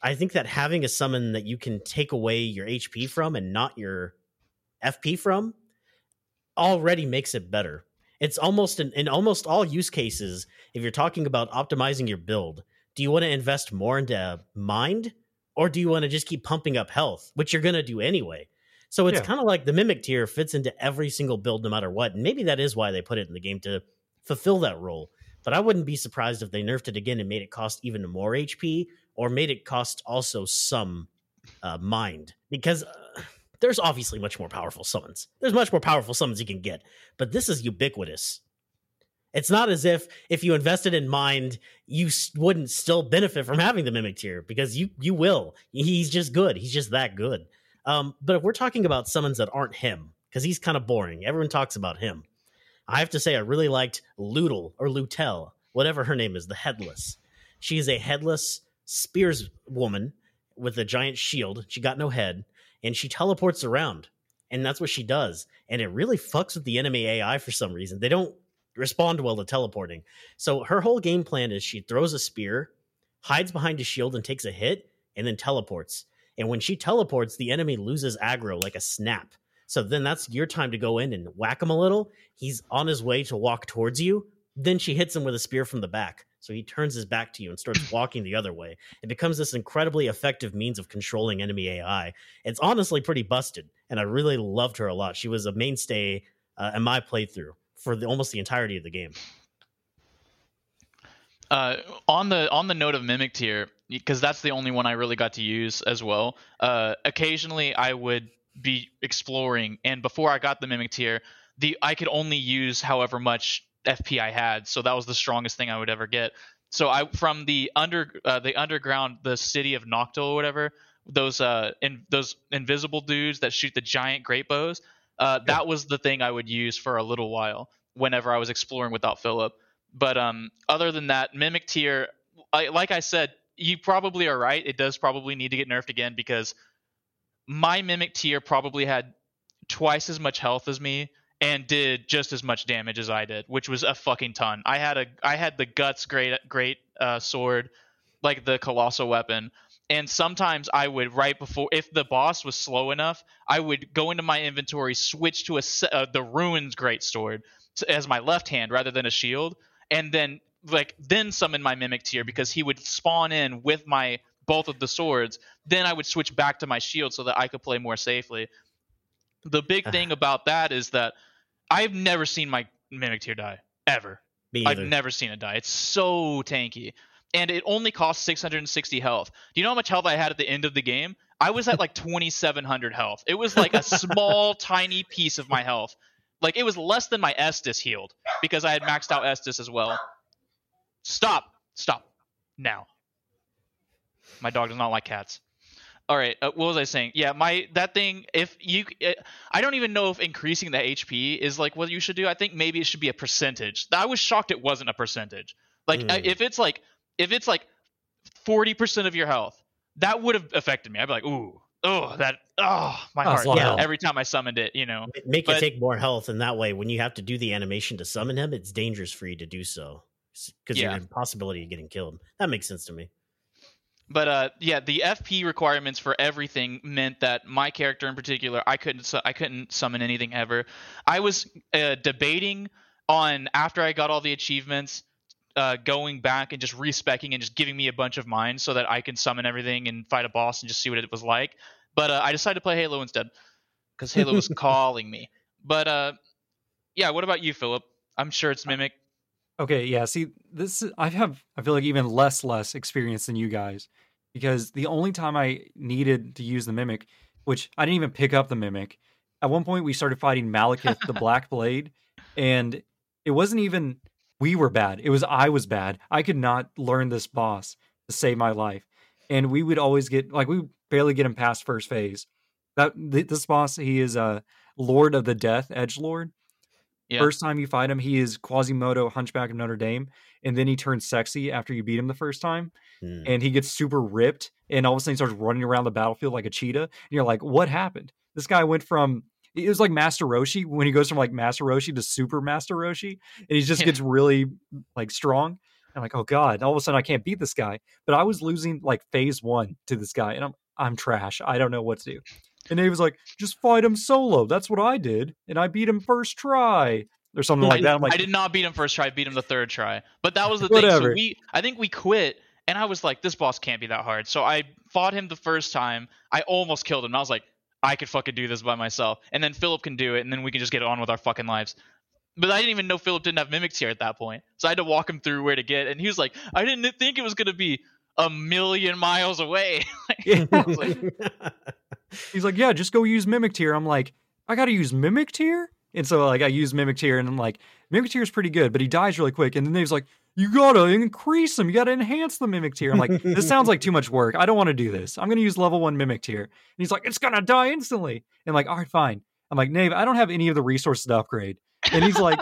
I think that having a summon that you can take away your H P from and not your F P from already makes it better. It's almost in, in almost all use cases, if you're talking about optimizing your build, do you want to invest more into mind, or do you want to just keep pumping up health, which you're going to do anyway? So it's yeah. kind of like the Mimic Tier fits into every single build no matter what. And maybe that is why they put it in the game to fulfill that role. But I wouldn't be surprised if they nerfed it again and made it cost even more H P, or made it cost also some uh, mind, because uh, there's obviously much more powerful summons. There's much more powerful summons you can get, but this is ubiquitous. It's not as if if you invested in mind, you wouldn't still benefit from having the Mimic Tier, because you you will. He's just good. He's just that good. Um, but if we're talking about summons that aren't him, because he's kind of boring. Everyone talks about him. I have to say I really liked Ludel or Lutel, whatever her name is, the Headless. She is a headless spears woman with a giant shield. She got no head, and she teleports around, and that's what she does. And it really fucks with the enemy A I for some reason. They don't respond well to teleporting. So her whole game plan is she throws a spear, hides behind a shield and takes a hit, and then teleports. And when she teleports, the enemy loses aggro like a snap. So then that's your time to go in and whack him a little. He's on his way to walk towards you. Then she hits him with a spear from the back. So he turns his back to you and starts walking the other way. It becomes this incredibly effective means of controlling enemy A I. It's honestly pretty busted, and I really loved her a lot. She was a mainstay uh, in my playthrough for the, almost the entirety of the game. Uh, on the on the note of Mimic Tier, because that's the only one I really got to use as well, uh, occasionally I would be exploring, and before I got the Mimic Tier, the I could only use however much F P I had, so that was the strongest thing I would ever get. So I from the under uh, the underground, the city of Noctil or whatever, those uh in, those invisible dudes that shoot the giant great bows, uh, yeah. that was the thing I would use for a little while whenever I was exploring without Philip. But um, other than that, Mimic Tier, I, like I said, you probably are right. It does probably need to get nerfed again, because my Mimic Tier probably had twice as much health as me and did just as much damage as I did, which was a fucking ton. I had a I had the Guts great great uh, sword, like the colossal weapon. And sometimes I would, right before, if the boss was slow enough, I would go into my inventory, switch to a uh, the Ruins great sword as my left hand rather than a shield, and then like then summon my Mimic Tear because he would spawn in with my both of the swords. Then I would switch back to my shield so that I could play more safely. The big thing about that is that I've never seen my Mimic Tear die ever. Me either. I've never seen it die. It's so tanky. And it only costs six hundred sixty health. Do you know how much health I had at the end of the game? I was at like twenty-seven hundred health. It was like a small, tiny piece of my health. Like, it was less than my Estus healed because I had maxed out Estus as well. Stop. Stop. Now. My dog does not like cats. All right. Uh, what was I saying? Yeah, my that thing, if you... It, I don't even know if increasing the H P is like what you should do. I think maybe it should be a percentage. I was shocked it wasn't a percentage. Like, mm. if it's like... If it's like forty percent of your health, that would have affected me. I'd be like, ooh, oh, that, oh, my oh, heart. Yeah. Every time I summoned it, you know. Make but, it take more health, and that way, when you have to do the animation to summon him, it's dangerous for you to do so because yeah. you're in possibility of getting killed. That makes sense to me. But uh, yeah, the F P requirements for everything meant that my character in particular, I couldn't, su- I couldn't summon anything ever. I was uh, debating on after I got all the achievements. Uh, going back and just respecking and just giving me a bunch of mine so that I can summon everything and fight a boss and just see what it was like. But uh, I decided to play Halo instead because Halo was calling me. But uh, yeah, what about you, Philip? I'm sure it's Mimic. Okay, yeah. See, this I have. I feel like even less less experience than you guys because the only time I needed to use the Mimic, which I didn't even pick up the Mimic. At one point, we started fighting Malekith, the Black Blade, and it wasn't even. We were bad. It was I was bad. I could not learn this boss to save my life. And we would always get, like, we barely get him past first phase. That th- This boss, he is a uh, Lord of the Death, Edgelord. Yeah. First time you fight him, he is Quasimodo, Hunchback of Notre Dame. And then he turns sexy after you beat him the first time. Mm. And he gets super ripped. And all of a sudden he starts running around the battlefield like a cheetah. And you're like, what happened? This guy went from... It was like Master Roshi when he goes from like Master Roshi to Super Master Roshi, and he just yeah. gets really like strong. I'm like, oh god! All of a sudden, I can't beat this guy. But I was losing like phase one to this guy, and I'm I'm trash. I don't know what to do. And he was like, just fight him solo. That's what I did, and I beat him first try or something like that. I'm like, I did not beat him first try. I beat him the third try. But that was the thing. So we, I think we quit. And I was like, this boss can't be that hard. So I fought him the first time. I almost killed him. And I was like. I could fucking do this by myself. And then Philip can do it, and then we can just get on with our fucking lives. But I didn't even know Philip didn't have mimics here at that point. So I had to walk him through where to get, and he was like, I didn't think it was going to be a million miles away. like, I was like, he's like, yeah, just go use Mimic Tear. I'm like, I got to use Mimic Tear? And so like I use Mimic Tear, and I'm like, Mimic Tear's pretty good, but he dies really quick. And then he's like, you got to increase them. You got to enhance the Mimic Tier. I'm like, this sounds like too much work. I don't want to do this. I'm going to use level one Mimic Tier. And he's like, it's going to die instantly. And I'm like, all right, fine. I'm like, Nave, I don't have any of the resources to upgrade. And he's like,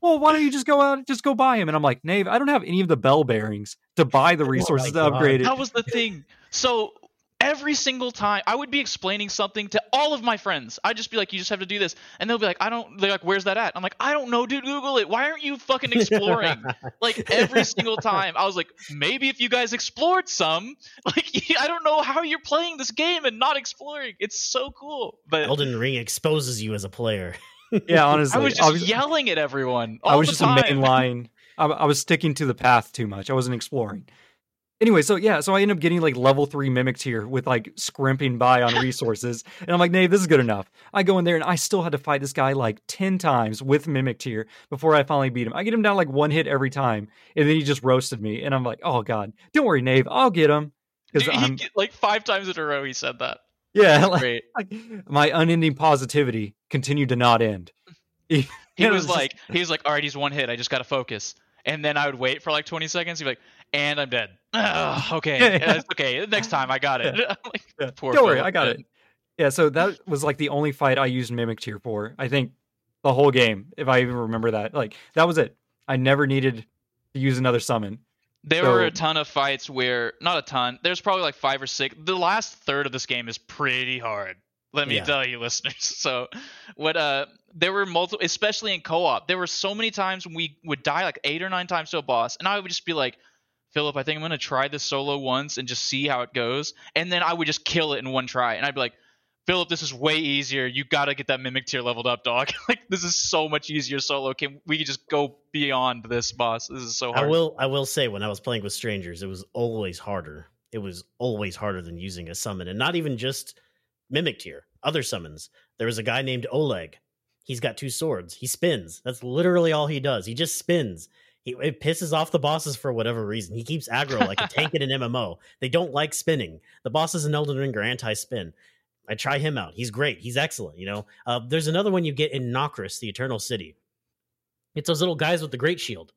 well, why don't you just go out and just go buy him? And I'm like, Nave, I don't have any of the bell bearings to buy the resources oh to upgrade it. That was the thing. So every single time I would be explaining something to all of my friends. I'd just be like, you just have to do this. And they'll be like, I don't, they're like, where's that at? I'm like, I don't know, dude, Google it. Why aren't you fucking exploring? Like every single time I was like, maybe if you guys explored some, like, I don't know how you're playing this game and not exploring. It's so cool. But Elden Ring exposes you as a player. Yeah, honestly. I was just I was, yelling at everyone. All I was the just time. A main line. I, I was sticking to the path too much. I wasn't exploring. Anyway, so yeah, so I end up getting like level three Mimic Tier with like scrimping by on resources. And I'm like, Nave, this is good enough. I go in there and I still had to fight this guy like ten times with Mimic Tier before I finally beat him. I get him down like one hit every time. And then he just roasted me. And I'm like, oh God, don't worry, Nave, I'll get him. Dude, he, like five times in a row he said that. Yeah, like, great. Like, my unending positivity continued to not end. he was, was like, just... he was like, all right, he's one hit. I just got to focus. And then I would wait for like twenty seconds. He'd be like, and I'm dead. Oh, okay. Yeah, yeah. Okay. Next time I got it. Yeah. Like, yeah. Poor Don't worry. I got it. Yeah. So that was like the only fight I used Mimic Tier for, I think the whole game. If I even remember that, like that was it. I never needed to use another summon. There so, were a ton of fights where not a ton. There's probably like five or six. The last third of this game is pretty hard. Let me yeah. tell you, listeners. So what, uh, there were multiple, especially in co-op, there were so many times when we would die like eight or nine times to a boss. And I would just be like, Philip, I think I'm going to try this solo once and just see how it goes. And then I would just kill it in one try. And I'd be like, Philip, this is way easier. You got to get that Mimic Tear leveled up, dog. Like, this is so much easier solo. Can we can just go beyond this boss? This is so hard. I will, I will say, when I was playing with strangers, it was always harder. It was always harder than using a summon, and not even just Mimic Tear. Other summons. There was a guy named Oleg. He's got two swords. He spins. That's literally all he does. He just spins. He, it pisses off the bosses for whatever reason. He keeps aggro like a tank in an M M O. They don't like spinning. The bosses in Elden Ring are anti-spin. I try him out. He's great. He's excellent. You know, uh, there's another one you get in Nokris, the Eternal City. It's those little guys with the great shield.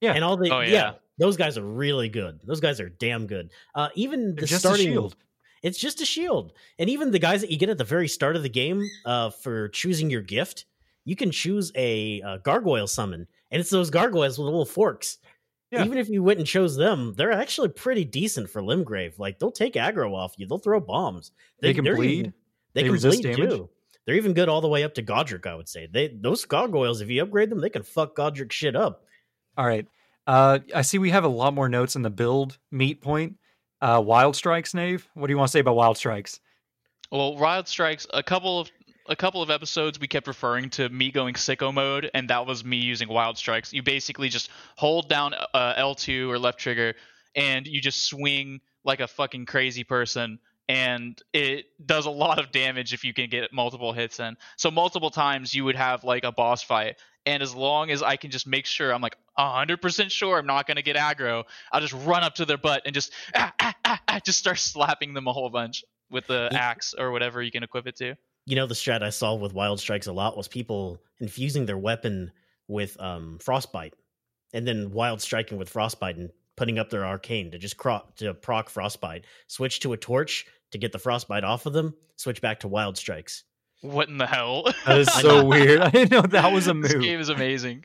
Yeah. And all the, oh, yeah. yeah, those guys are really good. Those guys are damn good. Uh, even They're the just starting a shield. It's just a shield. And even the guys that you get at the very start of the game uh, for choosing your gift, you can choose a, a gargoyle summon. And it's those gargoyles with little forks. Yeah. Even if you went and chose them, they're actually pretty decent for Limgrave. Like, they'll take aggro off you. They'll throw bombs. They, they can bleed. Even, they, they can resist bleed damage. Too. They're even good all the way up to Godrick, I would say. They Those gargoyles, if you upgrade them, they can fuck Godrick shit up. All right. Uh, I see we have a lot more notes in the build meat point. Uh, Wild Strikes, Nave? What do you want to say about Wild Strikes? Well, Wild Strikes, a couple of a couple of episodes we kept referring to me going sicko mode, and that was me using Wild Strikes. You basically just hold down uh, L two or left trigger, and you just swing like a fucking crazy person, and it does a lot of damage if you can get multiple hits in. So multiple times you would have like a boss fight, and as long as I can just make sure I'm like one hundred percent sure I'm not going to get aggro, I'll just run up to their butt and just ah, ah, ah, ah, just start slapping them a whole bunch with the axe or whatever you can equip it to. You know, the strat I saw with Wild Strikes a lot was people infusing their weapon with um, Frostbite and then Wild Striking with Frostbite and putting up their Arcane to just cro- to proc Frostbite, switch to a Torch to get the Frostbite off of them, switch back to Wild Strikes. What in the hell? That is so weird. I didn't know that was a move. This game is amazing.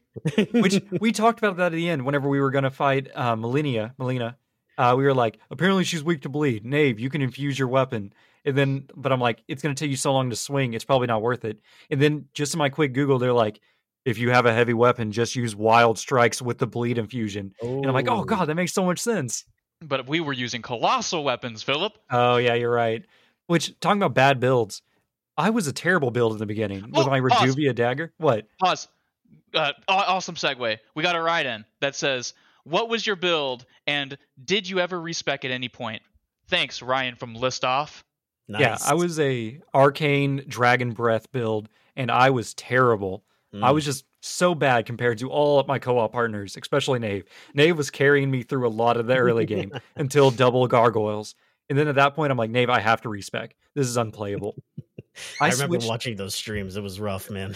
Which we talked about that at the end whenever we were going to fight uh, Malenia, Melina. Uh, we were like, apparently she's weak to bleed. Nave, you can infuse your weapon. And then, but I'm like, it's going to take you so long to swing. It's probably not worth it. And then just in my quick Google, they're like, if you have a heavy weapon, just use Wild Strikes with the bleed infusion. Oh. And I'm like, oh God, that makes so much sense. But we were using colossal weapons, Philip. Oh yeah, you're right. Which, talking about bad builds, I was a terrible build in the beginning oh, with my Reduvia awesome. dagger. What? Pause. Uh, awesome segue. We got a write in that says, what was your build and did you ever respec at any point? Thanks, Ryan from List Off. Nice. Yeah, I was a arcane dragon breath build, and I was terrible. Mm. I was just so bad compared to all of my co-op partners, especially Nave. Nave was carrying me through a lot of the early game until double gargoyles. And then at that point, I'm like, Nave, I have to respec. This is unplayable. I, I remember switched, watching those streams. It was rough, man.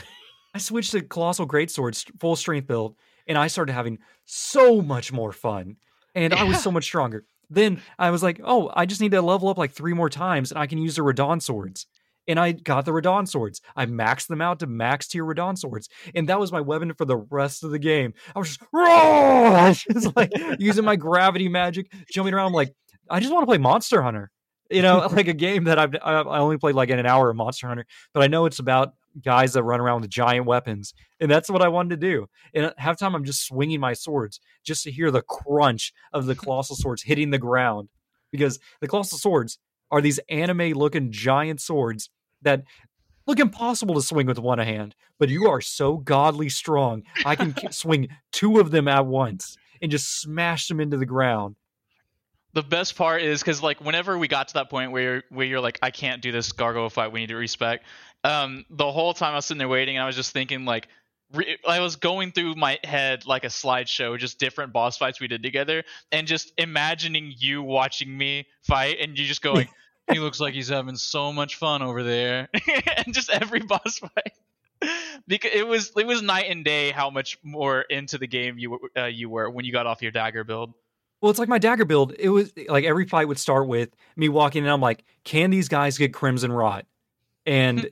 I switched to Colossal Greatsword, full strength build, and I started having so much more fun. And yeah. I was so much stronger. Then I was like, oh, I just need to level up like three more times and I can use the Radahn swords. And I got the Radahn swords. I maxed them out to max tier Radahn swords. And that was my weapon for the rest of the game. I was just, I was just like using my gravity magic, jumping around. I'm like, I just want to play Monster Hunter. You know, like a game that I've I only played like in an hour of Monster Hunter. But I know it's about guys that run around with giant weapons. And that's what I wanted to do. And at halftime, I'm just swinging my swords just to hear the crunch of the colossal swords hitting the ground. Because the colossal swords are these anime-looking giant swords that look impossible to swing with one hand. But you are so godly strong, I can swing two of them at once and just smash them into the ground. The best part is because, like, whenever we got to that point where you're, where you're like, I can't do this gargoyle fight, we need to respec. Um, the whole time I was sitting there waiting, and I was just thinking, like, re- I was going through my head like a slideshow, just different boss fights we did together, and just imagining you watching me fight, and you just going, he looks like he's having so much fun over there, and just every boss fight. Because it was it was night and day how much more into the game you uh, you were when you got off your dagger build. Well, it's like my dagger build. It was like every fight would start with me walking in. I'm like, can these guys get Crimson Rot? And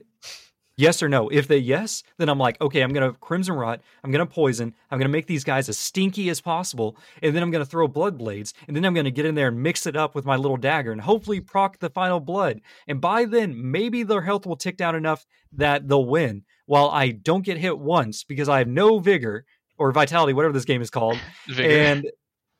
yes or no. If they yes, then I'm like, okay, I'm going to Crimson Rot. I'm going to poison. I'm going to make these guys as stinky as possible. And then I'm going to throw blood blades. And then I'm going to get in there and mix it up with my little dagger and hopefully proc the final blood. And by then, maybe their health will tick down enough that they'll win while I don't get hit once because I have no vigor or vitality, whatever this game is called. Vigor. And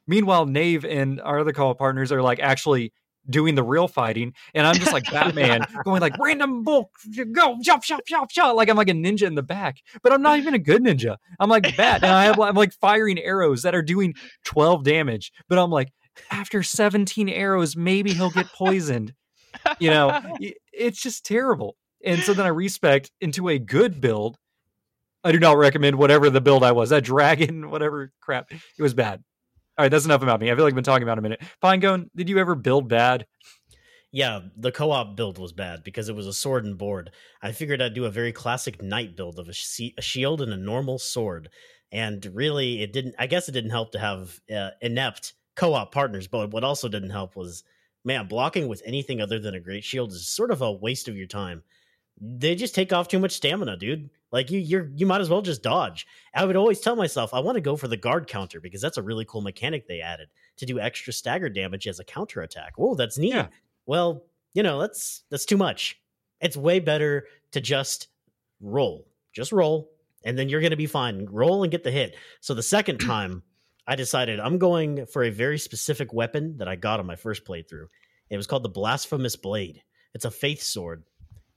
meanwhile, Nave and our other co-op partners are like actually doing the real fighting, and I'm just like Batman going like random bulk go jump jump jump jump like I'm like a ninja in the back, but I'm not even a good ninja. I'm like Bat, and I have, I'm like firing arrows that are doing twelve damage, but I'm like after seventeen arrows maybe he'll get poisoned. You know, it's just terrible. And so then I respec into a good build. I do not recommend whatever the build I was. That dragon, whatever crap. It was bad. All right, that's enough about me. I feel like I've been talking about a minute. Pinecone, did you ever build bad? Yeah, the co-op build was bad because it was a sword and board. I figured I'd do a very classic knight build of a, she- a shield and a normal sword. And really, it didn't. I guess it didn't help to have uh, inept co-op partners. But what also didn't help was, man, blocking with anything other than a great shield is sort of a waste of your time. They just take off too much stamina, dude. Like, you you're, you might as well just dodge. I would always tell myself, I want to go for the guard counter because that's a really cool mechanic they added to do extra stagger damage as a counter attack. Whoa, that's neat. Yeah. Well, you know, that's that's too much. It's way better to just roll. Just roll, and then you're going to be fine. Roll and get the hit. So the second time, I decided I'm going for a very specific weapon that I got on my first playthrough. It was called the Blasphemous Blade. It's a faith sword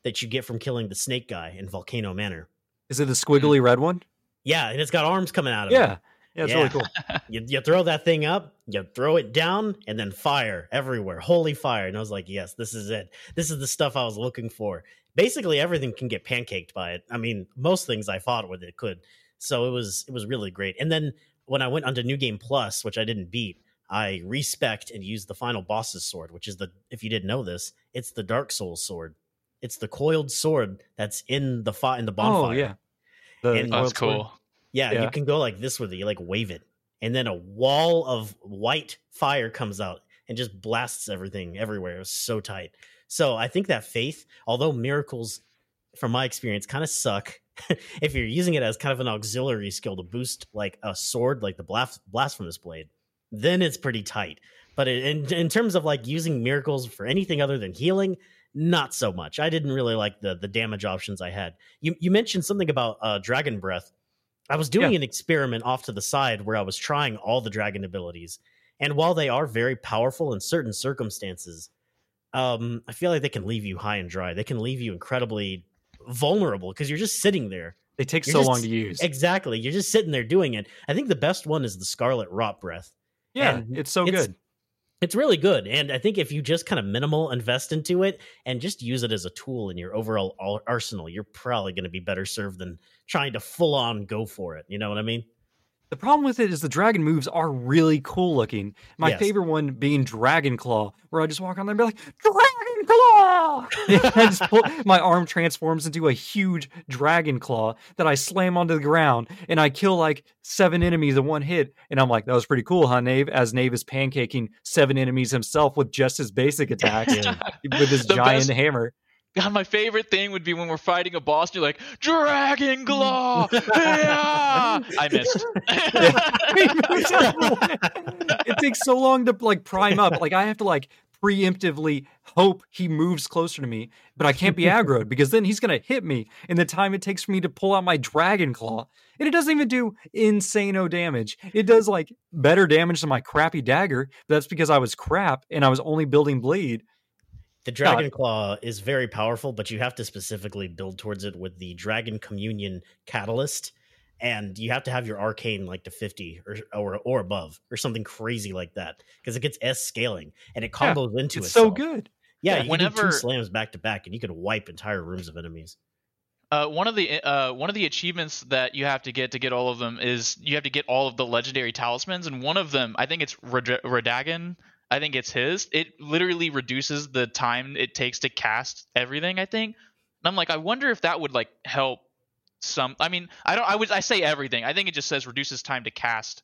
that you get from killing the snake guy in Volcano Manor. Is it the squiggly red one? Yeah, and it's got arms coming out of yeah. it. Yeah, it's yeah. really cool. you, you throw that thing up, you throw it down, and then fire everywhere. Holy fire. And I was like, yes, this is it. This is the stuff I was looking for. Basically, everything can get pancaked by it. I mean, most things I fought with it could. So it was it was really great. And then when I went onto New Game Plus, which I didn't beat, I respec'd and used the final boss's sword, which is the, if you didn't know this, it's the Dark Souls sword. It's the coiled sword that's in the fi- in the bonfire. Oh, yeah. The, that's cool. Yeah, yeah, you can go like this with it. You like wave it. And then a wall of white fire comes out and just blasts everything everywhere. It was so tight. So I think that faith, although miracles, from my experience, kind of suck, if you're using it as kind of an auxiliary skill to boost like a sword, like the Blas- Blasphemous Blade, then it's pretty tight. But in, in terms of like using miracles for anything other than healing, not so much. I didn't really like the the damage options I had. You you mentioned something about uh, Dragon Breath. I was doing yeah. an experiment off to the side where I was trying all the dragon abilities. And while they are very powerful in certain circumstances, um, I feel like they can leave you high and dry. They can leave you incredibly vulnerable because you're just sitting there. They take you're so just, long to use. Exactly. You're just sitting there doing it. I think the best one is the Scarlet Rot Breath. Yeah, and it's so it's, good. It's really good, and I think if you just kind of minimal invest into it and just use it as a tool in your overall arsenal, you're probably going to be better served than trying to full-on go for it. You know what I mean? The problem with it is the dragon moves are really cool looking. My yes. favorite one being Dragon Claw, where I just walk on there and be like, Dragon Claw! I just pull, my arm transforms into a huge Dragon Claw that I slam onto the ground, and I kill like seven enemies in one hit. And I'm like, that was pretty cool, huh, Nave? As Nave is pancaking seven enemies himself with just his basic attacks with his the giant best- hammer. God, my favorite thing would be when we're fighting a boss and you're like, Dragon Claw! Yeah! I missed. It takes so long to like prime up. Like I have to like preemptively hope he moves closer to me, but I can't be aggroed because then he's going to hit me in the time it takes for me to pull out my Dragon Claw. And it doesn't even do insane damage. It does like better damage than my crappy dagger. That's because I was crap and I was only building bleed. The Dragon God. Claw is very powerful, but you have to specifically build towards it with the Dragon Communion Catalyst, and you have to have your arcane like to fifty or or, or above or something crazy like that because it gets S scaling and it combos yeah, into it. It's itself. So good. Yeah, yeah you whenever, can do two slams back to back, and you can wipe entire rooms of enemies. Uh, one of the uh, one of the achievements that you have to get to get all of them is you have to get all of the legendary talismans, and one of them, I think it's Rad- Radagon. I think it's his. It literally reduces the time it takes to cast everything, I think. And I'm like, I wonder if that would like help some. I mean, I don't. I would. I say everything. I think it just says reduces time to cast.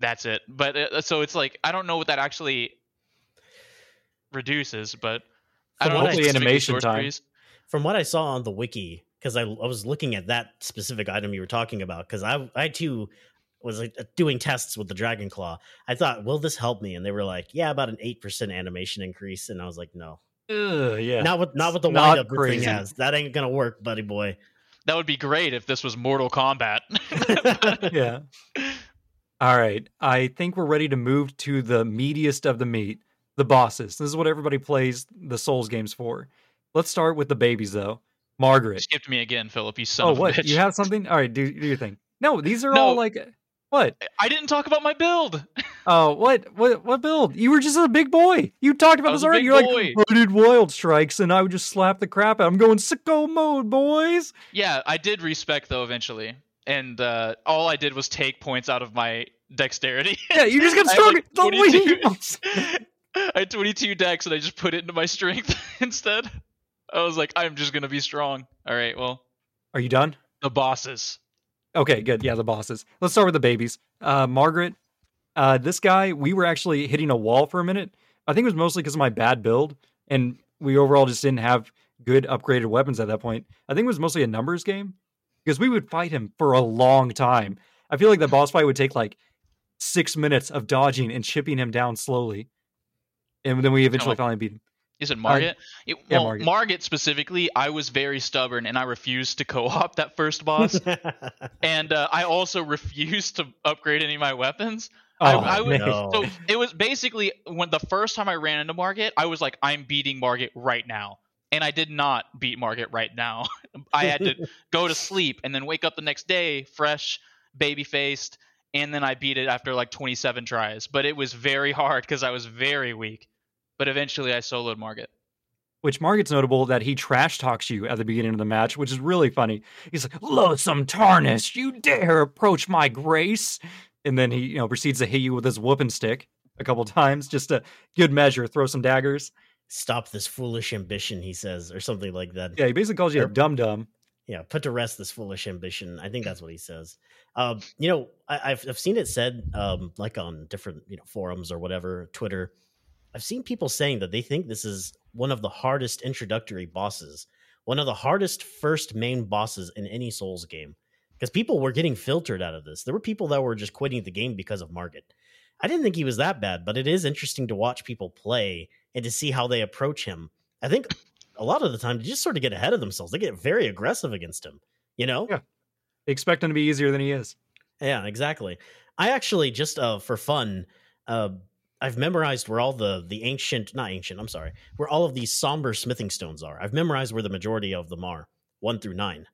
That's it. But uh, so it's like I don't know what that actually reduces, but I don't know. Hopefully animation time. From what I saw on the wiki, because I, I was looking at that specific item you were talking about, because I I too. was like doing tests with the Dragon Claw. I thought, will this help me? And they were like, yeah, about an eight percent animation increase. And I was like, no. Ugh, yeah. Not with not with the wind up the thing has. That ain't gonna work, buddy boy. That would be great if this was Mortal Kombat. Yeah. All right. I think we're ready to move to the meatiest of the meat. the bosses. This is what everybody plays the Souls games for. Let's start with the babies, though. Margaret. You skipped me again, Philip, you son oh, of a what? bitch. Oh, what? You have something? All right, do, do your thing. No, these are no, all like... What? I didn't talk about my build. Oh, what? What What build? You were just a big boy. You talked about this already. You're boy. like, I did wild strikes, and I would just slap the crap out. I'm going sicko mode, boys. Yeah, I did respec, though, eventually. And uh, all I did was take points out of my dexterity. Yeah, you just got stronger. Like I had twenty-two dex, and I just put it into my strength instead. I was like, I'm just going to be strong. All right, well. Are you done? The bosses. Okay, good. Yeah, the bosses. Let's start with the babies. Uh, Margaret, uh, this guy, we were actually hitting a wall for a minute. I think it was mostly because of my bad build, and we overall just didn't have good upgraded weapons at that point. I think it was mostly a numbers game, because we would fight him for a long time. I feel like the boss fight would take like six minutes of dodging and chipping him down slowly, and then we eventually oh. finally beat him. Is it Margit? It, yeah, well, Margit. Margit specifically, I was very stubborn and I refused to co-op that first boss. And uh, I also refused to upgrade any of my weapons. Oh, I, I would, no. So it was basically when the first time I ran into Margit, I was like, I'm beating Margit right now. And I did not beat Margit right now. I had to go to sleep and then wake up the next day fresh, baby-faced. And then I beat it after like twenty-seven tries. But it was very hard because I was very weak. But eventually I soloed Margit. Which Margit's notable that he trash talks you at the beginning of the match, which is really funny. He's like, loathsome tarnish, you dare approach my grace. And then he, you know, proceeds to hit you with his whooping stick a couple times, just a good measure, throw some daggers. Stop this foolish ambition, he says, or something like that. Yeah, he basically calls you or, a dum-dum. Yeah, put to rest this foolish ambition. I think that's what he says. Um, you know, I, I've, I've seen it said, um, like on different, you know, forums or whatever, Twitter. I've seen people saying that they think this is one of the hardest introductory bosses, one of the hardest first main bosses in any Souls game, because people were getting filtered out of this. There were people that were just quitting the game because of Margit. I didn't think he was that bad, but it is interesting to watch people play and to see how they approach him. I think a lot of the time they just sort of get ahead of themselves. They get very aggressive against him, you know? Yeah. They expect him to be easier than he is. Yeah, exactly. I actually just, uh, for fun, uh, I've memorized where all the, the ancient, not ancient, I'm sorry, where all of these somber smithing stones are. I've memorized where the majority of them are, one through nine.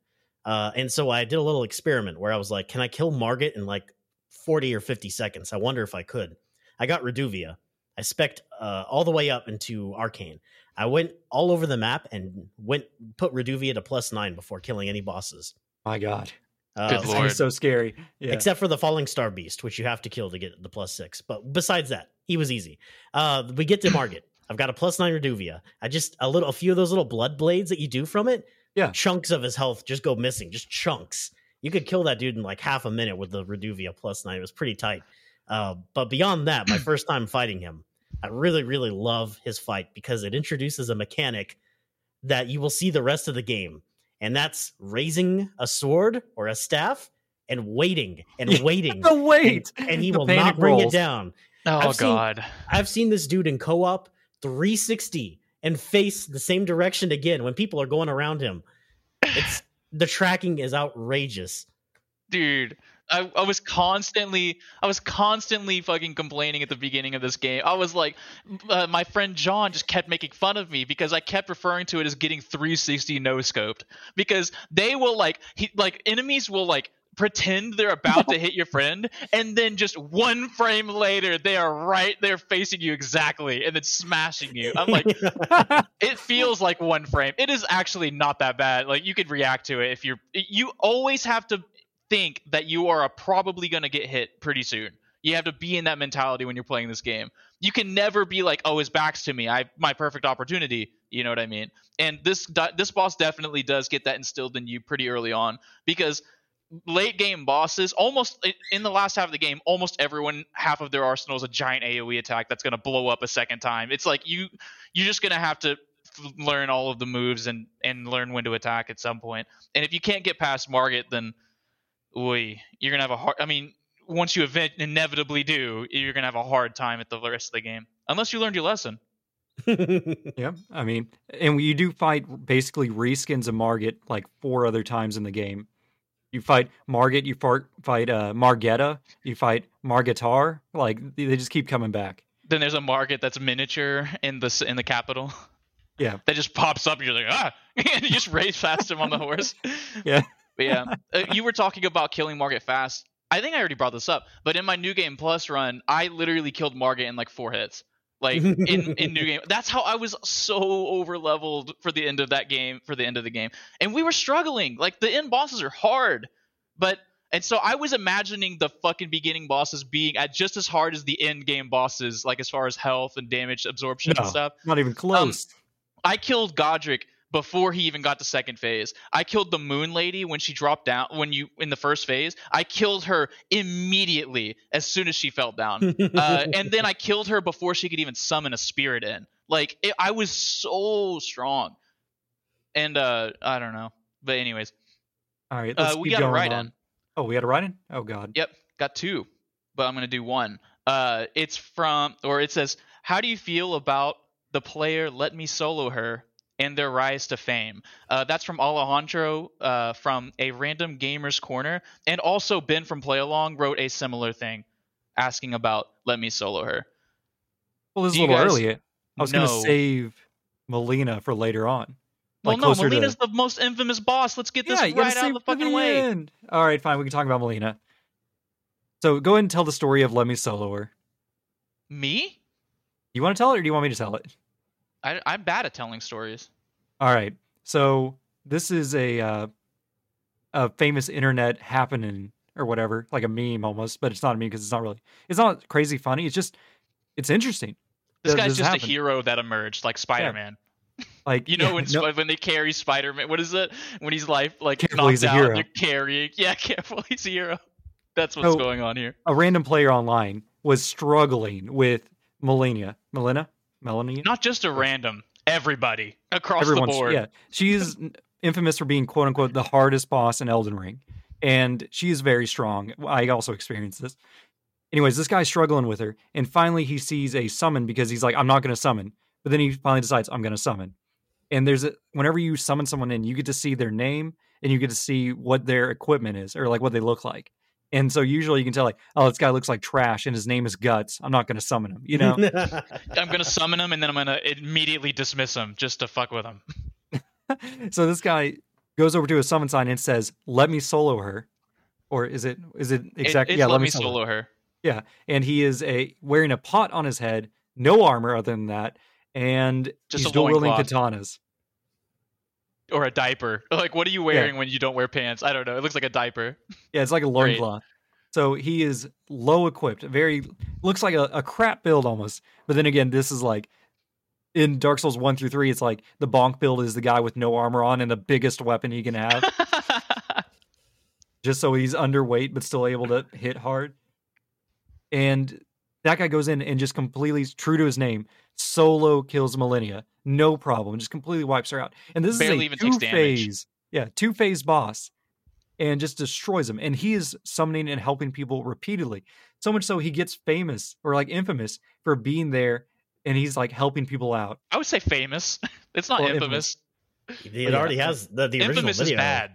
Uh, and so I did a little experiment where I was like, can I kill Margit in like forty or fifty seconds? I wonder if I could. I got Raduvia. I spec'd uh, all the way up into Arcane. I went all over the map and went put Raduvia to plus nine before killing any bosses. My God. Uh, Good Lord. So scary. Yeah. Except for the Falling Star Beast, which you have to kill to get the plus six. But besides that, he was easy. Uh, we get to Margit. I've got a plus nine Raduvia. I just a little, a few of those little blood blades that you do from it. Yeah, chunks of his health just go missing. Just chunks. You could kill that dude in like half a minute with the Raduvia plus nine. It was pretty tight. Uh, but beyond that, my first time fighting him, I really, really love his fight because it introduces a mechanic that you will see the rest of the game. And that's raising a sword or a staff and waiting and waiting. The wait. And, and he the will not bring rolls. it down. Oh, I've God. Seen, I've seen this dude in co-op three sixty and face the same direction again when people are going around him. It's the tracking is outrageous. Dude, I, I was constantly I was constantly fucking complaining at the beginning of this game. I was like, uh, my friend John just kept making fun of me because I kept referring to it as getting three sixty no-scoped because they will like he, like enemies will like pretend they're about to hit your friend and then just one frame later they are right there facing you exactly and then smashing you. I'm like it feels like one frame. It is actually not that bad. Like you could react to it if you're you always have to think that you are probably going to get hit pretty soon. You have to be in that mentality when you're playing this game. You can never be like, oh, his back's to me. I my perfect opportunity. You know what I mean? And this this boss definitely does get that instilled in you pretty early on because late game bosses, almost in the last half of the game, almost everyone, half of their arsenal is a giant AoE attack that's going to blow up a second time. It's like you, you're just going to have to learn all of the moves and, and learn when to attack at some point. And if you can't get past Margit, then... Oy, you're going to have a hard... I mean, once you event- inevitably do, you're going to have a hard time at the rest of the game. Unless you learned your lesson. Yeah, I mean... And you do fight basically reskins of Margit like four other times in the game. You fight Margit, you fight uh, Margetta, you fight Margitar. Like, they just keep coming back. then there's a market that's miniature in the in the capital. Yeah, that just pops up and you're like, ah, and you just race past him on the horse. Yeah, but yeah. Uh, you were talking about killing Morgott fast. I think I already brought this up, but in my New Game Plus run, I literally killed Morgott in like four hits. Like in, in New Game, that's how I was so over leveled for the end of that game. For the end of the game, and we were struggling. Like the end bosses are hard, but. And so I was imagining the fucking beginning bosses being at just as hard as the end game bosses, like as far as health and damage absorption no, and stuff. Not even close. Um, I killed Godrick before he even got to second phase. I killed the Moon Lady when she dropped down when you in the first phase. I killed her immediately as soon as she fell down, uh, and then I killed her before she could even summon a spirit in. Like it, I was so strong, and uh, I don't know. But anyways, all right, let's uh, we keep got going right on. in. Oh, we had a write-in? Oh, God. Yep, got two, but I'm going to do one. Uh, it's from, or it says, how do you feel about the player Let Me Solo Her and their rise to fame? Uh, that's from Alejandro uh, from A Random Gamer's Corner, and also Ben from Play Along wrote a similar thing asking about Let Me Solo Her. Well, this is a little early. I was going to save Melina for later on. Like well, no, Melina's to... the most infamous boss. Let's get this yeah, right out of the fucking the way. End. All right, fine. We can talk about Melina. So go ahead and tell the story of Let Me Solo Her. Me? You want to tell it or do you want me to tell it? I, I'm bad at telling stories. All right. So this is a uh, a famous internet happening or whatever, like a meme almost, but it's not a meme because it's not really, it's not crazy funny. It's just, it's interesting. This guy's this just happened. A hero that emerged like Spider-Man. Yeah. Like you know yeah, when no. when they carry Spider-Man, what is it? When he's life like careful, knocked out, they're carrying. Yeah, careful, he's a hero. That's what's so, going on here. A random player online was struggling with Malenia, Melina, Melania. Not just a random, everybody across Everyone's, the board. Yeah, she is infamous for being quote unquote the hardest boss in Elden Ring, and she is very strong. I also experienced this. Anyways, this guy's struggling with her, and finally he sees a summon because he's like, I'm not going to summon. But then he finally decides, I'm going to summon. And there's a, whenever you summon someone in, you get to see their name and you get to see what their equipment is or like what they look like. And so usually you can tell like, oh, this guy looks like trash and his name is Guts. I'm not going to summon him, you know? I'm going to summon him and then I'm going to immediately dismiss him just to fuck with him. So this guy goes over to a summon sign and says, let me solo her. Or is it, is it exactly? It, yeah, let, let me solo, solo her. her. Yeah. And he is a wearing a pot on his head, no armor other than that. And just he's dual-wielding katanas. Or a diaper. Like, what are you wearing yeah. when you don't wear pants? I don't know. It looks like a diaper. Yeah, it's like a loincloth. So he is low-equipped. Very looks like a, a crap build almost. But then again, this is like, in Dark Souls one through three, it's like the bonk build is the guy with no armor on and the biggest weapon he can have. Just so he's underweight but still able to hit hard. And that guy goes in and just completely, true to his name, solo kills Malenia. No problem. Just completely wipes her out. And this Barely is a two-phase yeah, two-phase boss and just destroys him. And he is summoning and helping people repeatedly. So much so he gets famous or like infamous for being there and he's like helping people out. I would say famous. It's not well, infamous. infamous. It already yeah. has the, the original infamous video. Infamous is bad.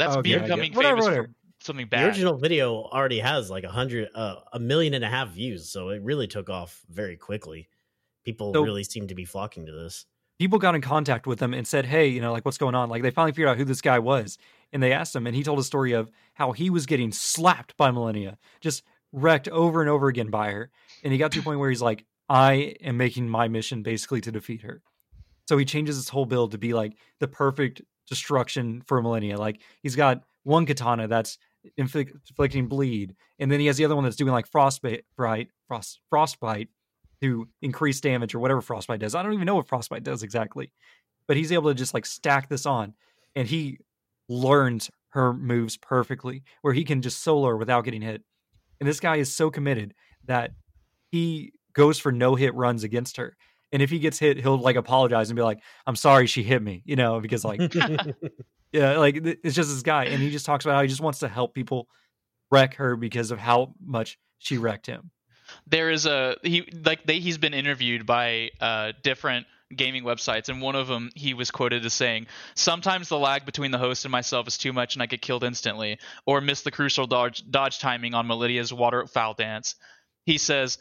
That's okay, becoming whatever, famous whatever. For something bad. The original video already has like a hundred, uh, a million and a half views. So it really took off very quickly. People so, really seem to be flocking to this. People got in contact with him and said, hey, you know, like, what's going on? Like, they finally figured out who this guy was. And they asked him, and he told a story of how he was getting slapped by Malenia, just wrecked over and over again by her. And he got to a point where he's like, I am making my mission basically to defeat her. So he changes his whole build to be like the perfect destruction for Malenia. Like, he's got one katana that's inflict- inflicting bleed. And then he has the other one that's doing like frostbite, right? Frost, frostbite. To increase damage or whatever frostbite does. I don't even know what frostbite does exactly, but he's able to just like stack this on and he learns her moves perfectly where he can just solo her without getting hit. And this guy is so committed that he goes for no hit runs against her. And if he gets hit, he'll like apologize and be like, I'm sorry, she hit me, you know, because like, yeah, like it's just this guy. And he just talks about how he just wants to help people wreck her because of how much she wrecked him. There is a he like they, he's been interviewed by uh, different gaming websites, and one of them he was quoted as saying, "Sometimes the lag between the host and myself is too much, and I get killed instantly, or miss the crucial dodge, dodge timing on Melinia's waterfowl dance." He says,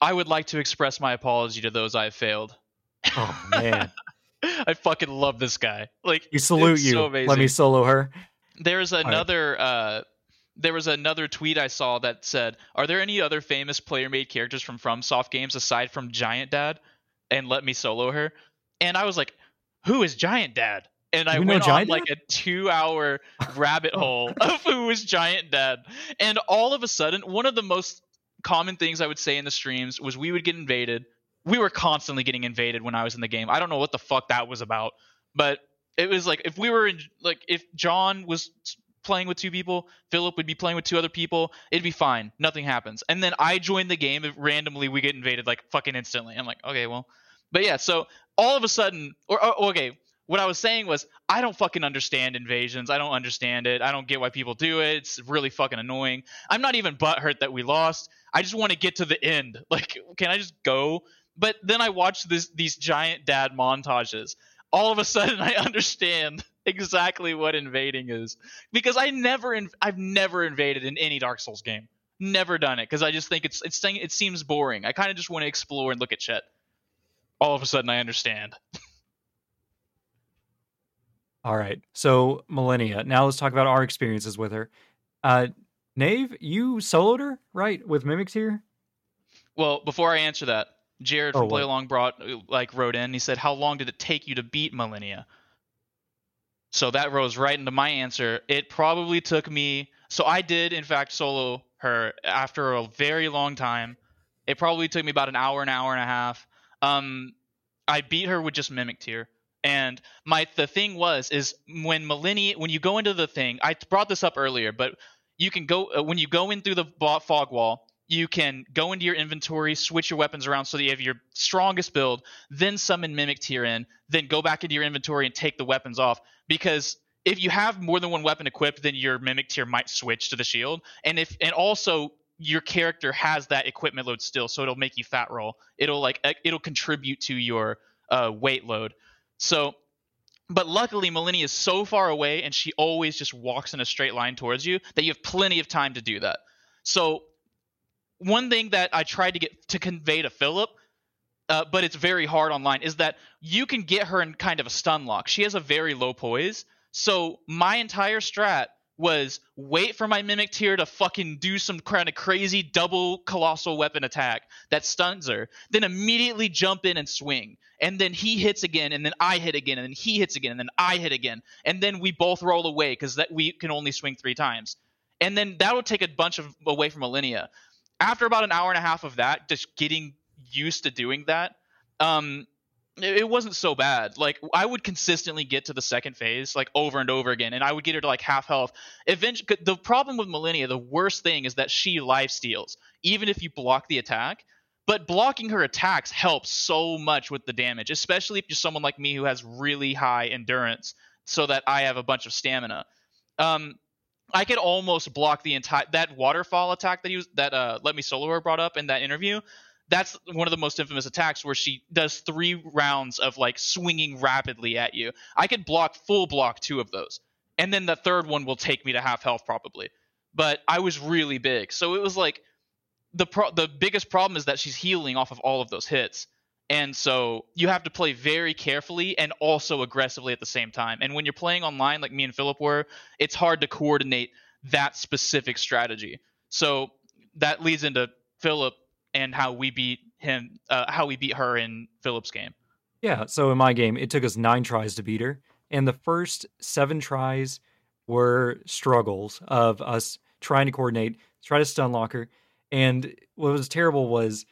I would like to express my apology to those I have failed. Oh, man. I fucking love this guy. Like, we salute you. So amazing. Let Me Solo Her. There is another... Right. Uh, there was another tweet I saw that said, are there any other famous player-made characters from FromSoft games aside from Giant Dad and Let Me Solo Her? And I was like, who is Giant Dad? And I went on like a two-hour rabbit hole of who is Giant Dad. And all of a sudden, one of the most common things I would say in the streams was we would get invaded. We were constantly getting invaded when I was in the game. I don't know what the fuck that was about. But it was like if we were in – like if John was – playing with two people, Philip would be playing with two other people, it'd be fine, nothing happens. And then I joined the game, if randomly we get invaded like fucking instantly. I'm like, okay, well, but yeah, so all of a sudden, or, or okay, what I was saying was I don't fucking understand invasions. I don't understand it. I don't get why people do it. It's really fucking annoying. I'm not even butthurt that we lost. I just want to get to the end. Like, can I just go? But then I watched this these Giant Dad montages. All of a sudden I understand exactly what invading is, because I never inv- I've never invaded in any Dark Souls game, never done it, because I just think it's it's it seems boring. I kind of just want to explore and look at shit. All of a sudden I understand. All right, so Malenia, now let's talk about our experiences with her. uh Nave, you soloed her, right, with Mimic Tear? Well, before I answer that, Jared oh, from Play Along brought like wrote in, he said, how long did it take you to beat Malenia? So that rose right into my answer. It probably took me... So I did, in fact, solo her after a very long time. It probably took me about an hour, an hour and a half. Um, I beat her with just Mimic Tear. And my the thing was, is when Malenia... When you go into the thing... I brought this up earlier, but you can go... When you go in through the fog wall, you can go into your inventory, switch your weapons around so that you have your strongest build, then summon Mimic Tear in, then go back into your inventory and take the weapons off. Because if you have more than one weapon equipped, then your Mimic Tear might switch to the shield. And if and also your character has that equipment load still, so it'll make you fat roll. It'll like it'll contribute to your uh, weight load. So, but luckily Malenia is so far away and she always just walks in a straight line towards you that you have plenty of time to do that. So one thing that I tried to get to convey to Philip, Uh, but it's very hard online, is that you can get her in kind of a stun lock. She has a very low poise. So my entire strat was wait for my Mimic Tear to fucking do some kind of crazy double colossal weapon attack that stuns her, then immediately jump in and swing. And then he hits again, and then I hit again, and then he hits again, and then I hit again. And then we both roll away because that we can only swing three times. And then that would take a bunch of away from Malenia. After about an hour and a half of that, just getting used to doing that, um it, it wasn't so bad. Like I would consistently get to the second phase like over and over again, and I would get her to like half health eventually. The problem with Malenia, the worst thing, is that she lifesteals even if you block the attack, but blocking her attacks helps so much with the damage, especially if you're someone like me who has really high endurance so that I have a bunch of stamina. um I could almost block the entire that waterfall attack that he was that uh Let Me Solo Her brought up in that interview. That's one of the most infamous attacks where she does three rounds of like swinging rapidly at you. I could block full block two of those. And then the third one will take me to half health probably. But I was really big. So it was like the pro- the biggest problem is that she's healing off of all of those hits. And so you have to play very carefully and also aggressively at the same time. And when you're playing online like me and Philip were, it's hard to coordinate that specific strategy. So that leads into Philip and how we beat him, uh, how we beat her in Philip's game. Yeah, so in my game, it took us nine tries to beat her, and the first seven tries were struggles of us trying to coordinate, try to stun lock her, and what was terrible was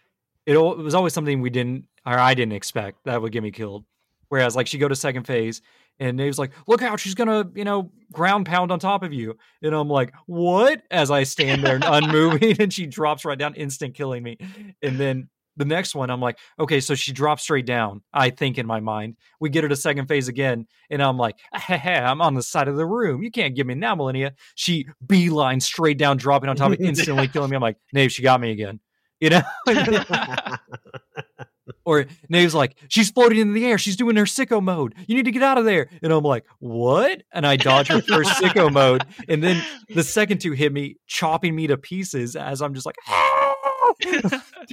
it, it was always something we didn't, or I didn't expect that would get me killed. Whereas, like, she'd go to second phase, and Nave's like, look out, she's gonna, you know, ground pound on top of you. And I'm like, what? As I stand there and unmoving, and she drops right down, instant killing me. And then the next one, I'm like, okay, so she drops straight down, I think in my mind. We get her to second phase again, and I'm like, I'm on the side of the room. You can't get me now, Malenia. She beelines straight down, dropping on top of instantly killing me. I'm like, Nave, she got me again. You know? Or Nave's like, she's floating in the air. She's doing her sicko mode. You need to get out of there. And I'm like, what? And I dodge her first sicko mode. And then the second two hit me, chopping me to pieces as I'm just like,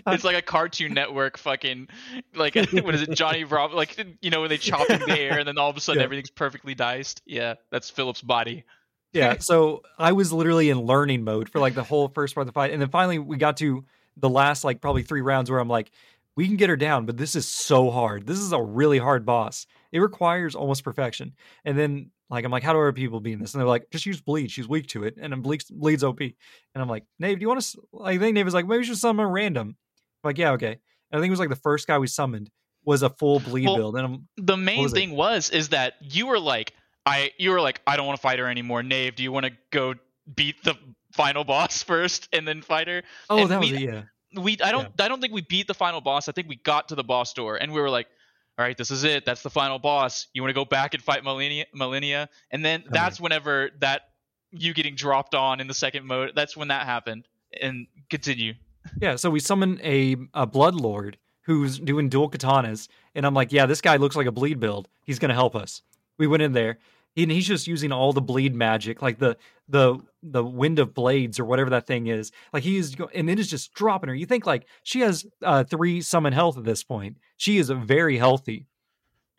It's like a Cartoon Network fucking, like, what is it, Johnny Rob? Like, you know, when they chop in the air and then all of a sudden yeah. everything's perfectly diced. Yeah, that's Philip's body. Yeah, so I was literally in learning mode for like the whole first part of the fight. And then finally we got to the last like probably three rounds where I'm like, we can get her down, but this is so hard. This is a really hard boss. It requires almost perfection. And then like, I'm like, how do other people beat this? And they're like, just use bleed. She's weak to it. And then bleed's, bleed's O P. And I'm like, Nave, do you want to, I think Nave was like, maybe we should summon random. I'm like, yeah, okay. And I think it was like the first guy we summoned was a full bleed well, build. And I'm, the main was thing it? was, is that you were like, I you were like, I don't want to fight her anymore. Nave, do you want to go beat the final boss first and then fight her? Oh, and that we, was it, yeah. We I don't yeah. I don't think we beat the final boss. I think we got to the boss door and we were like, all right, this is it. That's the final boss. You want to go back and fight Malenia? Malenia? And then that's okay. whenever that you getting dropped on in the second mode. That's when that happened. And continue. Yeah, so we summon a, a Blood Lord who's doing dual katanas. And I'm like, yeah, this guy looks like a bleed build. He's going to help us. We went in there, and he's just using all the bleed magic, like the the the wind of blades or whatever that thing is. Like he is, and it is just dropping her. You think like she has uh, three summon health at this point. She is very healthy,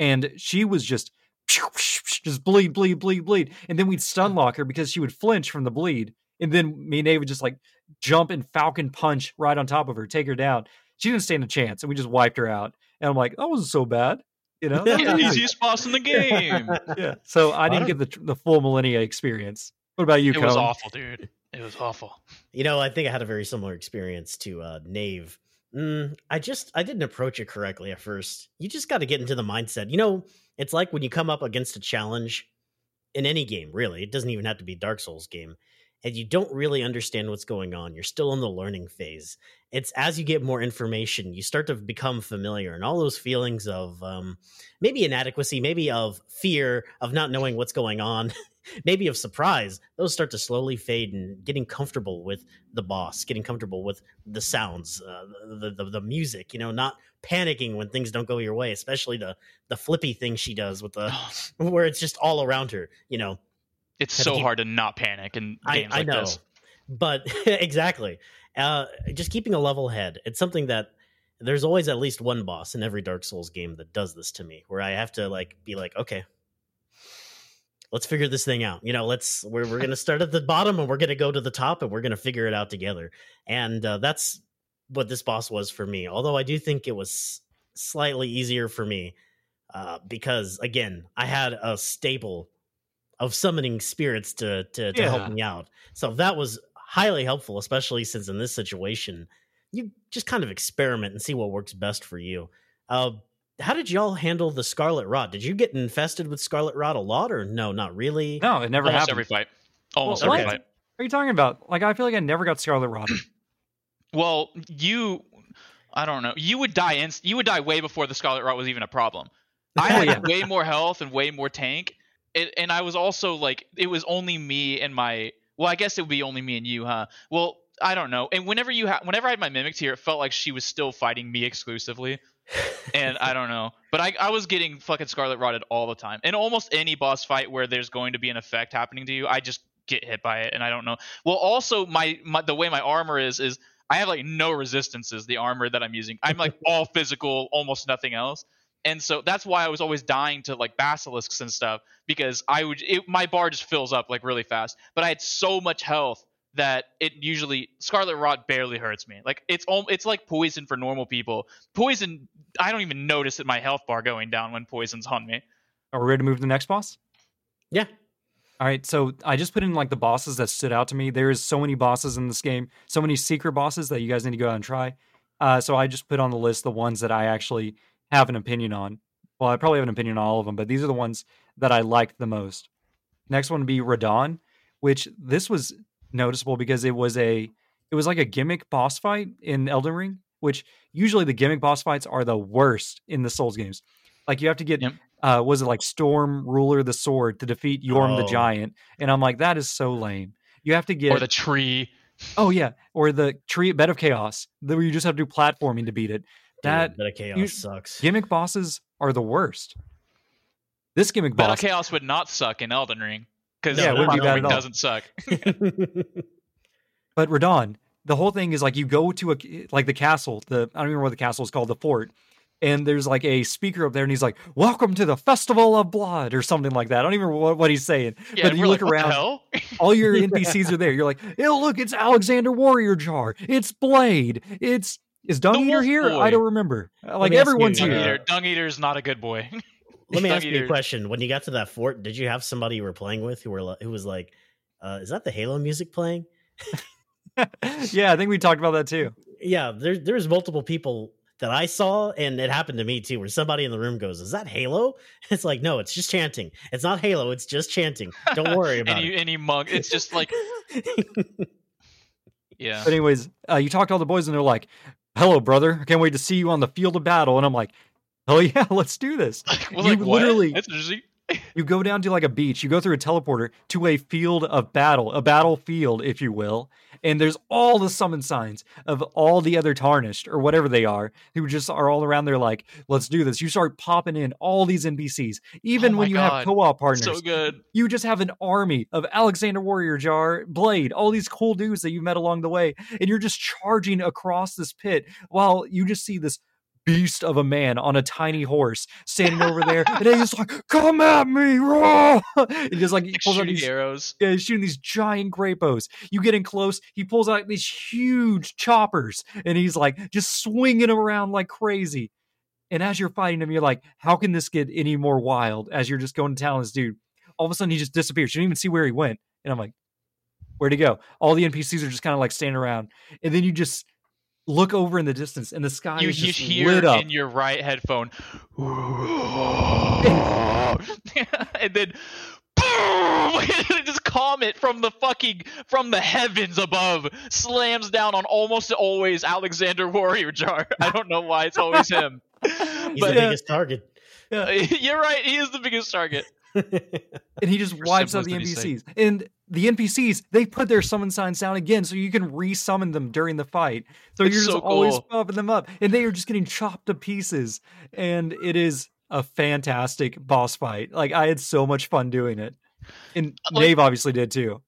and she was just just bleed, bleed, bleed, bleed. And then we'd stun lock her because she would flinch from the bleed. And then me and Nate would just like jump and falcon punch right on top of her, take her down. She didn't stand a chance, and we just wiped her out. And I'm like, that wasn't so bad. You know, the yeah, easiest boss in the game. Yeah. So I didn't I get the the full Millennia experience. What about you, It Colin? was awful, dude. It was awful. You know, I think I had a very similar experience to uh, Nave. Mm, I just, I didn't approach it correctly at first. You just got to get into the mindset. You know, it's like when you come up against a challenge in any game, really. It doesn't even have to be Dark Souls game. And you don't really understand what's going on. You're still in the learning phase. It's as you get more information, you start to become familiar, and all those feelings of um, maybe inadequacy, maybe of fear, of not knowing what's going on, maybe of surprise, those start to slowly fade, and getting comfortable with the boss, getting comfortable with the sounds, uh, the, the the music, you know, not panicking when things don't go your way, especially the the flippy thing she does with the where it's just all around her, you know. It's so keep, hard to not panic in games I, I like know. this. But exactly. Uh, just keeping a level head. It's something that there's always at least one boss in every Dark Souls game that does this to me, where I have to like be like, okay, let's figure this thing out. You know, let's we're we're gonna start at the bottom and we're gonna go to the top and we're gonna figure it out together. And uh, that's what this boss was for me. Although I do think it was slightly easier for me uh, because again, I had a staple of summoning spirits to to, to yeah. help me out. So that was highly helpful, especially since in this situation, you just kind of experiment and see what works best for you. Uh, how did y'all handle the Scarlet Rot? Did you get infested with Scarlet Rot a lot or no, not really? No, it never Almost happened. Every fight. Almost well, every what? fight. What are you talking about? Like, I feel like I never got Scarlet Rot. Well, you, I don't know. You would die. Inst- you would die way before the Scarlet Rot was even a problem. I had yeah. way more health and way more tank. It, and I was also like, it was only me and my, well, I guess it would be only me and you, huh? Well, I don't know. And whenever you ha- whenever I had my Mimic Tear, it felt like she was still fighting me exclusively. And I don't know. But I, I was getting fucking Scarlet Rotted all the time. And almost any boss fight where there's going to be an effect happening to you, I just get hit by it. And I don't know. Well, also, my, my the way my armor is, is I have like no resistances, the armor that I'm using. I'm like all physical, almost nothing else. And so that's why I was always dying to like basilisks and stuff, because I would it, my bar just fills up like really fast. But I had so much health that it usually Scarlet Rot barely hurts me. Like it's it's like poison for normal people. Poison, I don't even notice that my health bar going down when poison's on me. Are we ready to move to the next boss? Yeah. All right. So I just put in like the bosses that stood out to me. There is so many bosses in this game, so many secret bosses that you guys need to go out and try. Uh, so I just put on the list the ones that I actually have an opinion on. Well, I probably have an opinion on all of them, but these are the ones that I liked the most. Next one would be Radahn, which this was noticeable because it was a it was like a gimmick boss fight in Elden Ring, which usually the gimmick boss fights are the worst in the Souls games. Like you have to get yep. uh was it like Storm Ruler the Sword to defeat Yorm oh. the Giant, and I'm like, that is so lame. You have to get or the tree. Oh yeah, or the tree Bed of Chaos, where you just have to do platforming to beat it. That Bed of Chaos you, sucks. Gimmick bosses are the worst. This gimmick boss. Bed of Chaos would not suck in Elden Ring because yeah, Elden Ring doesn't suck. But Radahn, the whole thing is like you go to a like the castle, the I don't remember what the castle is called, the fort, and there's like a speaker up there, and he's like, "Welcome to the Festival of Blood" or something like that. I don't even remember what, what he's saying. Yeah, but you look like, around, all your N P Cs yeah. are there. You're like, "Oh, look, it's Alexander Warrior Jar. It's Blade. It's is Dung Eater here? Boy. I don't remember. Like everyone's you, here. Dung Eater. Dung Eater's not a good boy." Let me ask you a question. When you got to that fort, did you have somebody you were playing with who were who was like, uh, "Is that the Halo music playing?" Yeah, I think we talked about that too. Yeah, there, there's multiple people that I saw, and it happened to me too, where somebody in the room goes, "Is that Halo?" It's like, no, it's just chanting. It's not Halo. It's just chanting. Don't worry about any, it. Any monk. It's just like, yeah. But anyways, uh, you talk to all the boys, and they're like, "Hello, brother. I can't wait to see you on the field of battle." And I'm like, "Hell yeah, let's do this." Like, well, you like, literally, what? That's interesting. You go down to like a beach, you go through a teleporter to a field of battle, a battlefield, if you will. And there's all the summon signs of all the other tarnished or whatever they are, who just are all around there like, "Let's do this." You start popping in all these N P Cs, even oh when you God. have co-op partners. So good. You just have an army of Alexander Warrior Jar, Blade, all these cool dudes that you met along the way. And you're just charging across this pit while you just see this beast of a man on a tiny horse standing over there, and he's like, "Come at me!" Raw! And just like, he pulls like out these arrows. Yeah, he's shooting these giant grapos. You get in close, he pulls out these huge choppers, and he's like just swinging around like crazy. And as you're fighting him, you're like, "How can this get any more wild?" As you're just going to town, this dude, all of a sudden he just disappears. You don't even see where he went, and I'm like, "Where'd he go?" All the N P Cs are just kind of like standing around, and then you just look over in the distance, and the sky you, is just you hear lit up in your right headphone, and then boom! This comet from the fucking from the heavens above slams down on almost always Alexander Warrior Jar. I don't know why it's always him. He's but, the biggest uh, target. Yeah. You're right. He is the biggest target. And he just wipes out the N P Cs. And the N P Cs, they put their summon signs down again so you can re-summon them during the fight. So it's you're just so cool. always popping them up. And they are just getting chopped to pieces. And it is a fantastic boss fight. Like, I had so much fun doing it. And like, Dave obviously did too.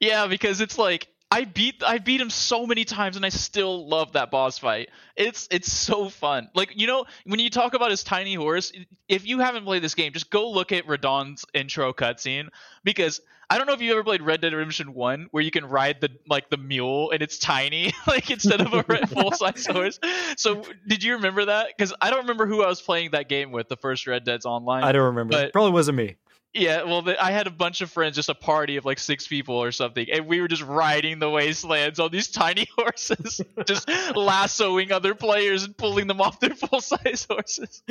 Yeah, because it's like, I beat I beat him so many times, and I still love that boss fight. It's it's so fun. Like, you know, when you talk about his tiny horse, if you haven't played this game, just go look at Radahn's intro cutscene, because I don't know if you ever played Red Dead Redemption one, where you can ride the like the mule, and it's tiny, like instead of a full size horse. So did you remember that? Because I don't remember who I was playing that game with, the first Red Dead's online. I don't remember. But probably wasn't me. Yeah, well, the, I had a bunch of friends, just a party of like six people or something, and we were just riding the wastelands on these tiny horses, just lassoing other players and pulling them off their full-size horses.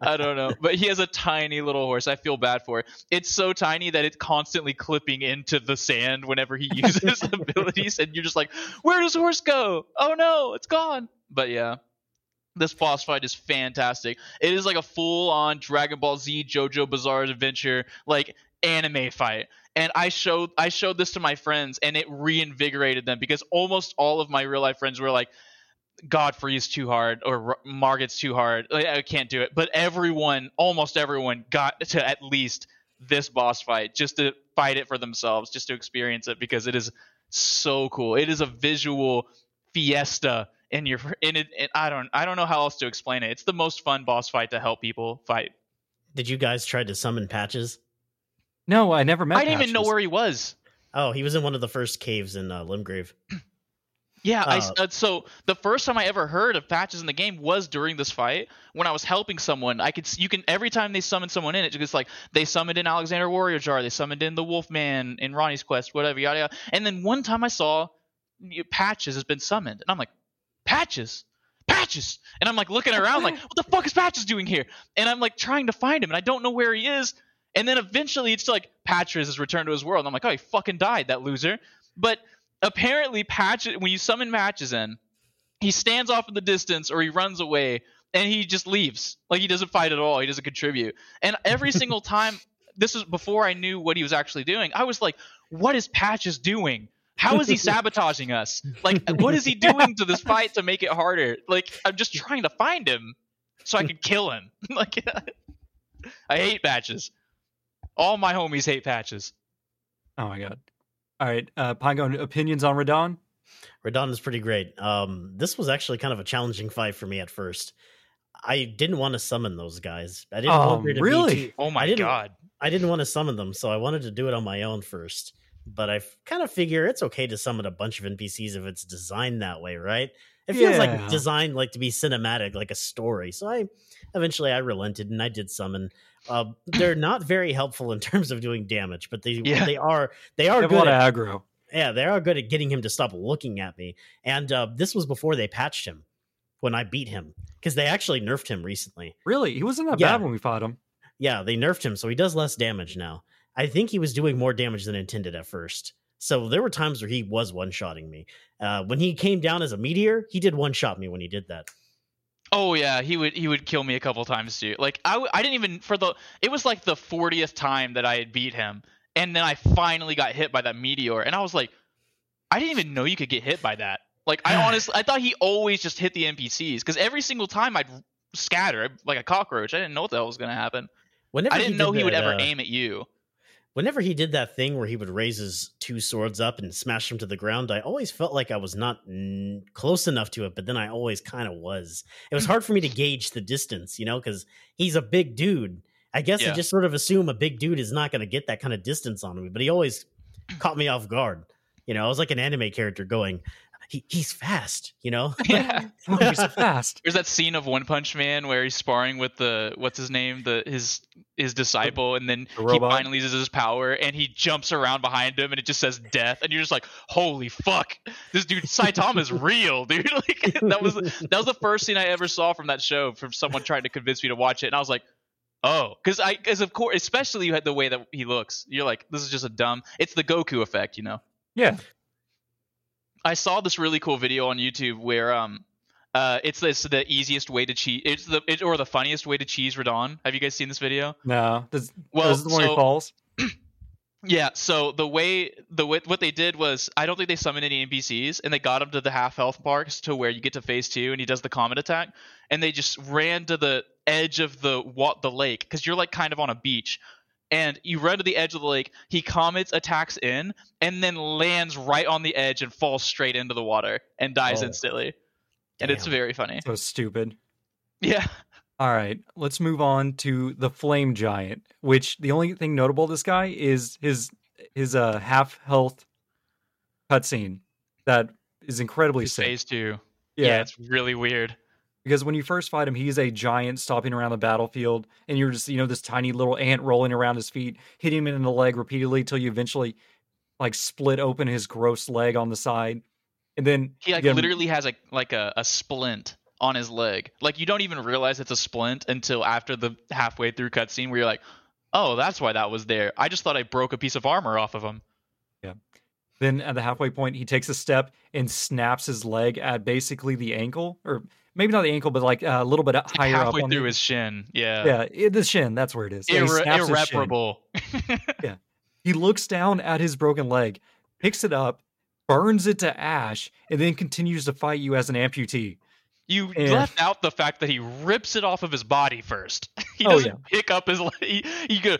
I don't know, but he has a tiny little horse. I feel bad for it. It's so tiny that it's constantly clipping into the sand whenever he uses abilities, and you're just like, "Where does horse go? Oh no, it's gone!" But yeah. This boss fight is fantastic. It is like a full-on Dragon Ball Z JoJo Bizarre Adventure like anime fight. And I showed I showed this to my friends, and it reinvigorated them, because almost all of my real-life friends were like, "Godfrey is too hard," or "Morgott's too hard. I can't do it." But everyone, almost everyone, got to at least this boss fight just to fight it for themselves, just to experience it, because it is so cool. It is a visual fiesta. And you're in it, and I don't, I don't know how else to explain it. It's the most fun boss fight to help people fight. Did you guys try to summon Patches? No, I never met. I didn't Patches. even know where he was. Oh, he was in one of the first caves in uh, Limgrave. Yeah, uh, I, uh, so the first time I ever heard of Patches in the game was during this fight when I was helping someone. I could, you can every time they summon someone in, it just like they summoned in Alexander Warrior Jar, they summoned in the Wolfman in Ronnie's Quest, whatever, yada yada. And then one time I saw Patches has been summoned, and I'm like, Patches, Patches, and I'm like looking around like, what the fuck is Patches doing here? And I'm like trying to find him, and I don't know where he is. And then eventually it's like Patches has returned to his world, and I'm like, oh, he fucking died, that loser. But apparently Patches, when you summon Patches in, he stands off in the distance or he runs away, and he just leaves. Like, he doesn't fight at all, he doesn't contribute. And every single time, this was before I knew what he was actually doing, I was like, what is Patches doing? How is he sabotaging us? Like, what is he doing to this fight to make it harder? Like, I'm just trying to find him so I can kill him. Like, I hate Patches. All my homies hate Patches. Oh my god. All right, uh, Pinecone, opinions on Radahn? Radahn is pretty great. Um, this was actually kind of a challenging fight for me at first. I didn't want to summon those guys. I didn't um, want there to really? be too, oh my I god! I didn't want to summon them, so I wanted to do it on my own first. But I kind of figure it's okay to summon a bunch of N P Cs if it's designed that way, right? It feels yeah. like designed like to be cinematic, like a story. So I eventually I relented and I did summon. Uh, they're not very helpful in terms of doing damage, but they yeah. they are they are they have good a lot at, of aggro. Yeah, they are good at getting him to stop looking at me. And uh, this was before they patched him. When I beat him, because they actually nerfed him recently. Really? He wasn't that yeah. bad when we fought him. Yeah, they nerfed him, so he does less damage now. I think he was doing more damage than intended at first. So there were times where he was one-shotting me. Uh, when he came down as a meteor, he did one-shot me when he did that. Oh yeah, he would he would kill me a couple times too. Like I, I didn't even for the it was like the fortieth time that I had beat him, and then I finally got hit by that meteor, and I was like, I didn't even know you could get hit by that. Like, I honestly, I thought he always just hit the N P Cs, because every single time I'd scatter like a cockroach. I didn't know what the hell was going to happen. Whenever I didn't know he would ever aim at you. Whenever he did that thing where he would raise his two swords up and smash them to the ground, I always felt like I was not n- close enough to it, but then I always kind of was. It was hard for me to gauge the distance, you know, because he's a big dude. I guess yeah. I just sort of assume a big dude is not going to get that kind of distance on me, but he always caught me off guard. You know, I was like an anime character going... He, he's fast, you know? Yeah. He's fast. There's that scene of One Punch Man where he's sparring with the, what's his name? The his his disciple, and then the he finally uses his power and he jumps around behind him and it just says death, and you're just like, holy fuck. This dude Saitama's real, dude. Like that was that was the first scene I ever saw from that show, from someone trying to convince me to watch it, and I was like, oh, because I because of course, especially you had the way that he looks. You're like, this is just a dumb it's the Goku effect, you know? Yeah. I saw this really cool video on YouTube where um, uh, it's, it's the easiest way to cheese, it's the it, or the funniest way to cheese Radahn. Have you guys seen this video? No. This, well, this is the one so, he falls. Yeah. So the way the way, what they did was, I don't think they summoned any N P Cs, and they got him to the half health marks to where you get to phase two, and he does the comet attack, and they just ran to the edge of the what the lake, because you're like kind of on a beach. And you run to the edge of the lake, he comets, attacks in, and then lands right on the edge and falls straight into the water and dies oh, instantly. Damn. And it's very funny. So stupid. Yeah. All right, let's move on to the Flame Giant, which the only thing notable this guy is his his uh, half-health cutscene that is incredibly sick. Phase two. Yeah. yeah, it's really weird. Because when you first fight him, he's a giant stomping around the battlefield, and you're just, you know, this tiny little ant rolling around his feet, hitting him in the leg repeatedly until you eventually, like, split open his gross leg on the side. And then he like literally has a like a, a splint on his leg. Like, you don't even realize it's a splint until after the halfway through cutscene, where you're like, oh, that's why that was there. I just thought I broke a piece of armor off of him. Yeah. Then at the halfway point, he takes a step and snaps his leg at basically the ankle, or maybe not the ankle, but like a little bit it's higher halfway up. Halfway through the, his shin, yeah. Yeah, it, the shin, that's where it is. Irre- yeah, he irreparable. yeah. He looks down at his broken leg, picks it up, burns it to ash, and then continues to fight you as an amputee. You and, left out the fact that he rips it off of his body first. He oh, doesn't yeah. pick up his leg. He, he goes,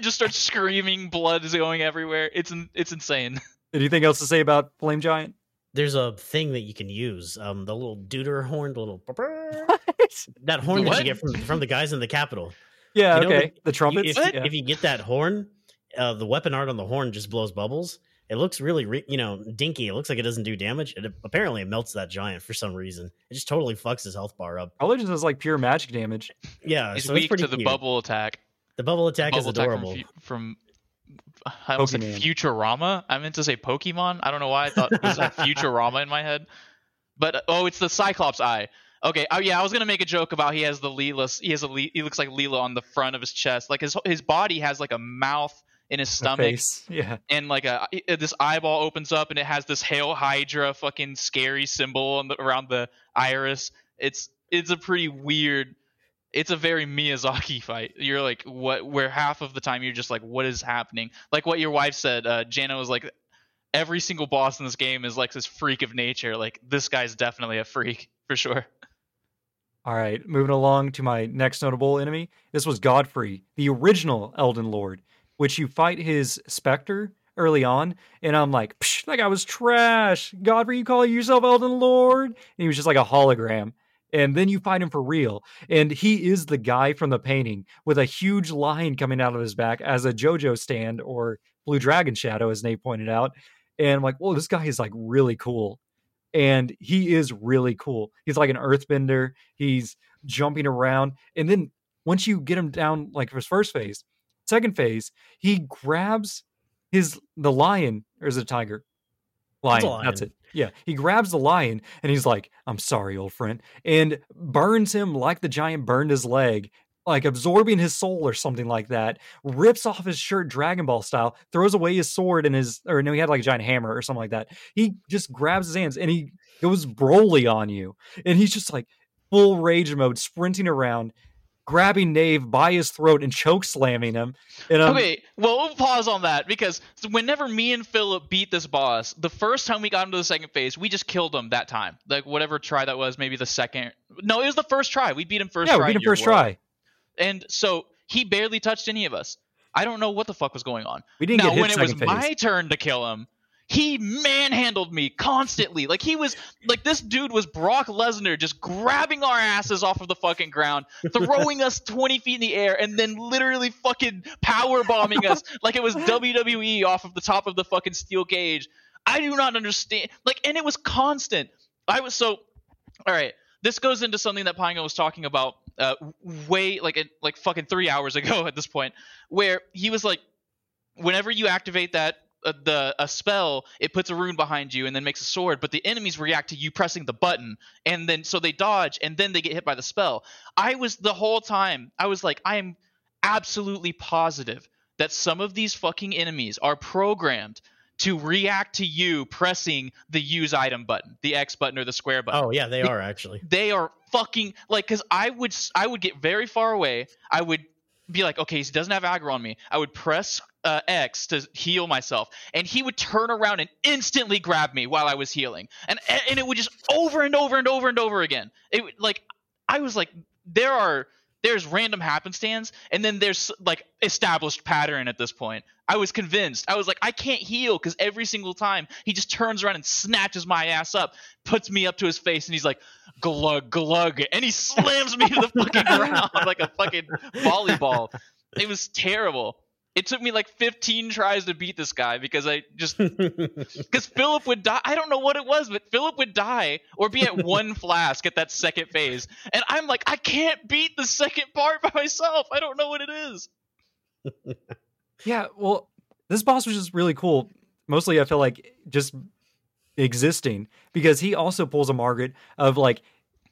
just starts screaming, blood is going everywhere. It's it's insane. Anything else to say about Flame Giant? There's a thing that you can use, um, the little deuter horn, the little... That horn what? that you get from, from the guys in the Capitol. Yeah, you okay. Know, the trumpets? If, yeah. if you get that horn, uh, the weapon art on the horn just blows bubbles. It looks really, re- you know, dinky. It looks like it doesn't do damage. It apparently it melts that giant for some reason. It just totally fucks his health bar up. Probably just does like pure magic damage. Yeah, he's so weak it's to the cute. bubble attack. The bubble attack the bubble is adorable. Attack from, from I almost said Futurama. I meant to say Pokemon. I don't know why I thought it was like Futurama in my head. But oh, it's the Cyclops eye. Okay. Oh yeah, I was gonna make a joke about he has the Leela. He has a Le- he looks like Leela on the front of his chest. Like his his body has like a mouth. In his stomach, yeah, and like a this eyeball opens up, and it has this Hail Hydra fucking scary symbol on the, around the iris. It's it's a pretty weird. It's a very Miyazaki fight. You're like, what? Where half of the time you're just like, what is happening? Like what your wife said. Uh, Jana was like, every single boss in this game is like this freak of nature. Like this guy's definitely a freak for sure. All right, moving along to my next notable enemy. This was Godfrey, the original Elden Lord. Which you fight his specter, early on, and I'm like, psh, that guy was trash. Godfrey, you call yourself Elden Lord? And he was just like a hologram. And then you find him for real, and he is the guy from the painting with a huge line coming out of his back as a JoJo stand or Blue Dragon Shadow, as Nate pointed out. And I'm like, whoa, this guy is like really cool. And he is really cool. He's like an earthbender. He's jumping around. And then once you get him down, like for his first phase, second phase, he grabs his, the lion, or is it a tiger? Lion, lion. That's it. Yeah. He grabs the lion and he's like, I'm sorry, old friend. And burns him like the giant burned his leg, like absorbing his soul or something like that, rips off his shirt Dragon Ball style, throws away his sword and his, or no, he had like a giant hammer or something like that. He just grabs his hands and he goes Broly on you. And he's just like full rage mode, sprinting around, grabbing Knave by his throat and choke slamming him. And, um, okay, well, we'll pause on that, because whenever me and Philip beat this boss, the first time we got him to the second phase, we just killed him that time. Like whatever try that was, maybe the second. No, it was the first try. We beat him first. Yeah, try we beat him first world. try. And so he barely touched any of us. I don't know what the fuck was going on. We didn't now, get hit when it was phase. my turn to kill him, he manhandled me constantly. Like he was like this dude was Brock Lesnar, just grabbing our asses off of the fucking ground, throwing us twenty feet in the air, and then literally fucking power bombing us like it was W W E off of the top of the fucking steel cage. I do not understand. Like, and it was constant. I was so all right. This goes into something that Pingo was talking about uh, way like like fucking three hours ago at this point, where he was like, whenever you activate that. A, the a spell, it puts a rune behind you and then makes a sword, but the enemies react to you pressing the button, and then so they dodge and then they get hit by the spell. I was the whole time I was like, I am absolutely positive that some of these fucking enemies are programmed to react to you pressing the use item button, the X button or the square button. Oh yeah, they, they are actually they are fucking like, because I would I would get very far away. I would be like, okay, he doesn't have aggro on me. I would press uh, X to heal myself, and he would turn around and instantly grab me while I was healing, and and it would just over and over and over and over again. It like I was like, there are there's random happenstance, and then there's like established pattern at this point. I was convinced. I was like, I can't heal because every single time he just turns around and snatches my ass up, puts me up to his face, and he's like, glug, glug. And he slams me to the fucking ground like a fucking volleyball. It was terrible. It took me like fifteen tries to beat this guy because I just – because Philip would die. I don't know what it was, but Philip would die or be at one flask at that second phase. And I'm like, I can't beat the second part by myself. I don't know what it is. Yeah, well, this boss was just really cool. Mostly, I feel like just existing, because he also pulls a Margaret of like,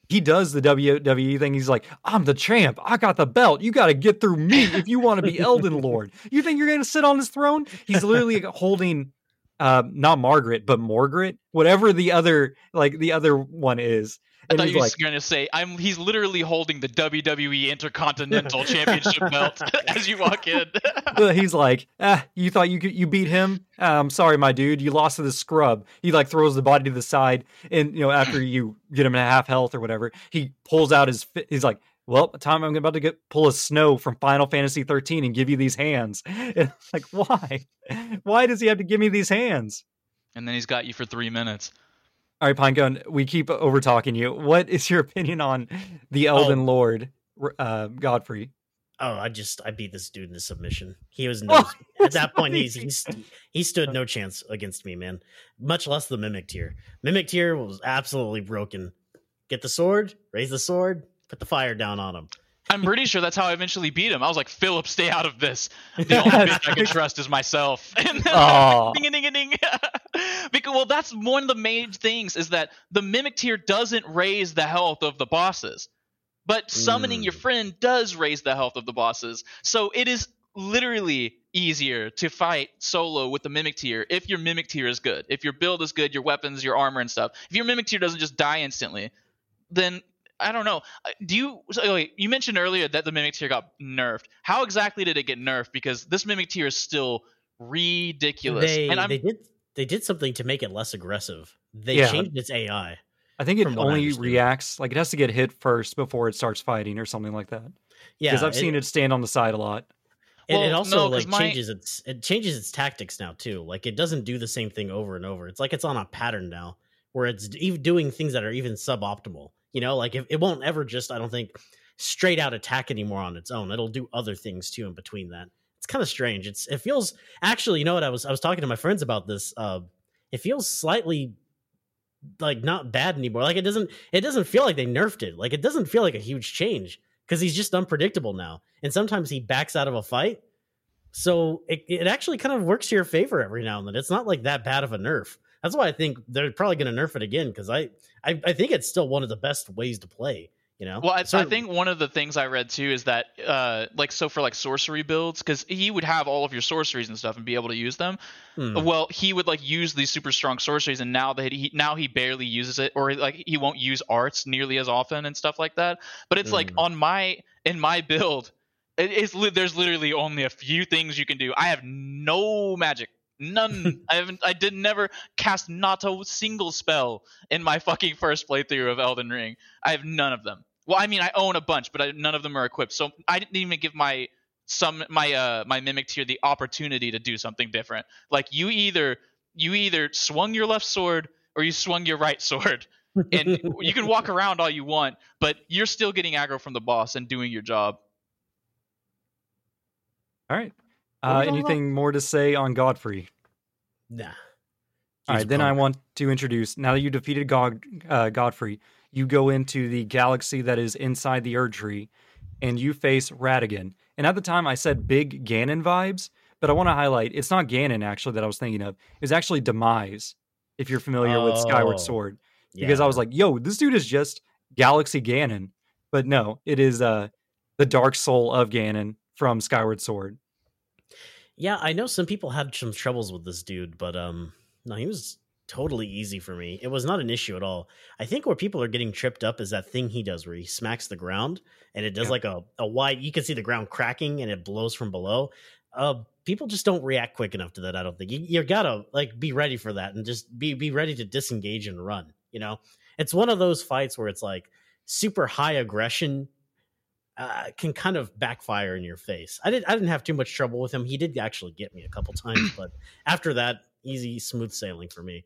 he does the W W E thing. He's like, I'm the champ. I got the belt. You got to get through me if you want to be Elden Lord. You think you're going to sit on his throne? He's literally holding uh, not Margaret, but Morgott, whatever the other like the other one is. And I thought you were like, going to say, I'm, he's literally holding the W W E Intercontinental Championship belt as you walk in. He's like, ah, you thought you could, you beat him? Ah, I'm sorry, my dude. You lost to the scrub. He like throws the body to the side. And, you know, after you get him in half health or whatever, he pulls out his, he's like, well, Tom, I'm about to get pull a Snow from Final Fantasy thirteen and give you these hands. And I'm like, why? Why does he have to give me these hands? And then he's got you for three minutes. All right, Pinecone, we keep over talking you. What is your opinion on the Elden oh. Lord, uh, Godfrey? Oh, I just I beat this dude in the submission. He was no, oh, at that point he's, he's he stood no chance against me, man. Much less the Mimic Tear. Mimic Tear was absolutely broken. Get the sword, raise the sword, put the fire down on him. I'm pretty sure that's how I eventually beat him. I was like, Philip, stay out of this. The only bitch I can trust is myself. And then oh. ding ding ding ding. Because well, that's one of the main things is that the Mimic Tier doesn't raise the health of the bosses, but summoning mm. your friend does raise the health of the bosses. So it is literally easier to fight solo with the Mimic Tier if your Mimic Tier is good, if your build is good, your weapons, your armor and stuff. If your Mimic Tier doesn't just die instantly, then I don't know. Do you? So wait, you mentioned earlier that the Mimic Tier got nerfed. How exactly did it get nerfed? Because this Mimic Tier is still ridiculous. They, and I'm, they did. They did something to make it less aggressive. They yeah. changed its A I. I think it only reacts, like it has to get hit first before it starts fighting or something like that. Yeah. Because I've it, seen it stand on the side a lot. Well, it, it also no, like my... changes its it changes its tactics now too. Like it doesn't do the same thing over and over. It's like it's on a pattern now where it's doing things that are even suboptimal. You know, like if, it won't ever just, I don't think, straight out attack anymore on its own. It'll do other things too in between that. It's kind of strange. It's it feels actually, you know what, I was I was talking to my friends about this. Uh, it feels slightly like not bad anymore. Like it doesn't it doesn't feel like they nerfed it. Like it doesn't feel like a huge change because he's just unpredictable now. And sometimes he backs out of a fight. So it, it actually kind of works to your favor every now and then. It's not like that bad of a nerf. That's why I think they're probably going to nerf it again, because I, I, I think it's still one of the best ways to play. You know? Well, I, I think one of the things I read too is that, uh, like, so for like sorcery builds, because he would have all of your sorceries and stuff and be able to use them. Hmm. Well, he would like use these super strong sorceries, and now that he now he barely uses it, or like he won't use arts nearly as often and stuff like that. But it's hmm. like on my in my build, it, it's li- there's literally only a few things you can do. I have no magic. None. I haven't. I did never cast not a single spell in my fucking first playthrough of Elden Ring. I have none of them. Well, I mean, I own a bunch, but I, none of them are equipped. So I didn't even give my some my uh my Mimic Tear the opportunity to do something different. Like you either you either swung your left sword or you swung your right sword, and you can walk around all you want, but you're still getting aggro from the boss and doing your job. All right. Uh, anything more to say on Godfrey? Nah. He's All right, then punk. I want to introduce, now that you defeated God, uh, Godfrey, you go into the galaxy that is inside the Erdtree, and you face Radagon. And at the time, I said big Ganon vibes, but I want to highlight, it's not Ganon, actually, that I was thinking of. It was actually Demise, if you're familiar oh, with Skyward Sword. Because yeah. I was like, yo, this dude is just Galaxy Ganon. But no, it is uh, the Dark Soul of Ganon from Skyward Sword. Yeah, I know some people had some troubles with this dude, but um, no, he was totally easy for me. It was not an issue at all. I think where people are getting tripped up is that thing he does where he smacks the ground and it does yeah. like a, a wide, you can see the ground cracking and it blows from below. Uh, people just don't react quick enough to that, I don't think. You, you gotta like be ready for that and just be, be ready to disengage and run, you know? It's one of those fights where it's like super high aggression Uh, can kind of backfire in your face. I didn't. I didn't have too much trouble with him. He did actually get me a couple times, but after that, easy, smooth sailing for me.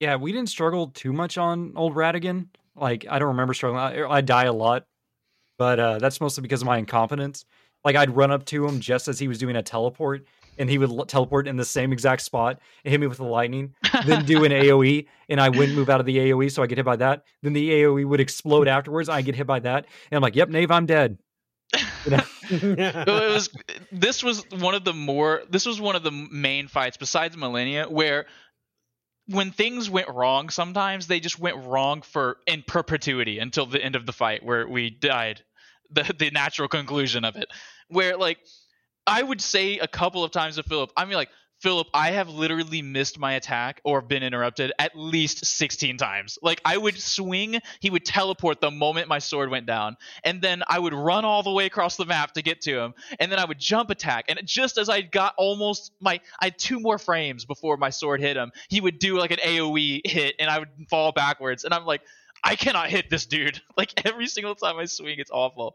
Yeah, we didn't struggle too much on old Radagon. Like I don't remember struggling. I, I die a lot, but uh, that's mostly because of my incompetence. Like I'd run up to him just as he was doing a teleport, and he would l- teleport in the same exact spot and hit me with the lightning. Then do an A O E, and I wouldn't move out of the A O E, so I get hit by that. Then the A O E would explode afterwards. I get hit by that, and I'm like, "Yep, Nave, I'm dead." You know? it was. This was one of the more. This was one of the main fights besides Malenia, where when things went wrong, sometimes they just went wrong for in perpetuity until the end of the fight, where we died. The the natural conclusion of it, where like. I would say a couple of times to Philip, I mean, like, Philip, I have literally missed my attack or been interrupted at least sixteen times. Like, I would swing, he would teleport the moment my sword went down, and then I would run all the way across the map to get to him, and then I would jump attack, and just as I got almost my, I had two more frames before my sword hit him, he would do, like, an A O E hit, and I would fall backwards, and I'm like, I cannot hit this dude. Like, every single time I swing, it's awful.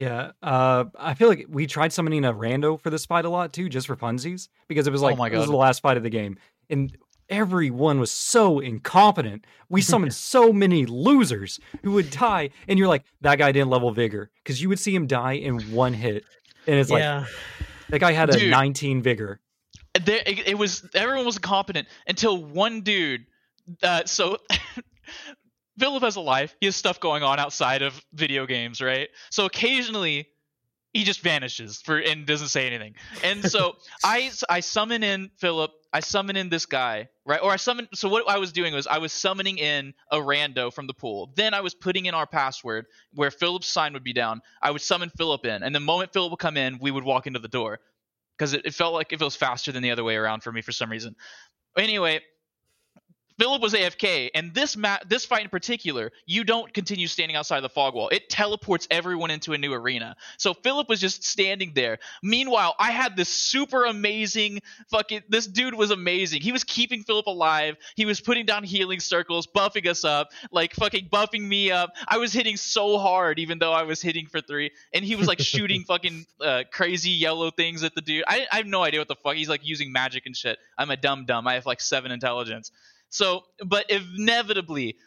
Yeah, uh, I feel like we tried summoning a rando for this fight a lot, too, just for funsies, because it was like, oh my God, this was the last fight of the game, and everyone was so incompetent. We summoned so many losers who would die, and you're like, that guy didn't level vigor, because you would see him die in one hit, and it's yeah. like, that guy had a dude, nineteen vigor. There, it, it was everyone was incompetent until one dude, uh, so... Philip has a life. He has stuff going on outside of video games, right? So occasionally, he just vanishes for and doesn't say anything. And so I, I summon in Philip. I summon in this guy, right? Or I summon. So what I was doing was I was summoning in a rando from the pool. Then I was putting in our password where Philip's sign would be down. I would summon Philip in, and the moment Philip would come in, we would walk into the door because it, it felt like it was faster than the other way around for me for some reason. Anyway. Philip was A F K, and this ma- this fight in particular, you don't continue standing outside the fog wall. It teleports everyone into a new arena. So Philip was just standing there. Meanwhile, I had this super amazing fucking – this dude was amazing. He was keeping Philip alive. He was putting down healing circles, buffing us up, like fucking buffing me up. I was hitting so hard even though I was hitting for three, and he was like shooting fucking uh, crazy yellow things at the dude. I, I have no idea what the fuck. He's like using magic and shit. I'm a dumb dumb. I have like seven intelligence. So, but inevitably,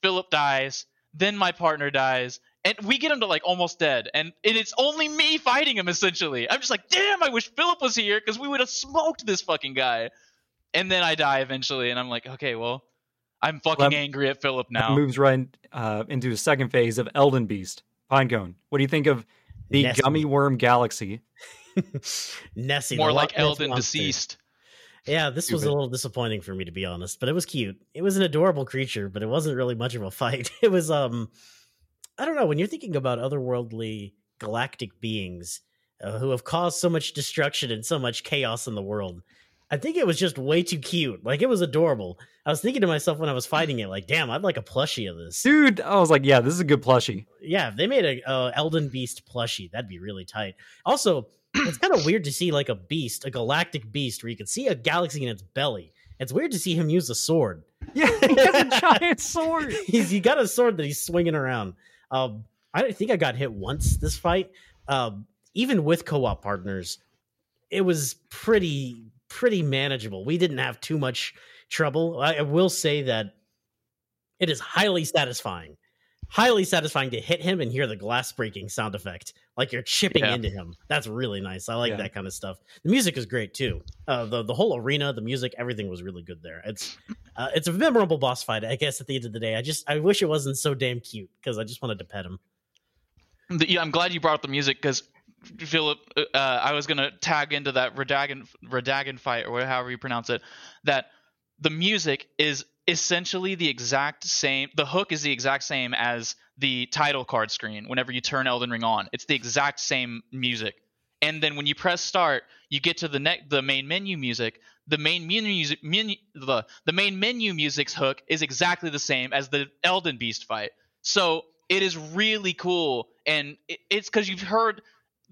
Philip dies, then my partner dies, and we get him to, like, almost dead, and, and it's only me fighting him, essentially. I'm just like, damn, I wish Philip was here, because we would have smoked this fucking guy. And then I die eventually, and I'm like, okay, well, I'm fucking well, angry at Philip now. Moves right uh, into the second phase of Elden Beast. Pinecone, what do you think of the Nessie. Gummy Worm Galaxy? Nessie. More like Elden Deceased. Thing. Yeah, this Stupid. was a little disappointing for me, to be honest, but it was cute. It was an adorable creature, but it wasn't really much of a fight. It was, um, I don't know, when you're thinking about otherworldly galactic beings uh, who have caused so much destruction and so much chaos in the world, I think it was just way too cute. Like, it was adorable. I was thinking to myself when I was fighting it, like, damn, I'd like a plushie of this. Dude, I was like, yeah, this is a good plushie. Yeah, if they made a uh, Elden Beast plushie, that'd be really tight. Also, it's kind of weird to see like a beast, a galactic beast, where you can see a galaxy in its belly. It's weird to see him use a sword. Yeah, he has a giant sword. he's he got a sword that he's swinging around. Um, I think I got hit once this fight. Um, even with co-op partners, it was pretty pretty manageable. We didn't have too much trouble. I, I will say that it is highly satisfying, highly satisfying to hit him and hear the glass breaking sound effect. Like you're chipping yeah. into him. That's really nice. I like yeah. that kind of stuff. The music is great too. Uh, the the whole arena, the music, everything was really good there. It's uh, it's a memorable boss fight, I guess. At the end of the day, I just I wish it wasn't so damn cute because I just wanted to pet him. The, yeah, I'm glad you brought up the music because Philip, uh, I was gonna tag into that Radagon Radagon fight or however you pronounce it. That the music is essentially the exact same. The hook is the exact same as the title card screen. Whenever you turn Elden Ring on, it's the exact same music. And then when you press start, you get to the ne- the main menu music. The main menu, music, menu the the main menu music's hook is exactly the same as the Elden Beast fight. So it is really cool, and it, it's because you've heard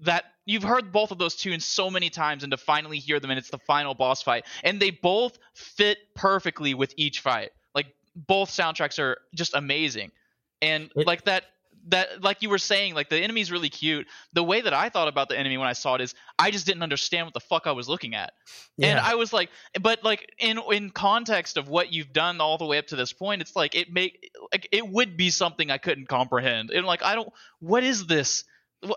that you've heard both of those two in so many times, and to finally hear them, and it's the final boss fight, and they both fit perfectly with each fight. Like both soundtracks are just amazing. And like that, that like you were saying, like the enemy's really cute. The way that I thought about the enemy when I saw it is I just didn't understand what the fuck I was looking at. Yeah. And I was like, but like in in context of what you've done all the way up to this point, it's like it make like it would be something I couldn't comprehend. And like I don't, what is this?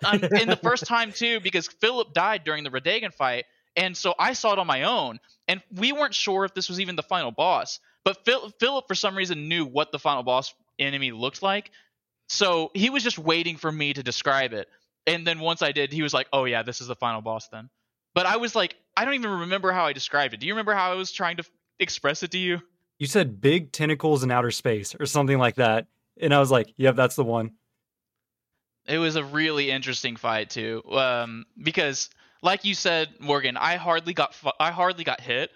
I'm, and the first time too, because Philip died during the Radagon fight, and so I saw it on my own, and we weren't sure if this was even the final boss. But Phil, Philip for some reason knew what the final boss enemy looked like, so he was just waiting for me to describe it. And then once I did, he was like, oh yeah, this is the final boss then. But I was like, I don't even remember how I described it. Do you remember how I was trying to f- express it to you? You said big tentacles in outer space or something like that, and I was like, yep, that's the one. It was a really interesting fight too, um because like you said, Morgan, I hardly got fu- I hardly got hit.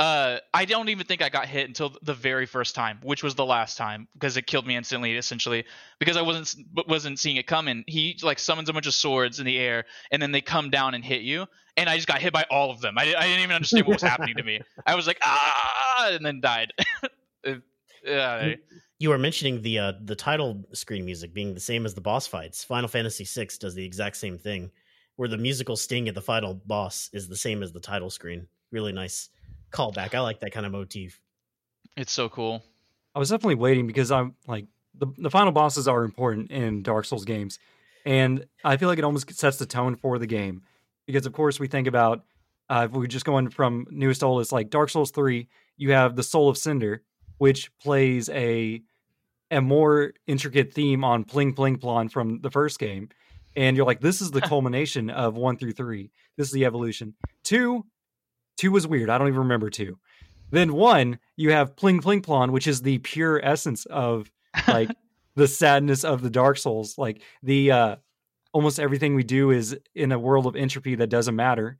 Uh, I don't even think I got hit until the very first time, which was the last time, because it killed me instantly, essentially, because I wasn't wasn't seeing it coming. He like summons a bunch of swords in the air, and then they come down and hit you, and I just got hit by all of them. I, I didn't even understand what was happening to me. I was like, ah, and then died. Yeah. You were mentioning the uh, the title screen music being the same as the boss fights. Final Fantasy six does the exact same thing, where the musical sting at the final boss is the same as the title screen. Really nice callback. I like that kind of motif. It's so cool. I was definitely waiting because I'm like the the final bosses are important in Dark Souls games, and I feel like it almost sets the tone for the game, because of course we think about uh, if we just go in from newest to oldest, like Dark Souls three, you have the Soul of Cinder, which plays a a more intricate theme on Pling Pling Plon from the first game, and you're like, this is the culmination of one through three. This is the evolution. Two. Two was weird. I don't even remember two. Then one, you have Pling Pling Plon, which is the pure essence of like the sadness of the Dark Souls. Like the uh, almost everything we do is in a world of entropy that doesn't matter.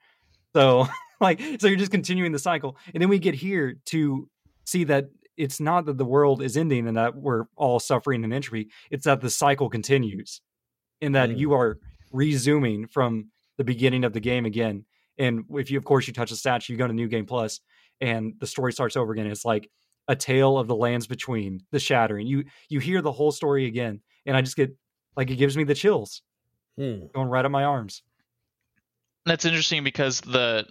So like so you're just continuing the cycle. And then we get here to see that it's not that the world is ending and that we're all suffering in entropy. It's that the cycle continues and that mm. you are resuming from the beginning of the game again. And if you, of course, you touch the statue, you go to New Game Plus and the story starts over again. It's like a tale of the lands between, the shattering. You, you hear the whole story again. And I just get, like, it gives me the chills mm. going right up my arms. That's interesting because the,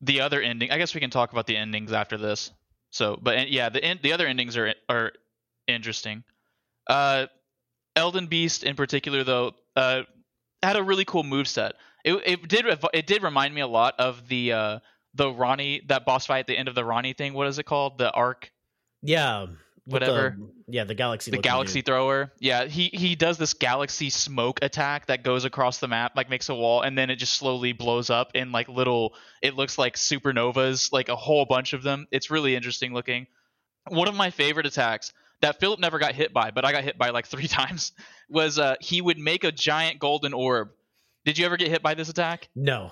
the other ending, I guess we can talk about the endings after this. So, but yeah, the end, the other endings are, are interesting. Uh, Elden Beast in particular, though, uh, had a really cool moveset. It it did it did remind me a lot of the uh, the Ranni, that boss fight at the end of the Ranni thing. What is it called? The Arc. Yeah. Whatever. The, yeah, the galaxy. The galaxy dude. Thrower. Yeah, he he does this galaxy smoke attack that goes across the map, like makes a wall, and then it just slowly blows up in like little. It looks like supernovas, like a whole bunch of them. It's really interesting looking. One of my favorite attacks that Philip never got hit by, but I got hit by like three times, was uh, he would make a giant golden orb. Did you ever get hit by this attack? No.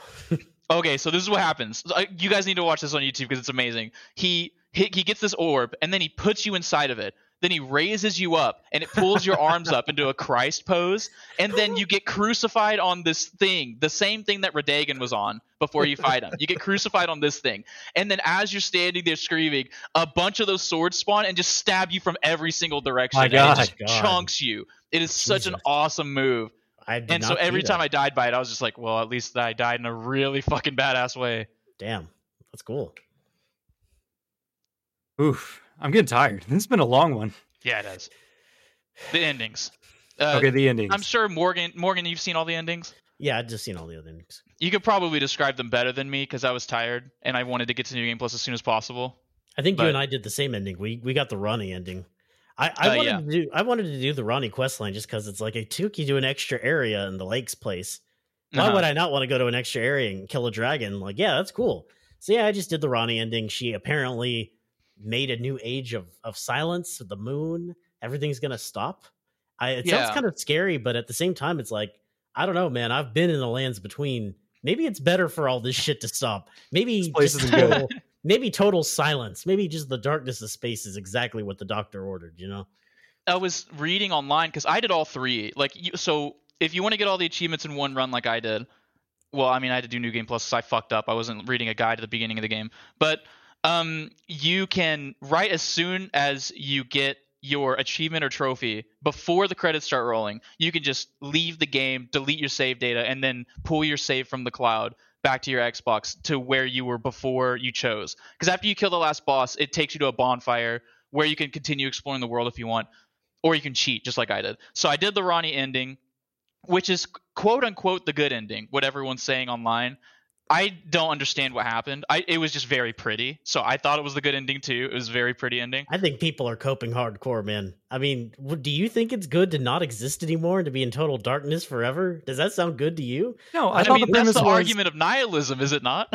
Okay, so this is what happens. You guys need to watch this on YouTube because it's amazing. He, he he gets this orb, and then he puts you inside of it. Then he raises you up, and it pulls your arms up into a Christ pose. And then you get crucified on this thing, the same thing that Radagon was on before you fight him. You get crucified on this thing. And then as you're standing there screaming, a bunch of those swords spawn and just stab you from every single direction. My God, and it just God. chunks you. It is such Jesus. an awesome move. And so every time I died by it, I was just like, well, at least I died in a really fucking badass way. Damn. That's cool. Oof. I'm getting tired. This has been a long one. Yeah, it has. The endings. Uh, okay, the endings. I'm sure, Morgan, Morgan, you've seen all the endings? Yeah, I've just seen all the other endings. You could probably describe them better than me because I was tired and I wanted to get to New Game Plus as soon as possible. I think but... you and I did the same ending. We we got the Ranni ending. I, I uh, wanted yeah. to do I wanted to do the Ranni questline just because it's like it took you to an extra area in the lake's place. Why uh-huh. would I not want to go to an extra area and kill a dragon? Like, yeah, that's cool. So yeah, I just did the Ranni ending. She apparently made a new age of of silence. The moon, everything's gonna stop. I, it yeah. sounds kind of scary, but at the same time, it's like I don't know, man. I've been in the lands between. Maybe it's better for all this shit to stop. Maybe this place isn't good. Maybe total silence. Maybe just the darkness of space is exactly what the doctor ordered, you know? I was reading online because I did all three. Like, you, So if you want to get all the achievements in one run like I did, well, I mean, I had to do New Game Plus because I fucked up. I wasn't reading a guide at the beginning of the game. But um, you can, right as soon as you get your achievement or trophy, before the credits start rolling, you can just leave the game, delete your save data, and then pull your save from the cloud back to your Xbox to where you were before you chose. Because after you kill the last boss, it takes you to a bonfire where you can continue exploring the world if you want, or you can cheat just like I did. So I did the Ranni ending, which is quote unquote the good ending, what everyone's saying online. I don't understand what happened. I, it was just very pretty. So I thought it was the good ending too. It was a very pretty ending. I think people are coping hardcore, man. I mean, do you think it's good to not exist anymore and to be in total darkness forever? Does that sound good to you? No, I, I thought mean, the that's the was... argument of nihilism, is it not?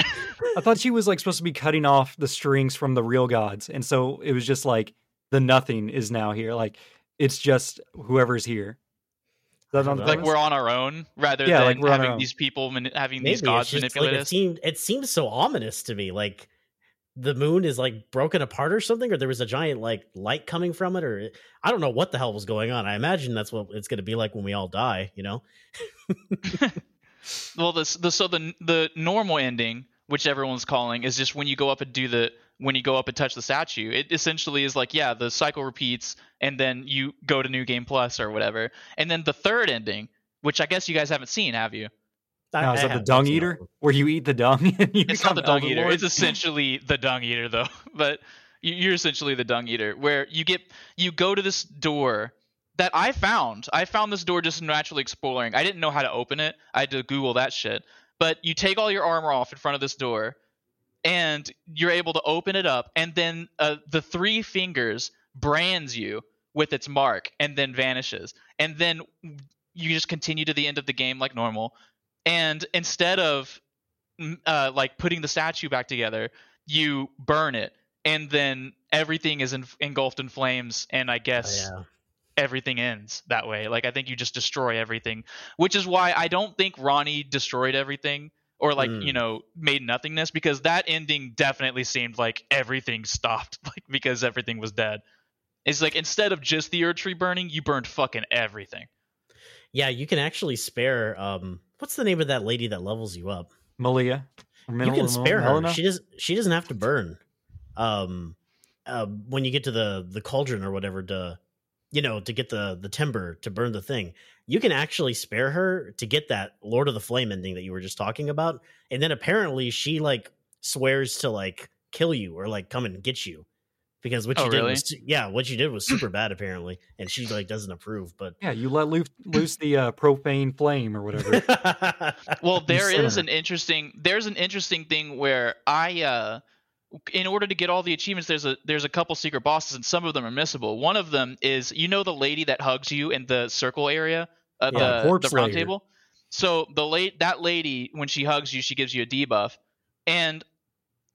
I thought she was like supposed to be cutting off the strings from the real gods. And so it was just like the nothing is now here. Like it's just whoever's here. Like we're on our own rather yeah, than like having these people mani- having Maybe these gods manipulate like us. It seemed, it seems so ominous to me. Like the moon is like broken apart or something, or there was a giant like light coming from it, or I don't know what the hell was going on. I imagine that's what it's going to be like when we all die, you know? Well, the, the so the the normal ending, which everyone's calling, is just when you go up and do the when you go up and touch the statue, it essentially is like, yeah, the cycle repeats and then you go to New Game Plus or whatever. And then the third ending, which I guess you guys haven't seen, have you? No, is that the Dung Eater where you eat the dung? It's not the Dung Eater. It's essentially the Dung Eater though, but you're essentially the Dung Eater where you get, you go to this door that I found. I found this door just naturally exploring. I didn't know how to open it. I had to Google that shit, but you take all your armor off in front of this door and you're able to open it up, and then uh, the three fingers brands you with its mark and then vanishes. And then you just continue to the end of the game like normal. And instead of uh, like putting the statue back together, you burn it. And then everything is en- engulfed in flames, and I guess oh, yeah. everything ends that way. Like I think you just destroy everything, which is why I don't think Ranni destroyed everything. or like, mm. you know, Made Nothingness, because that ending definitely seemed like everything stopped, like because everything was dead. It's like, instead of just the Ur-Tree burning, you burned fucking everything. Yeah, you can actually spare, um, what's the name of that lady that levels you up? Malenia. You can spare her. She doesn't, she doesn't have to burn. Um, uh, when you get to the, the cauldron or whatever to, you know, to get the, the timber to burn the thing, you can actually spare her to get that Lord of the Flame ending that you were just talking about. And then apparently she like swears to like kill you or like come and get you. Because what you oh, did really? was, yeah, what you did was super bad apparently, and she like doesn't approve. But yeah, you let loose, loose the uh, profane flame or whatever. Well, there is an interesting, there's an interesting thing where I, uh, in order to get all the achievements, there's a there's a couple secret bosses, and some of them are missable. One of them is, you know, the lady that hugs you in the circle area of yeah, the, the round table. So the late that lady, when she hugs you, she gives you a debuff, and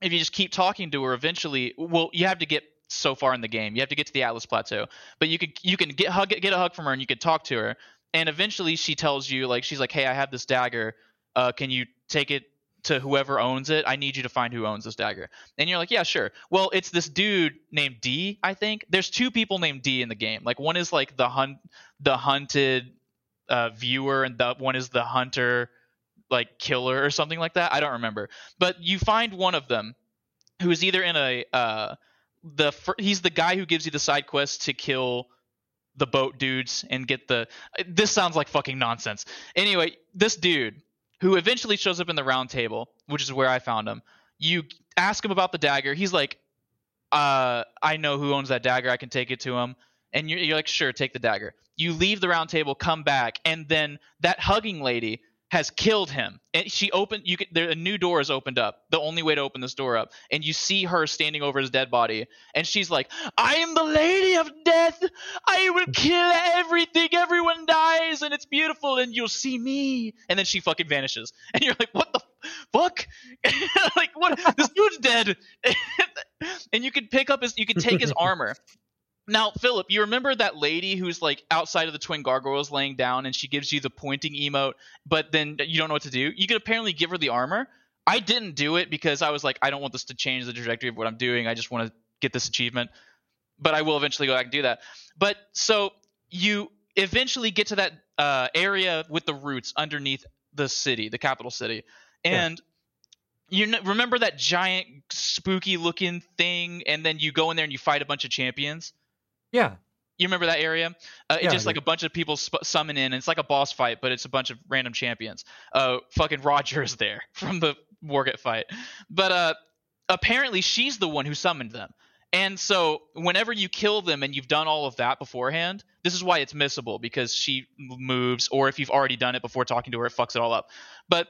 if you just keep talking to her, eventually, well, you have to get so far in the game, you have to get to the Atlas Plateau, but you could you can get hug get a hug from her, and you could talk to her, and eventually she tells you, like, she's like, hey, I have this dagger, uh can you take it to whoever owns it? I need you to find who owns this dagger. And you're like, yeah, sure. Well, it's this dude named D, I think. There's two people named D in the game. Like, one is like the hunt the hunted uh viewer, and the one is the hunter, like, killer or something like that. I don't remember, but you find one of them who is either in a uh The fir- he's the guy who gives you the side quest to kill the boat dudes and get the. This sounds like fucking nonsense. Anyway, this dude who eventually shows up in the round table, which is where I found him. You ask him about the dagger. He's like, "Uh, I know who owns that dagger. I can take it to him." And you're, you're like, "Sure, take the dagger." You leave the round table, come back, and then that hugging lady has killed him. And she opened, you could, there, a new door is opened up, the only way to open this door up, and you see her standing over his dead body, and she's like, I am the lady of death, I will kill everything, everyone dies, and it's beautiful, and you'll see me. And then she fucking vanishes, and you're like, what the fuck? Like, what? This dude's dead. And you could pick up his, you could take his armor. Now, Philip, you remember that lady who's like outside of the Twin Gargoyles laying down, and she gives you the pointing emote, but then you don't know what to do? You could apparently give her the armor. I didn't do it because I was like, I don't want this to change the trajectory of what I'm doing. I just want to get this achievement, but I will eventually go back and do that. But so you eventually get to that uh, area with the roots underneath the city, the capital city, and yeah. You know, remember that giant spooky looking thing, and then you go in there and you fight a bunch of champions? Yeah. You remember that area? Uh, it's yeah, just like yeah. a bunch of people sp- summon in, and it's like a boss fight, but it's a bunch of random champions. Uh, fucking Roger's there from the Morgott fight. But uh, apparently she's the one who summoned them. And so whenever you kill them and you've done all of that beforehand, this is why it's missable, because she moves, or if you've already done it before talking to her, it fucks it all up. But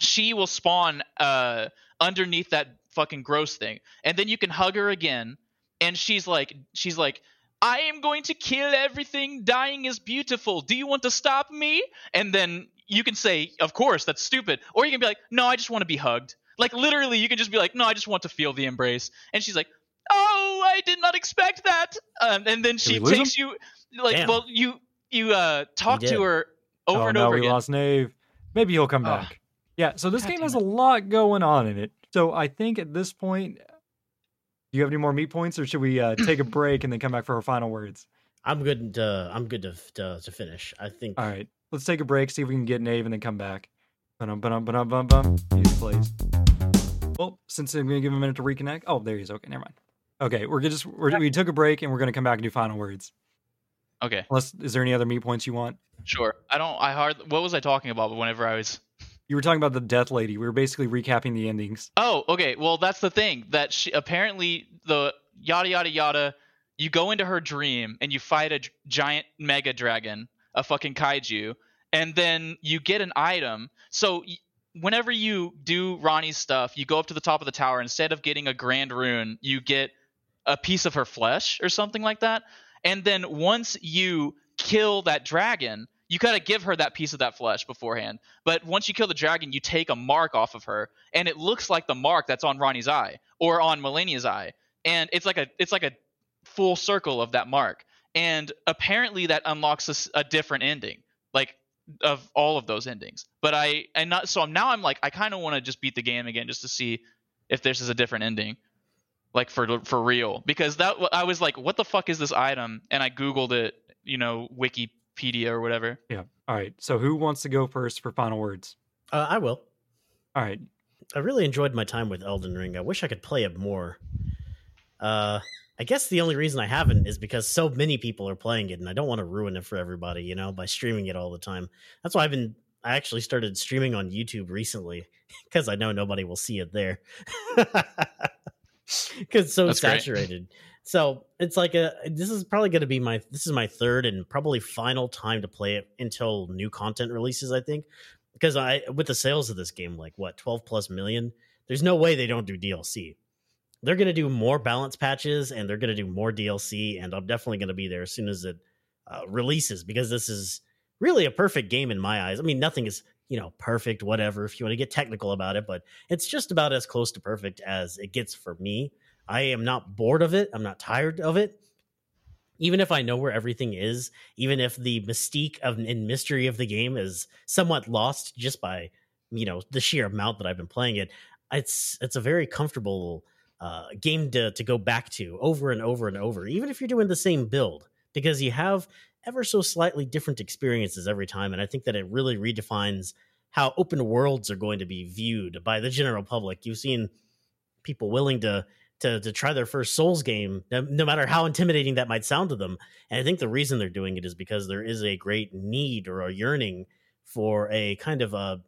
she will spawn uh, underneath that fucking gross thing. And then you can hug her again. And she's like, she's like, I am going to kill everything. Dying is beautiful. Do you want to stop me? And then you can say, of course, that's stupid. Or you can be like, no, I just want to be hugged. Like, literally, you can just be like, no, I just want to feel the embrace. And she's like, oh, I did not expect that. Um, and then she takes him? you, like, Damn. well, you you uh, talk to her over oh, and no, over we again. Lost Nave. Maybe he'll come uh, back. Yeah. So this God game has it. a lot going on in it. So I think at this point. Do you have any more meat points, or should we uh, take a break and then come back for our final words? I'm good. To, I'm good to, to to finish. I think. All right, let's take a break. See if we can get Nave and then come back. Ba-dum, ba-dum, ba-dum, ba-dum. Easy plays. Well, since I'm gonna give him a minute to reconnect. Oh, there he is. Okay, never mind. Okay, we're just we're, we took a break and we're gonna come back and do final words. Okay. Unless, is there any other meat points you want? Sure. I don't. I hardly. What was I talking about? But whenever I was. You were talking about the death lady. We were basically recapping the endings. Oh, okay. Well, that's the thing. That she, apparently the yada, yada, yada, you go into her dream and you fight a giant mega dragon, a fucking kaiju, and then you get an item. So whenever you do Ronnie's stuff, you go up to the top of the tower. Instead of getting a grand rune, you get a piece of her flesh or something like that. And then once you kill that dragon, you gotta give her that piece of that flesh beforehand. But once you kill the dragon, you take a mark off of her, and it looks like the mark that's on Ronnie's eye or on Melania's eye, and it's like a it's like a full circle of that mark. And apparently that unlocks a, a different ending. Like of all of those endings. But I and not so now I'm like I kind of want to just beat the game again just to see if this is a different ending, like for for real. Because that I was like, what the fuck is this item? And I Googled it, you know, Wikipedia or whatever. Yeah. All right. So who wants to go first for final words? Uh, I will. All right. I really enjoyed my time with Elden Ring. I wish I could play it more. Uh, I guess the only reason I haven't is because so many people are playing it, and I don't want to ruin it for everybody, you know, by streaming it all the time. That's why I've been, I actually started streaming on YouTube recently, because I know nobody will see it there. Because it's so That's saturated. Great. So it's like a, this is probably going to be my, this is my third and probably final time to play it until new content releases, I think. Because I, with the sales of this game, like what, twelve plus million, there's no way they don't do D L C. They're going to do more balance patches and they're going to do more D L C. And I'm definitely going to be there as soon as it uh, releases, because this is really a perfect game in my eyes. I mean, nothing is, you know, perfect, whatever, if you want to get technical about it, but it's just about as close to perfect as it gets for me. I am not bored of it. I'm not tired of it. Even if I know where everything is, even if the mystique of and mystery of the game is somewhat lost just by, you know, the sheer amount that I've been playing it, it's it's a very comfortable uh, game to, to go back to over and over and over, even if you're doing the same build, because you have ever so slightly different experiences every time. And I think that it really redefines how open worlds are going to be viewed by the general public. You've seen people willing to To, to try their first Souls game, no, no matter how intimidating that might sound to them. And I think the reason they're doing it is because there is a great need or a yearning for a kind of a,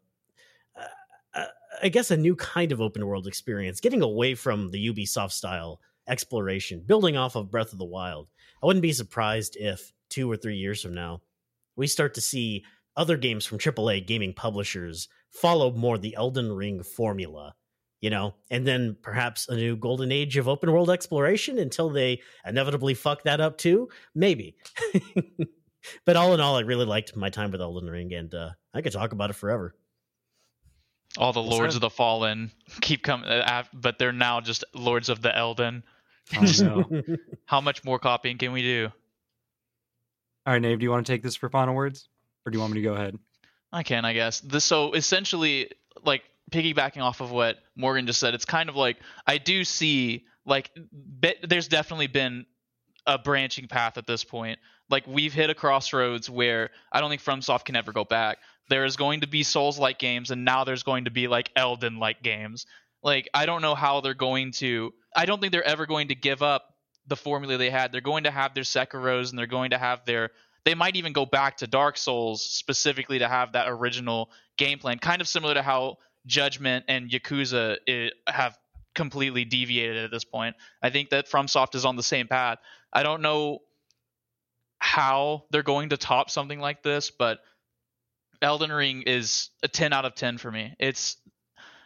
uh, I guess, a new kind of open world experience, getting away from the Ubisoft style exploration, building off of Breath of the Wild. I wouldn't be surprised if two or three years from now, we start to see other games from triple A gaming publishers follow more the Elden Ring formula. You know, and then perhaps a new golden age of open world exploration until they inevitably fuck that up too. Maybe. But all in all, I really liked my time with Elden Ring, and uh, I could talk about it forever. All the Lords of the Fallen keep coming, but they're now just Lords of the Elden. Oh, no. How much more copying can we do? All right, Nave, do you want to take this for final words, or do you want me to go ahead? I can, I guess. This, so essentially, like, piggybacking off of what Morgan just said, it's kind of like I do see like be, there's definitely been a branching path at this point. Like we've hit a crossroads where I don't think FromSoft can ever go back. There is going to be Souls-like games, and now there's going to be like Elden-like games. Like I don't know how they're going to. I don't think they're ever going to give up the formula they had. They're going to have their Sekiros, and they're going to have their. They might even go back to Dark Souls specifically to have that original game plan, kind of similar to how Judgment and Yakuza it, have completely deviated at this point. I think that FromSoft is on the same path. I don't know how they're going to top something like this, but Elden Ring is a ten out of ten for me. It's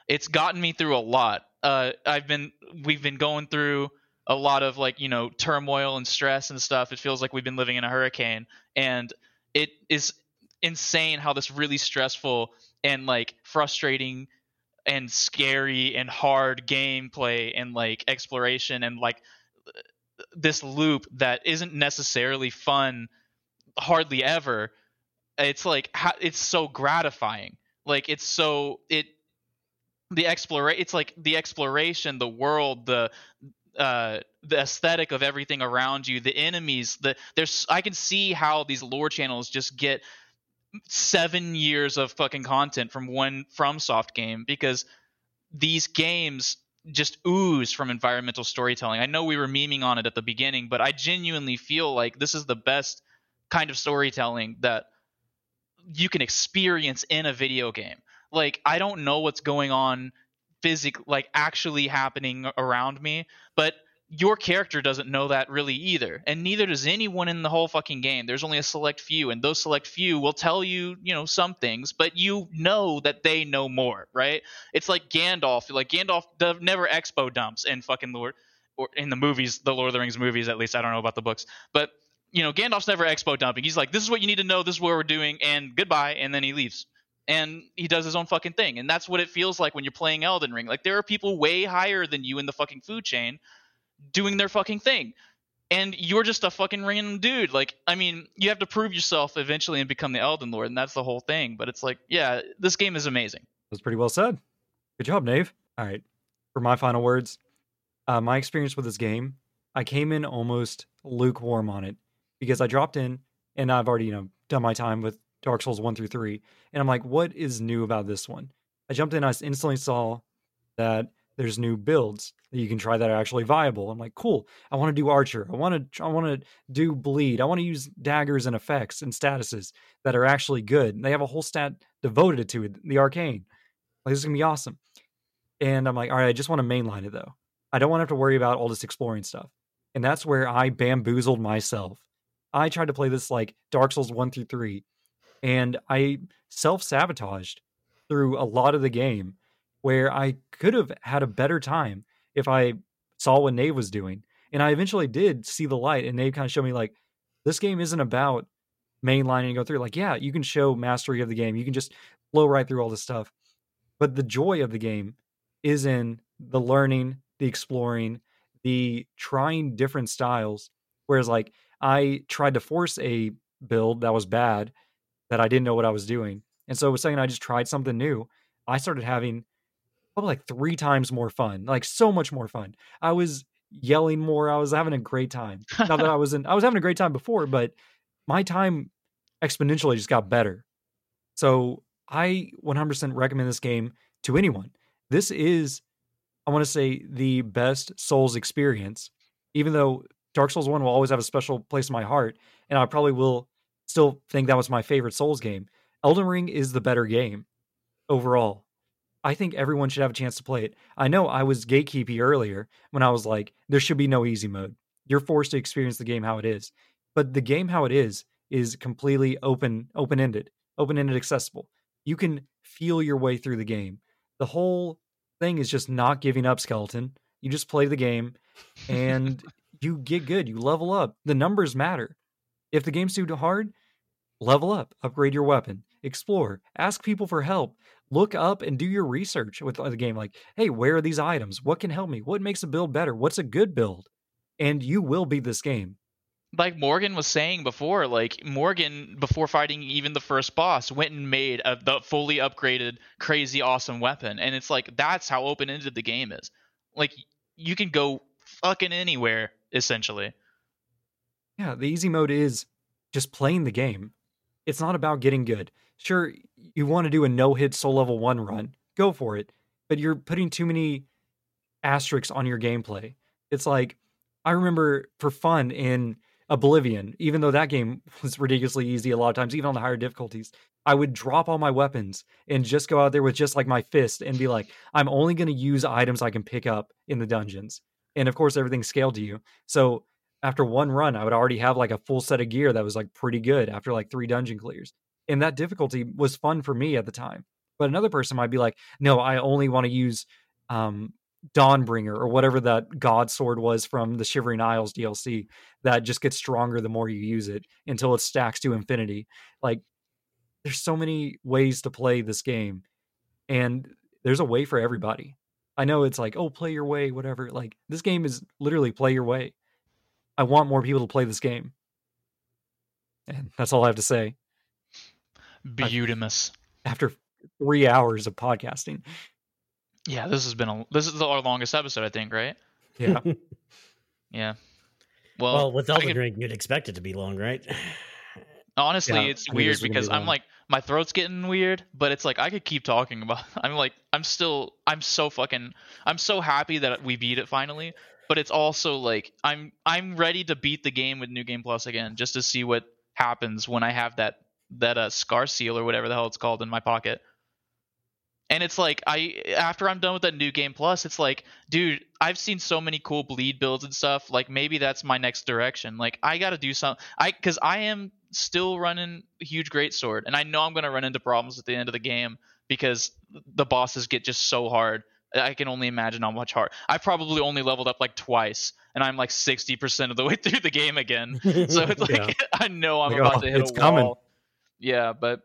it's gotten me through a lot. Uh, I've been we've been going through a lot of like you know turmoil and stress and stuff. It feels like we've been living in a hurricane, and it is insane how this really stressful and like frustrating and scary and hard gameplay and like exploration and like this loop that isn't necessarily fun hardly ever. It's like it's so gratifying. Like it's so it the explora- it's like the exploration, the world, the uh the aesthetic of everything around you, the enemies, the there's I can see how these lore channels just get seven years of fucking content from one FromSoft game, because these games just ooze from environmental storytelling. I know we were memeing on it at the beginning, but I genuinely feel like this is the best kind of storytelling that you can experience in a video game. Like, I don't know what's going on physically, like actually happening around me, but your character doesn't know that really either, and neither does anyone in the whole fucking game. There's only a select few, and those select few will tell you, you know, some things, but you know that they know more, right? It's like Gandalf. Like Gandalf never expo dumps in fucking Lord, or in the movies, the Lord of the Rings movies at least. I don't know about the books, but you know, Gandalf's never expo dumping. He's like, this is what you need to know. This is what we're doing, and goodbye, and then he leaves. And he does his own fucking thing, and that's what it feels like when you're playing Elden Ring. Like there are people way higher than you in the fucking food chain doing their fucking thing, and you're just a fucking random dude. Like, I mean, you have to prove yourself eventually and become the Elden Lord, and that's the whole thing. But it's like, yeah, this game is amazing. That's pretty well said. Good job, Nave. All right, for my final words, uh, my experience with this game, I came in almost lukewarm on it because I dropped in and I've already, you know, done my time with Dark Souls one through three. And I'm like, what is new about this one? I jumped in, I instantly saw that there's new builds that you can try that are actually viable. I'm like, cool. I want to do Archer. I want to I want to do Bleed. I want to use daggers and effects and statuses that are actually good. And they have a whole stat devoted to it, the Arcane. Like, this is going to be awesome. And I'm like, all right, I just want to mainline it, though. I don't want to have to worry about all this exploring stuff. And that's where I bamboozled myself. I tried to play this like Dark Souls one through three, and I self-sabotaged through a lot of the game where I could have had a better time if I saw what Nave was doing. And I eventually did see the light, and Nave kind of showed me, like, this game isn't about mainlining and go through. Like, yeah, you can show mastery of the game. You can just flow right through all this stuff. But the joy of the game is in the learning, the exploring, the trying different styles. Whereas, like, I tried to force a build that was bad, that I didn't know what I was doing. And so the second I just tried something new, I started having probably like three times more fun, like so much more fun. I was yelling more. I was having a great time. Not that I wasn't, I was having a great time before, but my time exponentially just got better. So I one hundred percent recommend this game to anyone. This is, I want to say, the best Souls experience, even though Dark Souls one will always have a special place in my heart. And I probably will still think that was my favorite Souls game. Elden Ring is the better game overall. I think everyone should have a chance to play it. I know I was gatekeepy earlier when I was like, there should be no easy mode. You're forced to experience the game how it is. But the game how it is is completely open, open-ended, open-ended accessible. You can feel your way through the game. The whole thing is just not giving up, Skeleton. You just play the game and you get good. You level up. The numbers matter. If the game's too hard, level up, upgrade your weapon, explore, ask people for help, look up and do your research with the game. Like, hey, where are these items? What can help me? What makes a build better? What's a good build? And you will beat this game. Like Morgan was saying before, like Morgan, before fighting even the first boss, went and made a, the fully upgraded, crazy, awesome weapon. And it's like, that's how open-ended the game is. Like, you can go fucking anywhere, essentially. Yeah, the easy mode is just playing the game. It's not about getting good. Sure, you want to do a no-hit soul level one run. Go for it. But you're putting too many asterisks on your gameplay. It's like, I remember for fun in Oblivion, even though that game was ridiculously easy a lot of times, even on the higher difficulties, I would drop all my weapons and just go out there with just like my fist and be like, I'm only going to use items I can pick up in the dungeons. And of course, everything's scaled to you. So after one run, I would already have like a full set of gear that was like pretty good after like three dungeon clears. And that difficulty was fun for me at the time. But another person might be like, no, I only want to use um, Dawnbringer or whatever that God sword was from the Shivering Isles D L C that just gets stronger the more you use it until it stacks to infinity. Like, there's so many ways to play this game, and there's a way for everybody. I know it's like, oh, play your way, whatever. Like, this game is literally play your way. I want more people to play this game. And that's all I have to say. Beautimus. After three hours of podcasting. Yeah, this has been a, this is our longest episode, I think, right? Yeah. Yeah. Well, well with Elden Ring, you'd expect it to be long, right? Honestly, yeah, it's I weird because be I'm like, my throat's getting weird, but it's like, I could keep talking about, I'm like, I'm still, I'm so fucking, I'm so happy that we beat it finally. But it's also like I'm I'm ready to beat the game with New Game Plus again, just to see what happens when I have that that uh, scar seal or whatever the hell it's called in my pocket. And it's like I after I'm done with that New Game Plus, it's like, dude, I've seen so many cool bleed builds and stuff. Like, maybe that's my next direction. Like, I gotta do something. I because I am still running Huge Greatsword, and I know I'm gonna run into problems at the end of the game because the bosses get just so hard. I can only imagine how much hard. I probably only leveled up like twice, and I'm like sixty percent of the way through the game again. So it's like, yeah. I know I'm like, about oh, to hit it's a coming. Wall. Yeah, but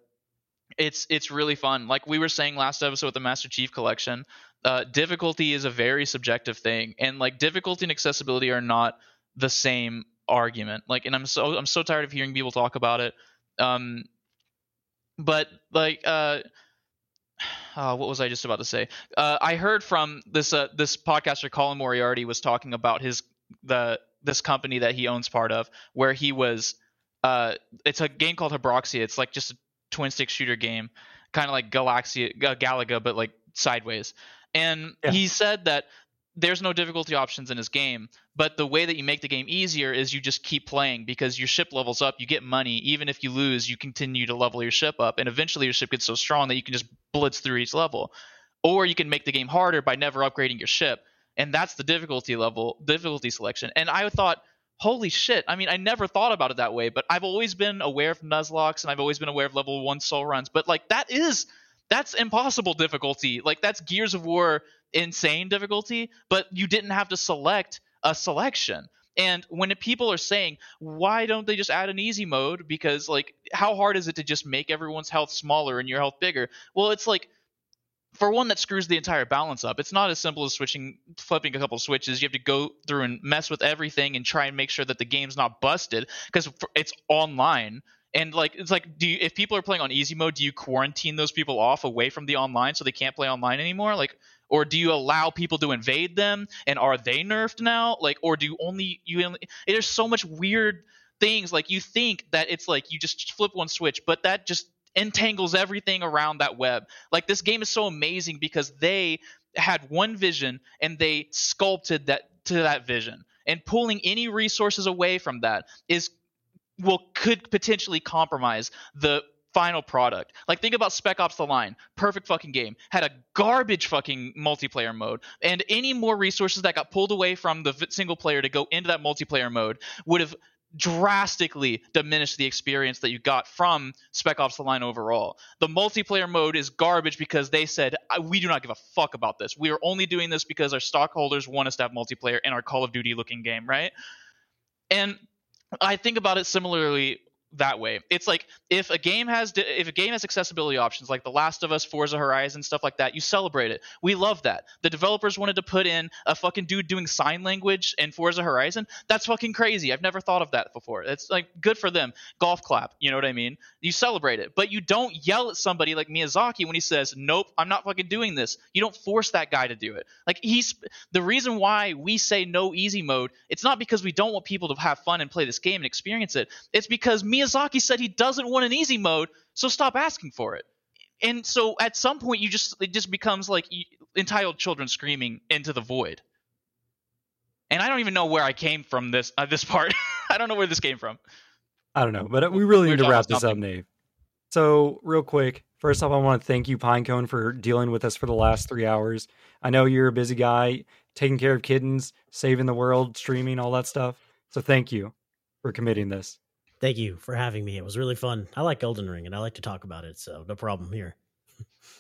it's it's really fun. Like we were saying last episode with the Master Chief Collection, uh, difficulty is a very subjective thing, and like difficulty and accessibility are not the same argument. Like, and I'm so I'm so tired of hearing people talk about it. Um, but like, uh, uh what was I just about to say? Uh, I heard from this uh this podcaster Colin Moriarty was talking about his the this company that he owns part of, where he was uh it's a game called Hebroxia. It's like just a twin stick shooter game, kind of like Galaxia uh, Galaga, but like sideways. And yeah. he said that there's no difficulty options in his game, but the way that you make the game easier is you just keep playing, because your ship levels up, you get money. Even if you lose, you continue to level your ship up, and eventually your ship gets so strong that you can just blitz through each level. Or you can make the game harder by never upgrading your ship, and that's the difficulty level, difficulty selection. And I thought, holy shit, I mean, I never thought about it that way, but I've always been aware of Nuzlocke's, and I've always been aware of level one soul runs, but like that is... that's impossible difficulty. Like, that's Gears of War insane difficulty, but you didn't have to select a selection. And when people are saying, why don't they just add an easy mode? Because, like, how hard is it to just make everyone's health smaller and your health bigger? Well, it's like, for one, that screws the entire balance up. It's not as simple as switching, flipping a couple of switches. You have to go through and mess with everything and try and make sure that the game's not busted, because it's online. And like, it's like, do you, if people are playing on easy mode, do you quarantine those people off away from the online so they can't play online anymore? Like, or do you allow people to invade them? And are they nerfed now? Like, or do you only you? Only, there's so much weird things. Like, you think that it's like you just flip one switch, but that just entangles everything around that web. Like, this game is so amazing because they had one vision and they sculpted that to that vision. And pulling any resources away from that is Will could potentially compromise the final product. Like, think about Spec Ops: The Line. Perfect fucking game. Had a garbage fucking multiplayer mode, and any more resources that got pulled away from the single player to go into that multiplayer mode would have drastically diminished the experience that you got from Spec Ops: The Line overall. The multiplayer mode is garbage because they said, we do not give a fuck about this. We are only doing this because our stockholders want us to have multiplayer in our Call of Duty looking game, right? And I think about it similarly that way. It's like, if a game has if a game has accessibility options like The Last of Us, Forza Horizon, stuff like that, you celebrate it. We love that. The developers wanted to put in a fucking dude doing sign language in Forza Horizon. That's fucking crazy. I've never thought of that before. It's like, good for them. Golf clap. You know what I mean? You celebrate it. But you don't yell at somebody like Miyazaki when he says, nope, I'm not fucking doing this. You don't force that guy to do it. Like, he's the reason why we say no easy mode. It's not because we don't want people to have fun and play this game and experience it. It's because me Miyazaki said he doesn't want an easy mode, so stop asking for it. And so at some point, you just it just becomes like entitled children screaming into the void. And I don't even know where I came from this uh, this part. I don't know where this came from. I don't know, but we really We're need to wrap this up, Nate. So real quick, first off, I want to thank you, Pinecone, for dealing with us for the last three hours. I know you're a busy guy, taking care of kittens, saving the world, streaming, all that stuff. So thank you for committing this. Thank you for having me. It was really fun. I like Elden Ring, and I like to talk about it, so no problem here.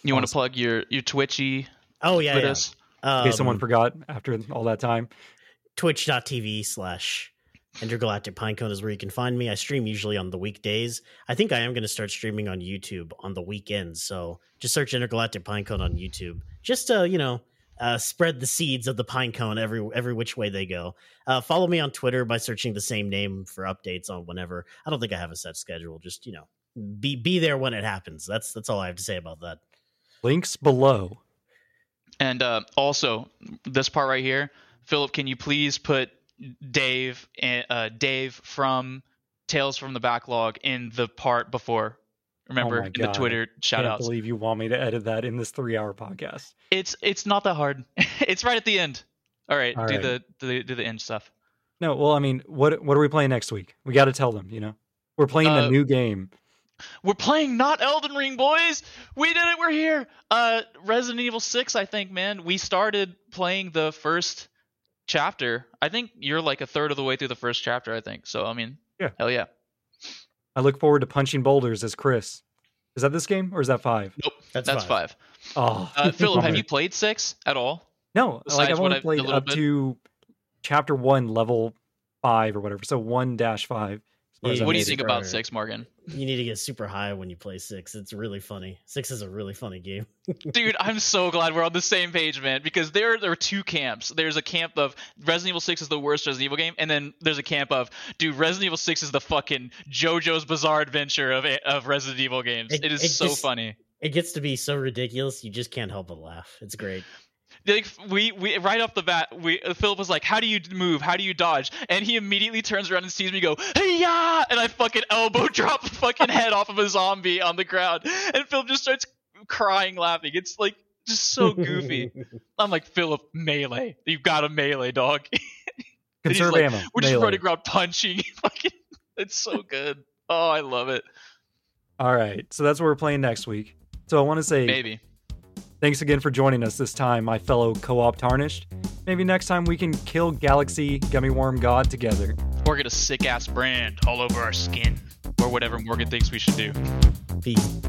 You awesome. want to plug your, your Twitchy? Oh, yeah, yeah. Um, in case someone forgot after all that time. Twitch.tv slash Intergalactic Pinecone is where you can find me. I stream usually on the weekdays. I think I am going to start streaming on YouTube on the weekends, so just search Intergalactic Pinecone on YouTube. Just, uh, you know... Uh, spread the seeds of the pinecone every every which way they go. Uh, follow me on Twitter by searching the same name for updates on whenever. I don't think I have a set schedule. Just, you know, be be there when it happens. That's that's all I have to say about that. Links below. And uh, also, this part right here, Philip, can you please put Dave uh, Dave from Tales from the Backlog in the part before? Remember, oh the Twitter shout outs. I can't believe you want me to edit that in this three hour podcast. It's it's not that hard. It's right at the end. All right, All do, right. The, do the do the end stuff. No, well, I mean, what what are we playing next week? We got to tell them, you know. We're playing uh, a new game. We're playing not Elden Ring, boys. We did it. We're here. Uh, Resident Evil six, I think, man. We started playing the first chapter. I think you're like a third of the way through the first chapter, I think. So, I mean, yeah. Hell yeah. I look forward to punching boulders as Chris. Is that this game or is that five? Nope, that's, that's five. five. Oh, uh, Philip, have you played six at all? No, like I've only played up bit. to chapter one, level five or whatever. So one dash five. What do you think about six, Morgan? You need to get super high when you play six. It's really funny. Six is a really funny game. Dude, I'm so glad we're on the same page, man, because there, there are two camps. There's a camp of Resident Evil six is the worst Resident Evil game, and then there's a camp of, dude, Resident Evil six is the fucking JoJo's Bizarre Adventure of of Resident Evil games. It, it is it so just, funny. It gets to be so ridiculous, you just can't help but laugh. It's great. Like we, we right off the bat, we Philip was like, "How do you move? How do you dodge?" And he immediately turns around and sees me go, "Hey ya!" And I fucking elbow drop the fucking head off of a zombie on the ground, and Philip just starts crying, laughing. It's like just so goofy. I'm like, Philip, melee. You've got a melee, dog. Conserve like, ammo. We're just melee. Running around punching. Fucking, it's so good. Oh, I love it. All right, so that's what we're playing next week. So I want to say, maybe. Thanks again for joining us this time, my fellow co-op tarnished. Maybe next time we can kill Galaxy Gummy Worm God together. Or get a sick-ass brand all over our skin. Or whatever Morgan thinks we should do. Peace.